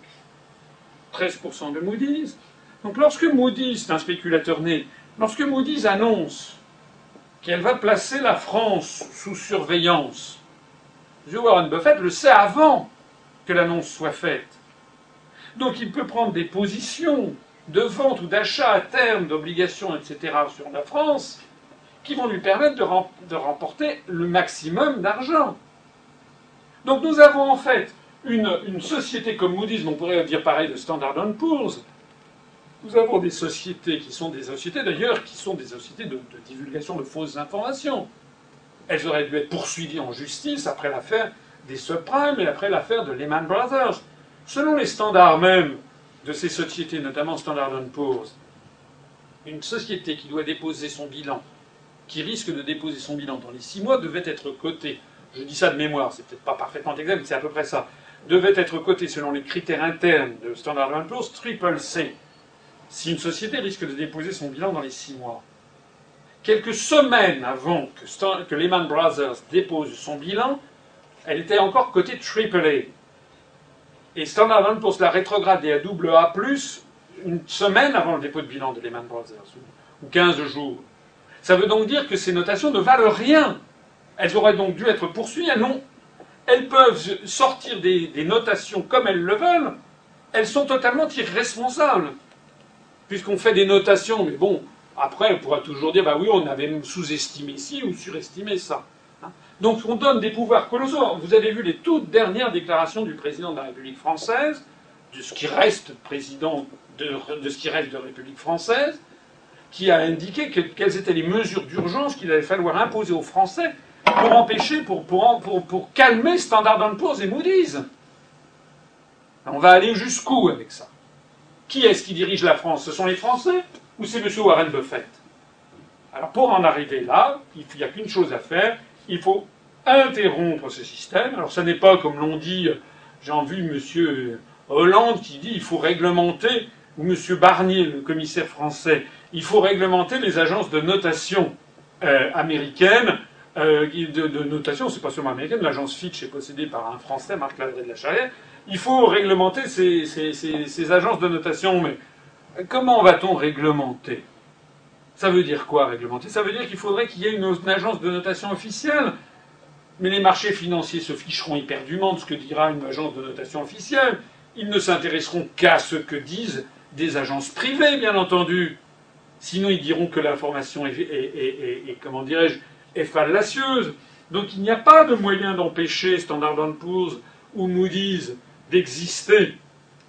13% de Moody's. Donc lorsque Moody's, c'est un spéculateur né, lorsque Moody's annonce qu'elle va placer la France sous surveillance, Warren Buffett le sait avant que l'annonce soit faite. Donc il peut prendre des positions de vente ou d'achat à terme, d'obligations, etc. sur la France, qui vont lui permettre de remporter le maximum d'argent. Donc nous avons en fait une société comme Moody's, mais on pourrait dire pareil de Standard Poor's. Nous avons des sociétés qui sont des sociétés, d'ailleurs, qui sont des sociétés de divulgation de fausses informations. Elles auraient dû être poursuivies en justice après l'affaire des subprimes et après l'affaire de Lehman Brothers. Selon les standards même de ces sociétés, notamment Standard Poor's, une société qui doit déposer son bilan, qui risque de déposer son bilan dans les 6 mois, devait être cotée. Je dis ça de mémoire, c'est peut-être pas parfaitement exact, mais c'est à peu près ça. Devait être cotée selon les critères internes de Standard Poor's, triple C. Si une société risque de déposer son bilan dans les 6 mois, quelques semaines avant que Lehman Brothers dépose son bilan, elle était encore cotée AAA. Et Standard & Poor's l'a rétrogradée à AA+, une semaine avant le dépôt de bilan de Lehman Brothers, ou 15 jours. Ça veut donc dire que ces notations ne valent rien. Elles auraient donc dû être poursuivies, elles non. Elles peuvent sortir des notations comme elles le veulent, elles sont totalement irresponsables. Puisqu'on fait des notations, mais bon, après on pourra toujours dire, bah oui, on avait sous-estimé ci ou surestimé ça. Hein? Donc on donne des pouvoirs colossaux. Vous avez vu les toutes dernières déclarations du président de la République française, de ce qui reste président de ce qui reste de la République française, qui a indiqué quelles étaient les mesures d'urgence qu'il allait falloir imposer aux Français pour empêcher, pour calmer Standard & Poor's et Moody's. On va aller jusqu'où avec ça? Qui est-ce qui dirige la France? Ce sont les Français ou c'est M. Warren Buffett? Alors pour en arriver là, il n'y a qu'une chose à faire, il faut interrompre ce système. Alors ce n'est pas comme l'on dit, j'ai vu M. Hollande qui dit il faut réglementer, ou M. Barnier, le commissaire français, il faut réglementer les agences de notation américaines. De notation, c'est pas seulement américaine, l'agence Fitch est possédée par un Français, Marc Ladré de la Charrière. Il faut réglementer ces agences de notation, mais comment va-t-on réglementer? Ça veut dire quoi, réglementer? Ça veut dire qu'il faudrait qu'il y ait une agence de notation officielle, mais les marchés financiers se ficheront éperdument de ce que dira une agence de notation officielle. Ils ne s'intéresseront qu'à ce que disent des agences privées, bien entendu. Sinon, ils diront que l'information est comment dirais-je, est fallacieuse. Donc il n'y a pas de moyen d'empêcher Standard & Poor's ou Moody's d'exister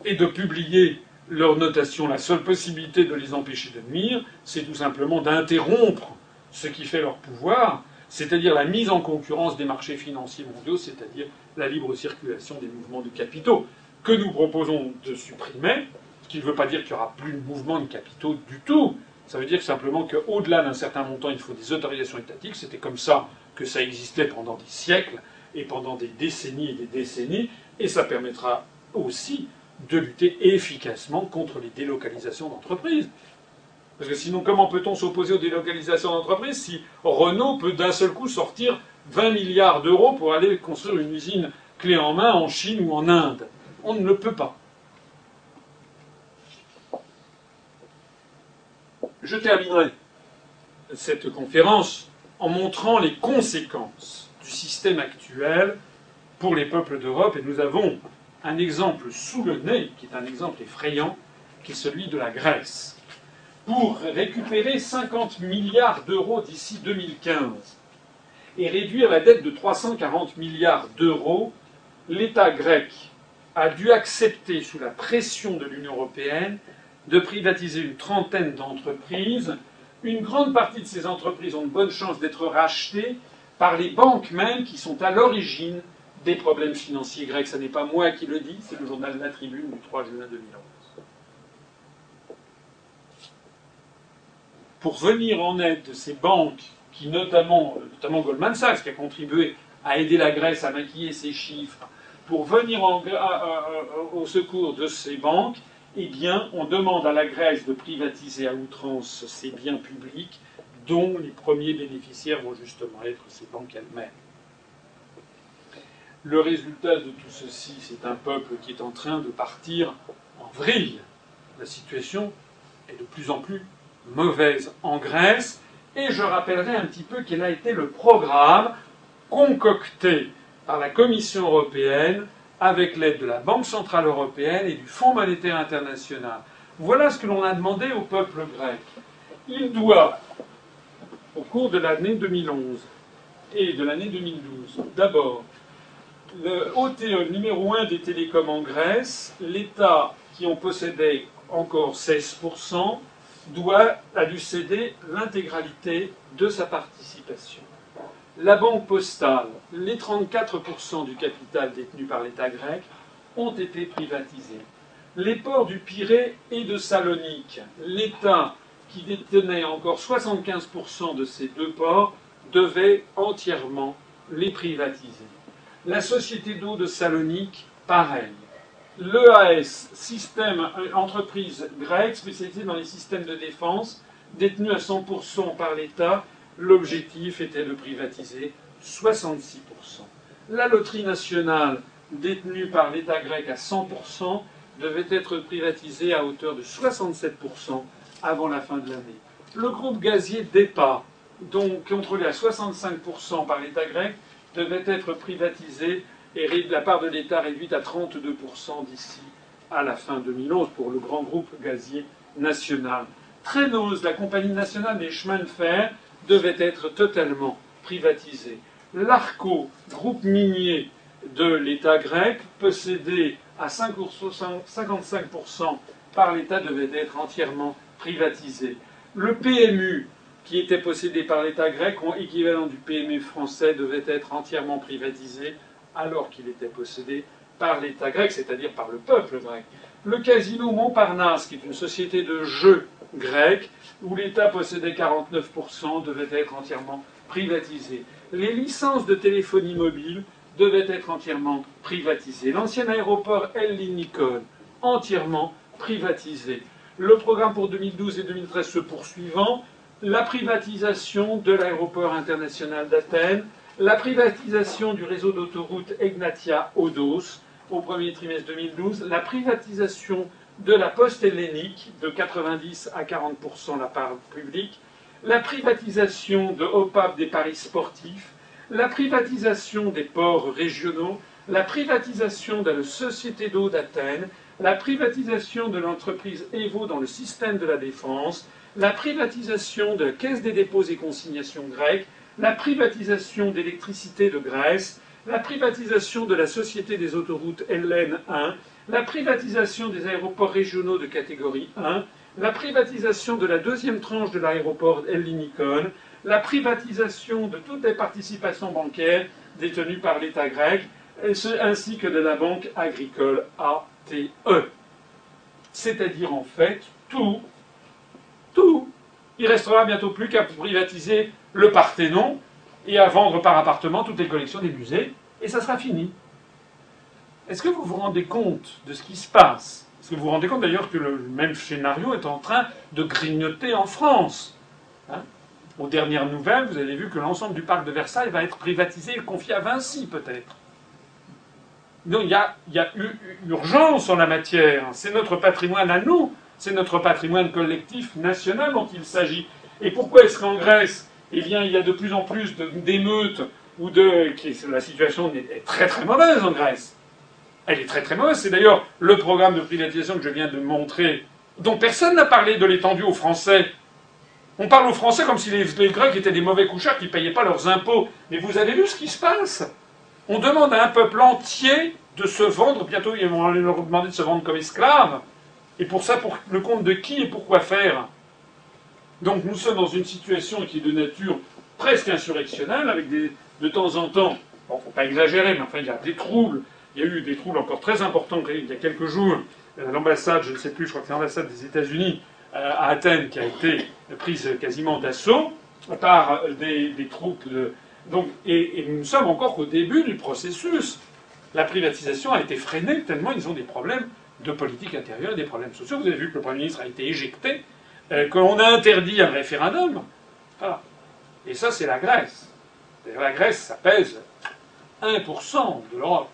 et de publier leurs notations. La seule possibilité de les empêcher de nuire, c'est tout simplement d'interrompre ce qui fait leur pouvoir, c'est-à-dire la mise en concurrence des marchés financiers mondiaux, c'est-à-dire la libre circulation des mouvements de capitaux, que nous proposons de supprimer, ce qui ne veut pas dire qu'il n'y aura plus de mouvement de capitaux du tout. Ça veut dire simplement qu'au-delà d'un certain montant, il faut des autorisations étatiques. C'était comme ça que ça existait pendant des siècles et pendant des décennies. Et ça permettra aussi de lutter efficacement contre les délocalisations d'entreprises. Parce que sinon, comment peut-on s'opposer aux délocalisations d'entreprises si Renault peut d'un seul coup sortir 20 milliards d'euros pour aller construire une usine clé en main en Chine ou en Inde? On ne le peut pas. Je terminerai cette conférence en montrant les conséquences du système actuel pour les peuples d'Europe. Et nous avons un exemple sous le nez, qui est un exemple effrayant, qui est celui de la Grèce. Pour récupérer 50 milliards d'euros d'ici 2015 et réduire la dette de 340 milliards d'euros, l'État grec a dû accepter, sous la pression de l'Union européenne, de privatiser une trentaine d'entreprises. Une grande partie de ces entreprises ont de bonnes chances d'être rachetées par les banques mêmes qui sont à l'origine des problèmes financiers grecs. Ce n'est pas moi qui le dis, c'est le journal La Tribune du 3 juin 2011. Pour venir en aide de ces banques, qui notamment Goldman Sachs, qui a contribué à aider la Grèce à maquiller ses chiffres, pour venir au secours de ces banques, eh bien, on demande à la Grèce de privatiser à outrance ses biens publics, dont les premiers bénéficiaires vont justement être ces banques elles-mêmes. Le résultat de tout ceci, c'est un peuple qui est en train de partir en vrille. La situation est de plus en plus mauvaise en Grèce. Et je rappellerai un petit peu quel a été le programme concocté par la Commission européenne avec l'aide de la Banque centrale européenne et du Fonds monétaire international. Voilà ce que l'on a demandé au peuple grec. Il doit, au cours de l'année 2011 et de l'année 2012, d'abord, le OTE numéro 1 des télécoms en Grèce, l'État qui en possédait encore 16%, a dû céder l'intégralité de sa participation. La banque postale, les 34% du capital détenu par l'État grec, ont été privatisés. Les ports du Pirée et de Salonique, l'État qui détenait encore 75% de ces deux ports, devait entièrement les privatiser. La société d'eau de Salonique, pareil. L'EAS, entreprise grecque spécialisée dans les systèmes de défense, détenue à 100% par l'État, l'objectif était de privatiser 66%. La loterie nationale, détenue par l'État grec à 100%, devait être privatisée à hauteur de 67% avant la fin de l'année. Le groupe gazier DEPA, donc contrôlé à 65% par l'État grec, devait être privatisé et la part de l'État réduite à 32% d'ici à la fin 2011 pour le grand groupe gazier national. Traîneuse, la compagnie nationale des chemins de fer, devait être totalement privatisée. L'ARCO, groupe minier de l'État grec, possédé à 55% par l'État, devait être entièrement privatisé. Le PMU, qui était possédé par l'État grec, en équivalent du PMU français, devait être entièrement privatisé alors qu'il était possédé par l'État grec, c'est-à-dire par le peuple grec. Le casino Montparnasse, qui est une société de jeux grecque, où l'État possédait 49%, devait être entièrement privatisé. Les licences de téléphonie mobile devaient être entièrement privatisées. L'ancien aéroport Hellinikon, entièrement privatisé. Le programme pour 2012 et 2013 se poursuivant, la privatisation de l'aéroport international d'Athènes, la privatisation du réseau d'autoroutes Egnatia-Odos au premier trimestre 2012, la privatisation de la poste hellénique de 90 à 40% la part publique, la privatisation de OPAP des paris sportifs, la privatisation des ports régionaux, la privatisation de la société d'eau d'Athènes, la privatisation de l'entreprise Evo dans le système de la défense, la privatisation de la Caisse des dépôts et consignations grecques, la privatisation d'électricité de Grèce, la privatisation de la Société des autoroutes Hellène 1, la privatisation des aéroports régionaux de catégorie 1, la privatisation de la deuxième tranche de l'aéroport Hellinikon, la privatisation de toutes les participations bancaires détenues par l'État grec, ainsi que de la banque agricole ATE. C'est-à-dire en fait tout. Il restera bientôt plus qu'à privatiser le Parthénon et à vendre par appartement toutes les collections des musées, et ça sera fini. Est-ce que vous vous rendez compte de ce qui se passe? Est-ce que vous vous rendez compte d'ailleurs que le même scénario est en train de grignoter en France, hein? Aux dernières nouvelles, vous avez vu que l'ensemble du parc de Versailles va être privatisé et confié à Vinci, peut-être. Donc il y a urgence en la matière. C'est notre patrimoine à nous. C'est notre patrimoine collectif national dont il s'agit. Et pourquoi est-ce qu'en Grèce, eh bien, il y a de plus en plus d'émeutes ou de... La situation est très très mauvaise en Grèce. Elle est très très mauvaise. C'est d'ailleurs le programme de privatisation que je viens de montrer, dont personne n'a parlé de l'étendue aux Français. On parle aux Français comme si les Grecs étaient des mauvais coucheurs qui ne payaient pas leurs impôts. Mais vous avez vu ce qui se passe? On demande à un peuple entier de se vendre. Bientôt, ils vont leur demander de se vendre comme esclaves. Et pour ça, pour le compte de qui et pourquoi faire? Donc nous sommes dans une situation qui est de nature presque insurrectionnelle, avec de temps en temps, bon, faut pas exagérer, mais enfin il y a des troubles, il y a eu des troubles encore très importants il y a quelques jours, l'ambassade, je ne sais plus, je crois que c'est l'ambassade des États-Unis à Athènes qui a été prise quasiment d'assaut par des troupes. Et nous sommes encore au début du processus. La privatisation a été freinée tellement ils ont des problèmes de politique intérieure et des problèmes sociaux. Vous avez vu que le Premier ministre a été éjecté, qu'on a interdit un référendum. Voilà. Et ça, c'est la Grèce. D'ailleurs, la Grèce, ça pèse 1% de l'Europe.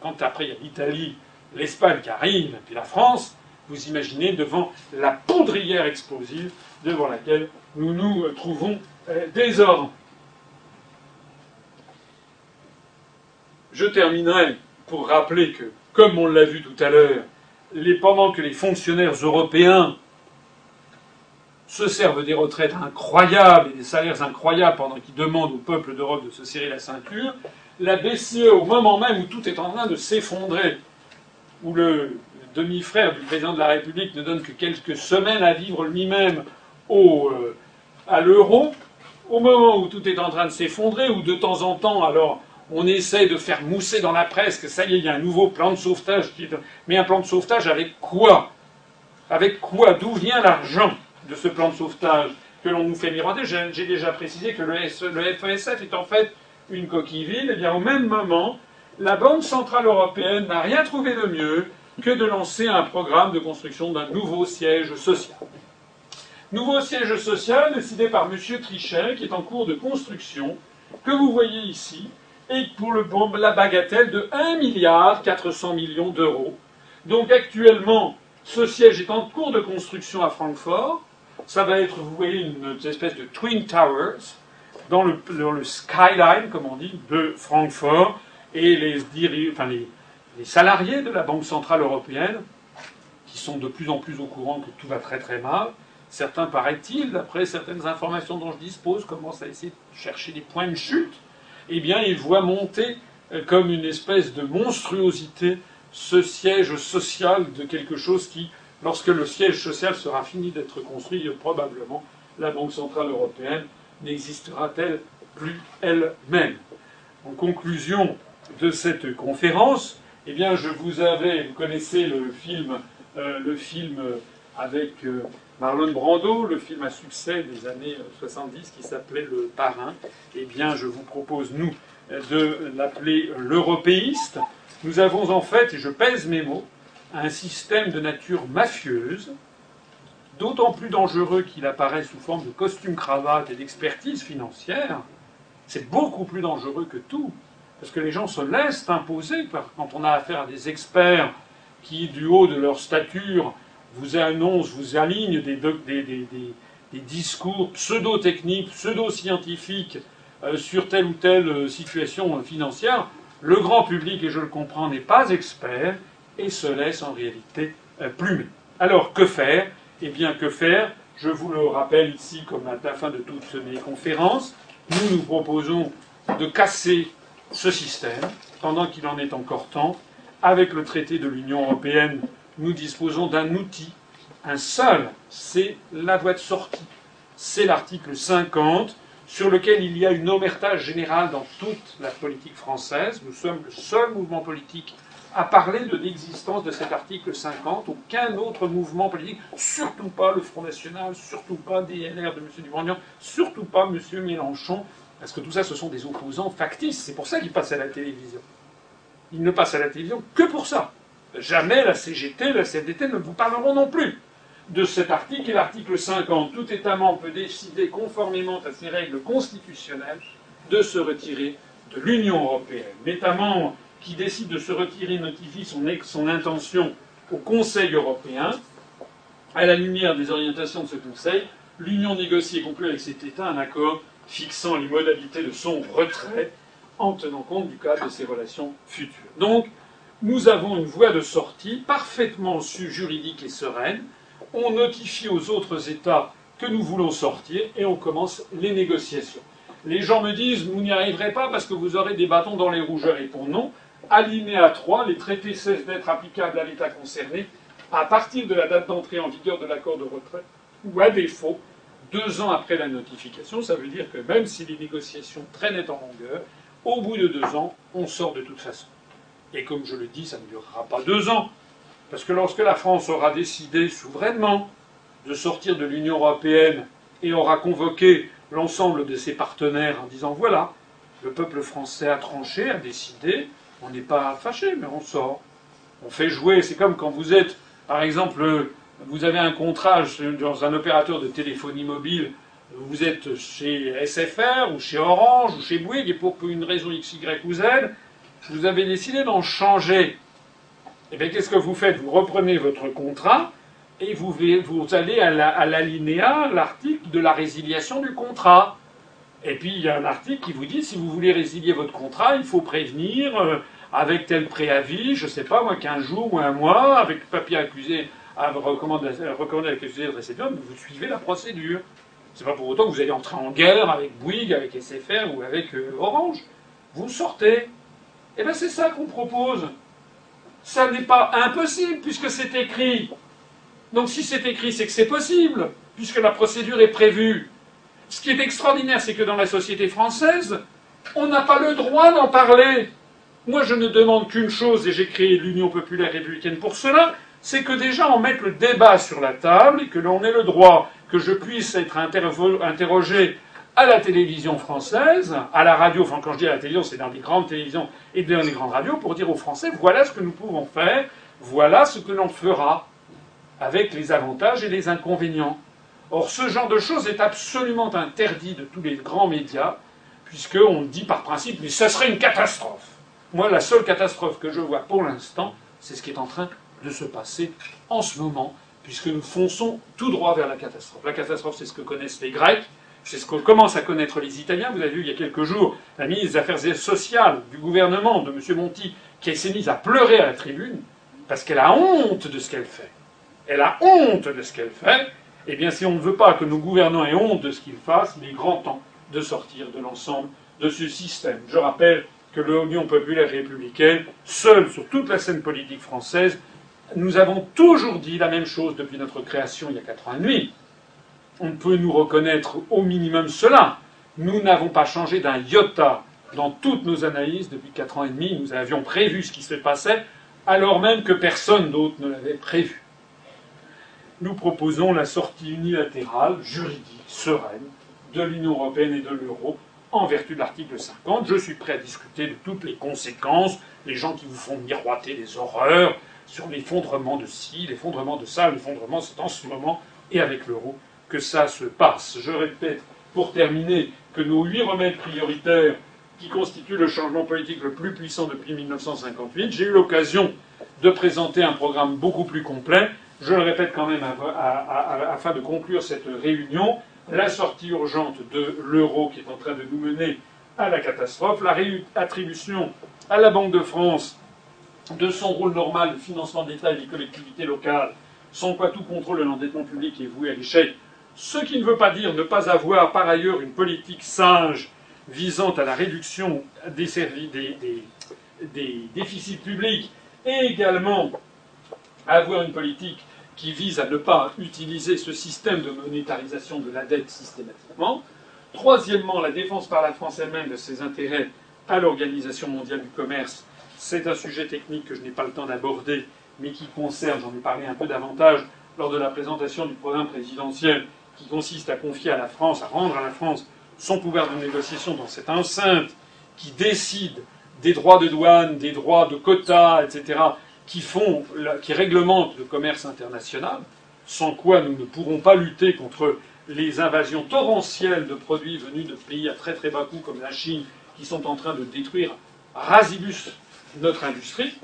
Quand après, il y a l'Italie, l'Espagne qui arrive, et puis la France, vous imaginez devant la poudrière explosive devant laquelle nous nous trouvons désormais. Je terminerai pour rappeler que, comme on l'a vu tout à l'heure, pendant que les fonctionnaires européens se servent des retraites incroyables et des salaires incroyables pendant qu'ils demandent au peuple d'Europe de se serrer la ceinture, la BCE, au moment même où tout est en train de s'effondrer, où le demi-frère du président de la République ne donne que quelques semaines à vivre lui-même à l'euro, au moment où tout est en train de s'effondrer, où de temps en temps, alors, on essaie de faire mousser dans la presse que ça y est, il y a un nouveau plan de sauvetage. Mais un plan de sauvetage avec quoi? Avec quoi? D'où vient l'argent de ce plan de sauvetage que l'on nous fait miroiter? J'ai déjà précisé que le FESF est en fait une coquille vide. Eh bien, au même moment, la Banque Centrale Européenne n'a rien trouvé de mieux que de lancer un programme de construction d'un nouveau siège social. Nouveau siège social décidé par M. Trichet, qui est en cours de construction, que vous voyez ici, et pour la bagatelle de 1,4 milliard d'euros. Donc actuellement, ce siège est en cours de construction à Francfort. Ça va être, vous voyez, une espèce de Twin Towers, dans le skyline, comme on dit, de Francfort. Et les salariés de la Banque Centrale Européenne, qui sont de plus en plus au courant que tout va très très mal, certains, paraît-il, d'après certaines informations dont je dispose, commencent à essayer de chercher des points de chute. Eh bien, il voit monter comme une espèce de monstruosité ce siège social de quelque chose qui, lorsque le siège social sera fini d'être construit, probablement la Banque Centrale Européenne n'existera-t-elle plus elle-même. En conclusion de cette conférence, eh bien, vous connaissez le film avec Marlon Brando, le film à succès des années 70 qui s'appelait Le Parrain. Eh bien, je vous propose, nous, de l'appeler l'européiste. Nous avons en fait, et je pèse mes mots, un système de nature mafieuse, d'autant plus dangereux qu'il apparaît sous forme de costume-cravate et d'expertise financière. C'est beaucoup plus dangereux que tout, parce que les gens se laissent imposer quand on a affaire à des experts qui, du haut de leur stature, vous aligne des discours pseudo-techniques, pseudo-scientifiques sur telle ou telle situation financière. Le grand public, et je le comprends, n'est pas expert et se laisse en réalité plumer. Alors, que faire? Eh bien, que faire? Je vous le rappelle ici, comme à la fin de toutes mes conférences, nous proposons de casser ce système, pendant qu'il en est encore temps, avec le traité de l'Union européenne. Nous disposons d'un outil, un seul, c'est la voie de sortie. C'est l'article 50, sur lequel il y a une omerta générale dans toute la politique française. Nous sommes le seul mouvement politique à parler de l'existence de cet article 50. Aucun autre mouvement politique, surtout pas le Front National, surtout pas DLR de M. Dubrandian, surtout pas M. Mélenchon, parce que tout ça, ce sont des opposants factices. C'est pour ça qu'ils passent à la télévision. Ils ne passent à la télévision que pour ça. Jamais la CGT, la CFDT ne vous parleront non plus de cet article et l'article 50. Tout État membre peut décider, conformément à ses règles constitutionnelles, de se retirer de l'Union européenne. L'État membre qui décide de se retirer notifie son intention au Conseil européen. À la lumière des orientations de ce Conseil, l'Union négocie et conclut avec cet État un accord fixant les modalités de son retrait en tenant compte du cadre de ses relations futures. Donc, nous avons une voie de sortie parfaitement juridique et sereine. On notifie aux autres États que nous voulons sortir et on commence les négociations. Les gens me disent « Vous n'y arriverez pas parce que vous aurez des bâtons dans les roues ». Je réponds non. Alinéa 3, les traités cessent d'être applicables à l'État concerné à partir de la date d'entrée en vigueur de l'accord de retrait ou à défaut 2 ans après la notification. Ça veut dire que même si les négociations traînaient en longueur, au bout de 2 ans, on sort de toute façon. Et comme je le dis, ça ne durera pas 2 ans. Parce que lorsque la France aura décidé souverainement de sortir de l'Union européenne et aura convoqué l'ensemble de ses partenaires en disant « Voilà, le peuple français a tranché, a décidé, on n'est pas fâché, mais on sort. On fait jouer. » C'est comme quand vous êtes, par exemple, vous avez un contrat dans un opérateur de téléphonie mobile vous êtes chez SFR, ou chez Orange, ou chez Bouygues, et pour une raison X, Y ou Z, vous avez décidé d'en changer. Eh bien, qu'est-ce que vous faites? Vous reprenez votre contrat, et vous allez à l'alinéa, l'article de la résiliation du contrat. Et puis, il y a un article qui vous dit, si vous voulez résilier votre contrat, il faut prévenir, avec tel préavis, je ne sais pas, moi, 15 jours ou un mois, avec papier accusé, recommandé à l'accusé de réception, vous suivez la procédure. C'est pas pour autant que vous allez entrer en guerre avec Bouygues, avec SFR ou avec Orange. Vous sortez. Et bien c'est ça qu'on propose. Ça n'est pas impossible puisque c'est écrit. Donc si c'est écrit, c'est que c'est possible puisque la procédure est prévue. Ce qui est extraordinaire, c'est que dans la société française, on n'a pas le droit d'en parler. Moi, je ne demande qu'une chose, et j'ai créé l'Union populaire républicaine pour cela, c'est que déjà on mette le débat sur la table et que l'on ait le droit, que je puisse être interrogé à la télévision française, à la radio, enfin quand je dis à la télévision, c'est dans les grandes télévisions et dans les grandes radios, pour dire aux Français, voilà ce que nous pouvons faire, voilà ce que l'on fera, avec les avantages et les inconvénients. Or, ce genre de choses est absolument interdit de tous les grands médias, puisqu'on dit par principe, mais ça serait une catastrophe. Moi, la seule catastrophe que je vois pour l'instant, c'est ce qui est en train de se passer en ce moment, puisque nous fonçons tout droit vers la catastrophe. La catastrophe, c'est ce que connaissent les Grecs, c'est ce que commencent à connaître les Italiens. Vous avez vu, il y a quelques jours, la ministre des Affaires sociales du gouvernement de M. Monti, qui s'est mise à pleurer à la tribune, parce qu'elle a honte de ce qu'elle fait. Elle a honte de ce qu'elle fait. Eh bien, si on ne veut pas que nos gouvernants aient honte de ce qu'ils fassent, il est grand temps de sortir de l'ensemble de ce système. Je rappelle que l'Union populaire républicaine, seule sur toute la scène politique française, nous avons toujours dit la même chose depuis notre création il y a 4 ans et demi. On peut nous reconnaître au minimum cela. Nous n'avons pas changé d'un iota dans toutes nos analyses depuis 4 ans et demi. Nous avions prévu ce qui se passait, alors même que personne d'autre ne l'avait prévu. Nous proposons la sortie unilatérale, juridique, sereine, de l'Union européenne et de l'euro, en vertu de l'article 50. Je suis prêt à discuter de toutes les conséquences, les gens qui vous font miroiter des horreurs, sur l'effondrement de ci, l'effondrement de ça, l'effondrement, c'est en ce moment, et avec l'euro, que ça se passe. Je répète, pour terminer, que nos 8 remèdes prioritaires qui constituent le changement politique le plus puissant depuis 1958, j'ai eu l'occasion de présenter un programme beaucoup plus complet. Je le répète quand même afin de conclure cette réunion, la sortie urgente de l'euro qui est en train de nous mener à la catastrophe, la réattribution à la Banque de France de son rôle normal de financement de l'État et des collectivités locales, sans quoi tout contrôle de l'endettement public est voué à l'échec, ce qui ne veut pas dire ne pas avoir par ailleurs une politique sage visant à la réduction des déficits publics et également avoir une politique qui vise à ne pas utiliser ce système de monétarisation de la dette systématiquement. Troisièmement, la défense par la France elle-même de ses intérêts à l'Organisation mondiale du commerce. C'est un sujet technique que je n'ai pas le temps d'aborder, mais qui concerne, j'en ai parlé un peu davantage lors de la présentation du programme présidentiel, qui consiste à confier à la France, à rendre à la France son pouvoir de négociation dans cette enceinte qui décide des droits de douane, des droits de quotas, etc., qui réglementent le commerce international, sans quoi nous ne pourrons pas lutter contre les invasions torrentielles de produits venus de pays à très très bas coût comme la Chine, qui sont en train de détruire rasibus notre industrie.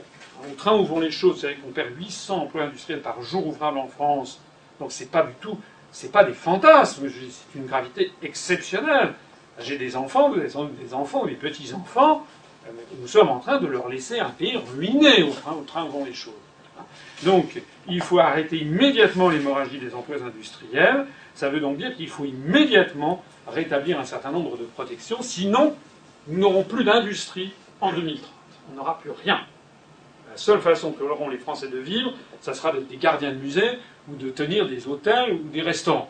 Au train où vont les choses, c'est vrai qu'on perd 800 emplois industriels par jour ouvrable en France. Donc c'est pas du tout, c'est pas des fantasmes, c'est une gravité exceptionnelle. J'ai des enfants, vous avez sans doute des enfants, des petits-enfants, nous sommes en train de leur laisser un pays ruiné au train où vont les choses. Donc il faut arrêter immédiatement l'hémorragie des emplois industriels, ça veut donc dire qu'il faut immédiatement rétablir un certain nombre de protections, sinon nous n'aurons plus d'industrie en 2030. On n'aura plus rien. La seule façon que auront les Français de vivre, ça sera d'être des gardiens de musée ou de tenir des hôtels ou des restaurants.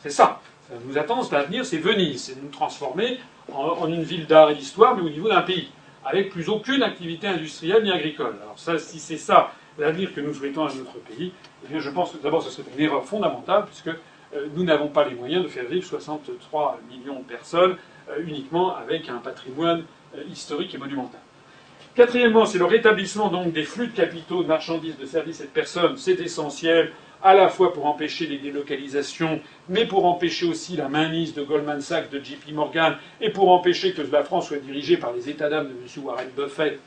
C'est ça. Ça nous attend, l'avenir, c'est Venise. C'est de nous transformer en une ville d'art et d'histoire, mais au niveau d'un pays, avec plus aucune activité industrielle ni agricole. Alors ça, si c'est ça l'avenir que nous souhaitons à notre pays, eh bien je pense que d'abord ce serait une erreur fondamentale, puisque nous n'avons pas les moyens de faire vivre 63 millions de personnes uniquement avec un patrimoine historique et monumental. Quatrièmement, c'est le rétablissement donc des flux de capitaux, de marchandises, de services et de personnes. C'est essentiel à la fois pour empêcher les délocalisations, mais pour empêcher aussi la mainmise de Goldman Sachs, de JP Morgan, et pour empêcher que la France soit dirigée par les états d'âme de M. Warren Buffett,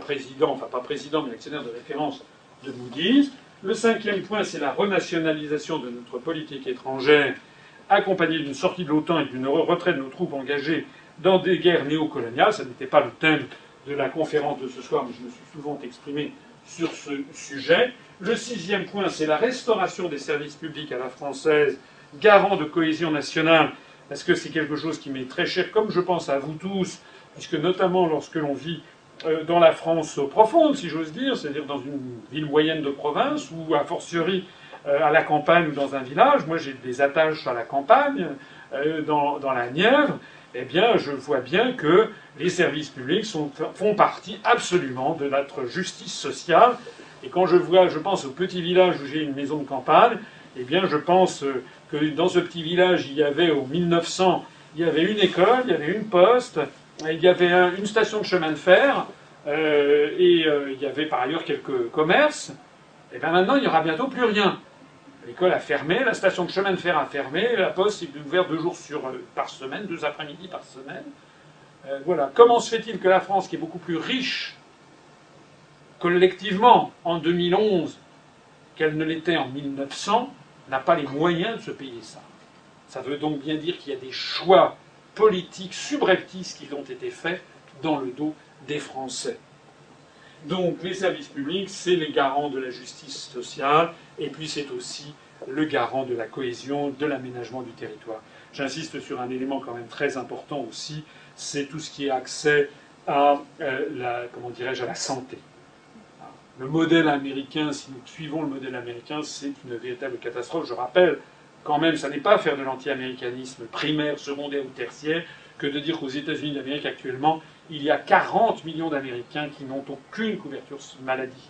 président, enfin pas président, mais actionnaire de référence de Moody's. Le cinquième point, c'est la renationalisation de notre politique étrangère, accompagnée d'une sortie de l'OTAN et d'une retrait de nos troupes engagées dans des guerres néocoloniales. Ça n'était pas le thème de la conférence de ce soir, mais je me suis souvent exprimé sur ce sujet. Le sixième point, c'est la restauration des services publics à la française, garant de cohésion nationale, parce que c'est quelque chose qui m'est très cher, comme je pense à vous tous, puisque notamment lorsque l'on vit dans la France profonde, si j'ose dire, c'est-à-dire dans une ville moyenne de province, ou a fortiori à la campagne ou dans un village, moi j'ai des attaches à la campagne, dans la Nièvre, eh bien je vois bien que les services publics font partie absolument de notre justice sociale. Et quand je pense au petit village où j'ai une maison de campagne, eh bien je pense que dans ce petit village, il y avait au 1900, il y avait une école, il y avait une poste, il y avait une station de chemin de fer, et il y avait par ailleurs quelques commerces. Et bien maintenant, il n'y aura bientôt plus rien. L'école a fermé, la station de chemin de fer a fermé, la poste est ouverte 2 jours par semaine, 2 après-midi par semaine. Voilà. Comment se fait-il que la France, qui est beaucoup plus riche collectivement en 2011 qu'elle ne l'était en 1900, n'a pas les moyens de se payer ça? Ça veut donc bien dire qu'il y a des choix politiques subreptices qui ont été faits dans le dos des Français. Donc les services publics, c'est les garants de la justice sociale, et puis c'est aussi le garant de la cohésion, de l'aménagement du territoire. J'insiste sur un élément quand même très important aussi, c'est tout ce qui est accès à à la santé. Le modèle américain, si nous suivons le modèle américain, c'est une véritable catastrophe. Je rappelle, quand même, ça n'est pas faire de l'anti-américanisme primaire, secondaire ou tertiaire que de dire qu'aux États-Unis d'Amérique actuellement, il y a 40 millions d'Américains qui n'ont aucune couverture maladie.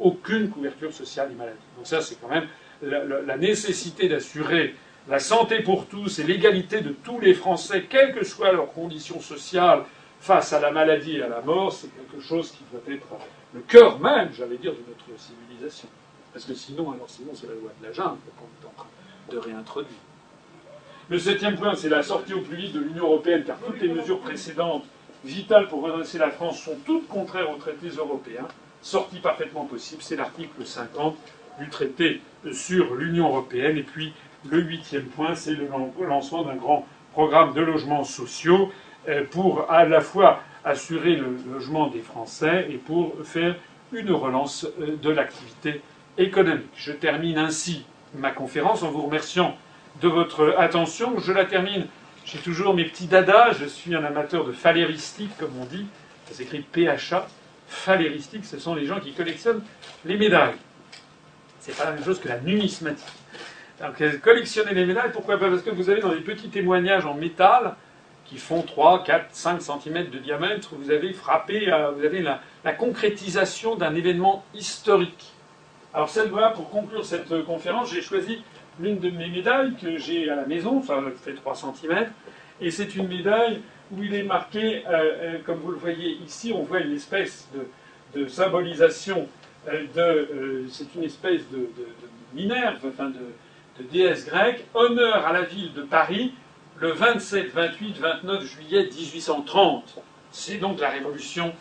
Aucune couverture sociale et maladie. Donc ça, c'est quand même la nécessité d'assurer la santé pour tous et l'égalité de tous les Français, quelles que soient leurs conditions sociales, face à la maladie et à la mort. C'est quelque chose qui doit être le cœur même, j'allais dire, de notre civilisation. Parce que sinon c'est la loi de la jungle qu'on est en train de réintroduire. Le septième point, c'est la sortie au plus vite de l'Union européenne, car toutes les mesures précédentes, vitales pour redresser la France, sont toutes contraires aux traités européens. Sortie parfaitement possible, c'est l'article 50 du traité sur l'Union européenne. Et puis le huitième point, c'est le lancement d'un grand programme de logements sociaux pour à la fois assurer le logement des Français et pour faire une relance de l'activité économique. Je termine ainsi ma conférence en vous remerciant de votre attention. Je la termine. J'ai toujours mes petits dadas. Je suis un amateur de phaléristique, comme on dit. Ça s'écrit PHA. Phaléristique, ce sont les gens qui collectionnent les médailles. C'est pas la même chose que la numismatique. Donc, collectionner les médailles, pourquoi pas? Parce que vous avez dans les petits témoignages en métal qui font 3, 4, 5 cm de diamètre, vous avez frappé, vous avez la concrétisation d'un événement historique. Alors celle-là, pour conclure cette conférence, j'ai choisi l'une de mes médailles que j'ai à la maison, ça fait 3 cm, et c'est une médaille où il est marqué, comme vous le voyez ici, on voit une espèce de symbolisation, c'est une espèce de Minerve, enfin de déesse grecque, honneur à la ville de Paris, le 27, 28, 29 juillet 1830. C'est donc la révolution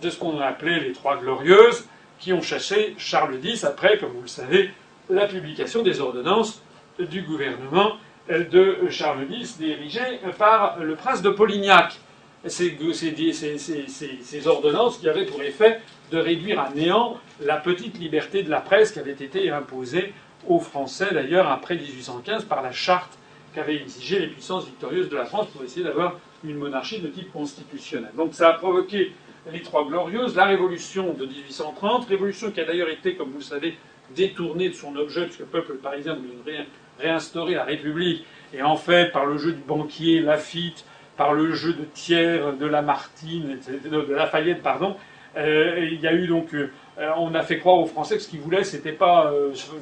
de ce qu'on a appelé les Trois Glorieuses, qui ont chassé Charles X après, comme vous le savez, la publication des ordonnances du gouvernement de Charles X, dirigées par le prince de Polignac. Ces ordonnances qui avaient pour effet de réduire à néant la petite liberté de la presse qui avait été imposée aux Français, d'ailleurs, après 1815, par la charte qu'avaient exigé les puissances victorieuses de la France pour essayer d'avoir une monarchie de type constitutionnel. Donc ça a provoqué les Trois Glorieuses, la Révolution de 1830, révolution qui a d'ailleurs été, comme vous le savez, détournée de son objet, puisque le peuple parisien voulait réinstaurer la République, et en fait, par le jeu du banquier Laffitte, par le jeu de Thiers, de Lamartine, de Lafayette, pardon, il y a eu donc... on a fait croire aux Français que ce qu'ils voulaient, c'était pas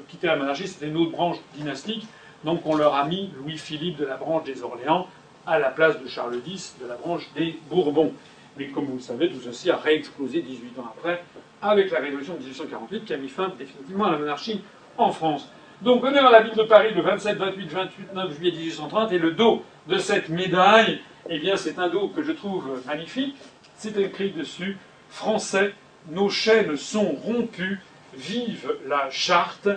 quitter la monarchie, c'était une autre branche dynastique. Donc on leur a mis Louis-Philippe de la branche des Orléans à la place de Charles X de la branche des Bourbons. Mais comme vous le savez, tout ceci a réexplosé 18 ans après, avec la Révolution de 1848, qui a mis fin définitivement à la monarchie en France. Donc on est dans la ville de Paris le 27, 28, 29 juillet 1830, et le dos de cette médaille, eh bien c'est un dos que je trouve magnifique, c'est écrit dessus « Français, nos chaînes sont rompues, vive la Charte,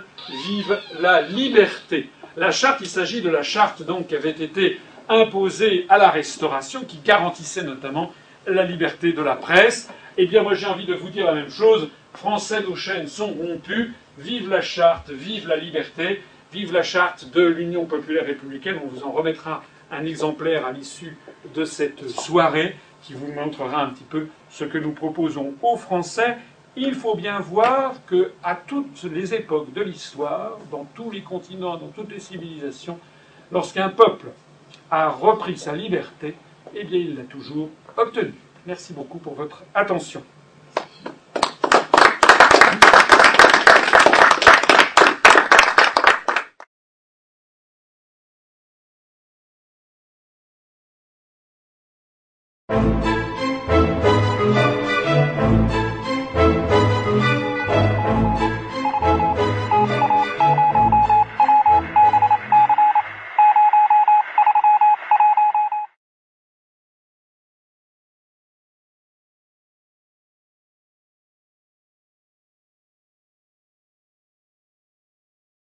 vive la liberté ». La Charte, il s'agit de la Charte donc qui avait été imposée à la Restauration, qui garantissait notamment la liberté de la presse. Eh bien moi j'ai envie de vous dire la même chose, « Français, nos chaînes sont rompues, vive la Charte, vive la liberté, vive la Charte de l'Union populaire républicaine ». On vous en remettra un exemplaire à l'issue de cette soirée qui vous montrera un petit peu ce que nous proposons aux Français. Il faut bien voir qu'à toutes les époques de l'histoire, dans tous les continents, dans toutes les civilisations, lorsqu'un peuple a repris sa liberté, eh bien il l'a toujours obtenue. Merci beaucoup pour votre attention.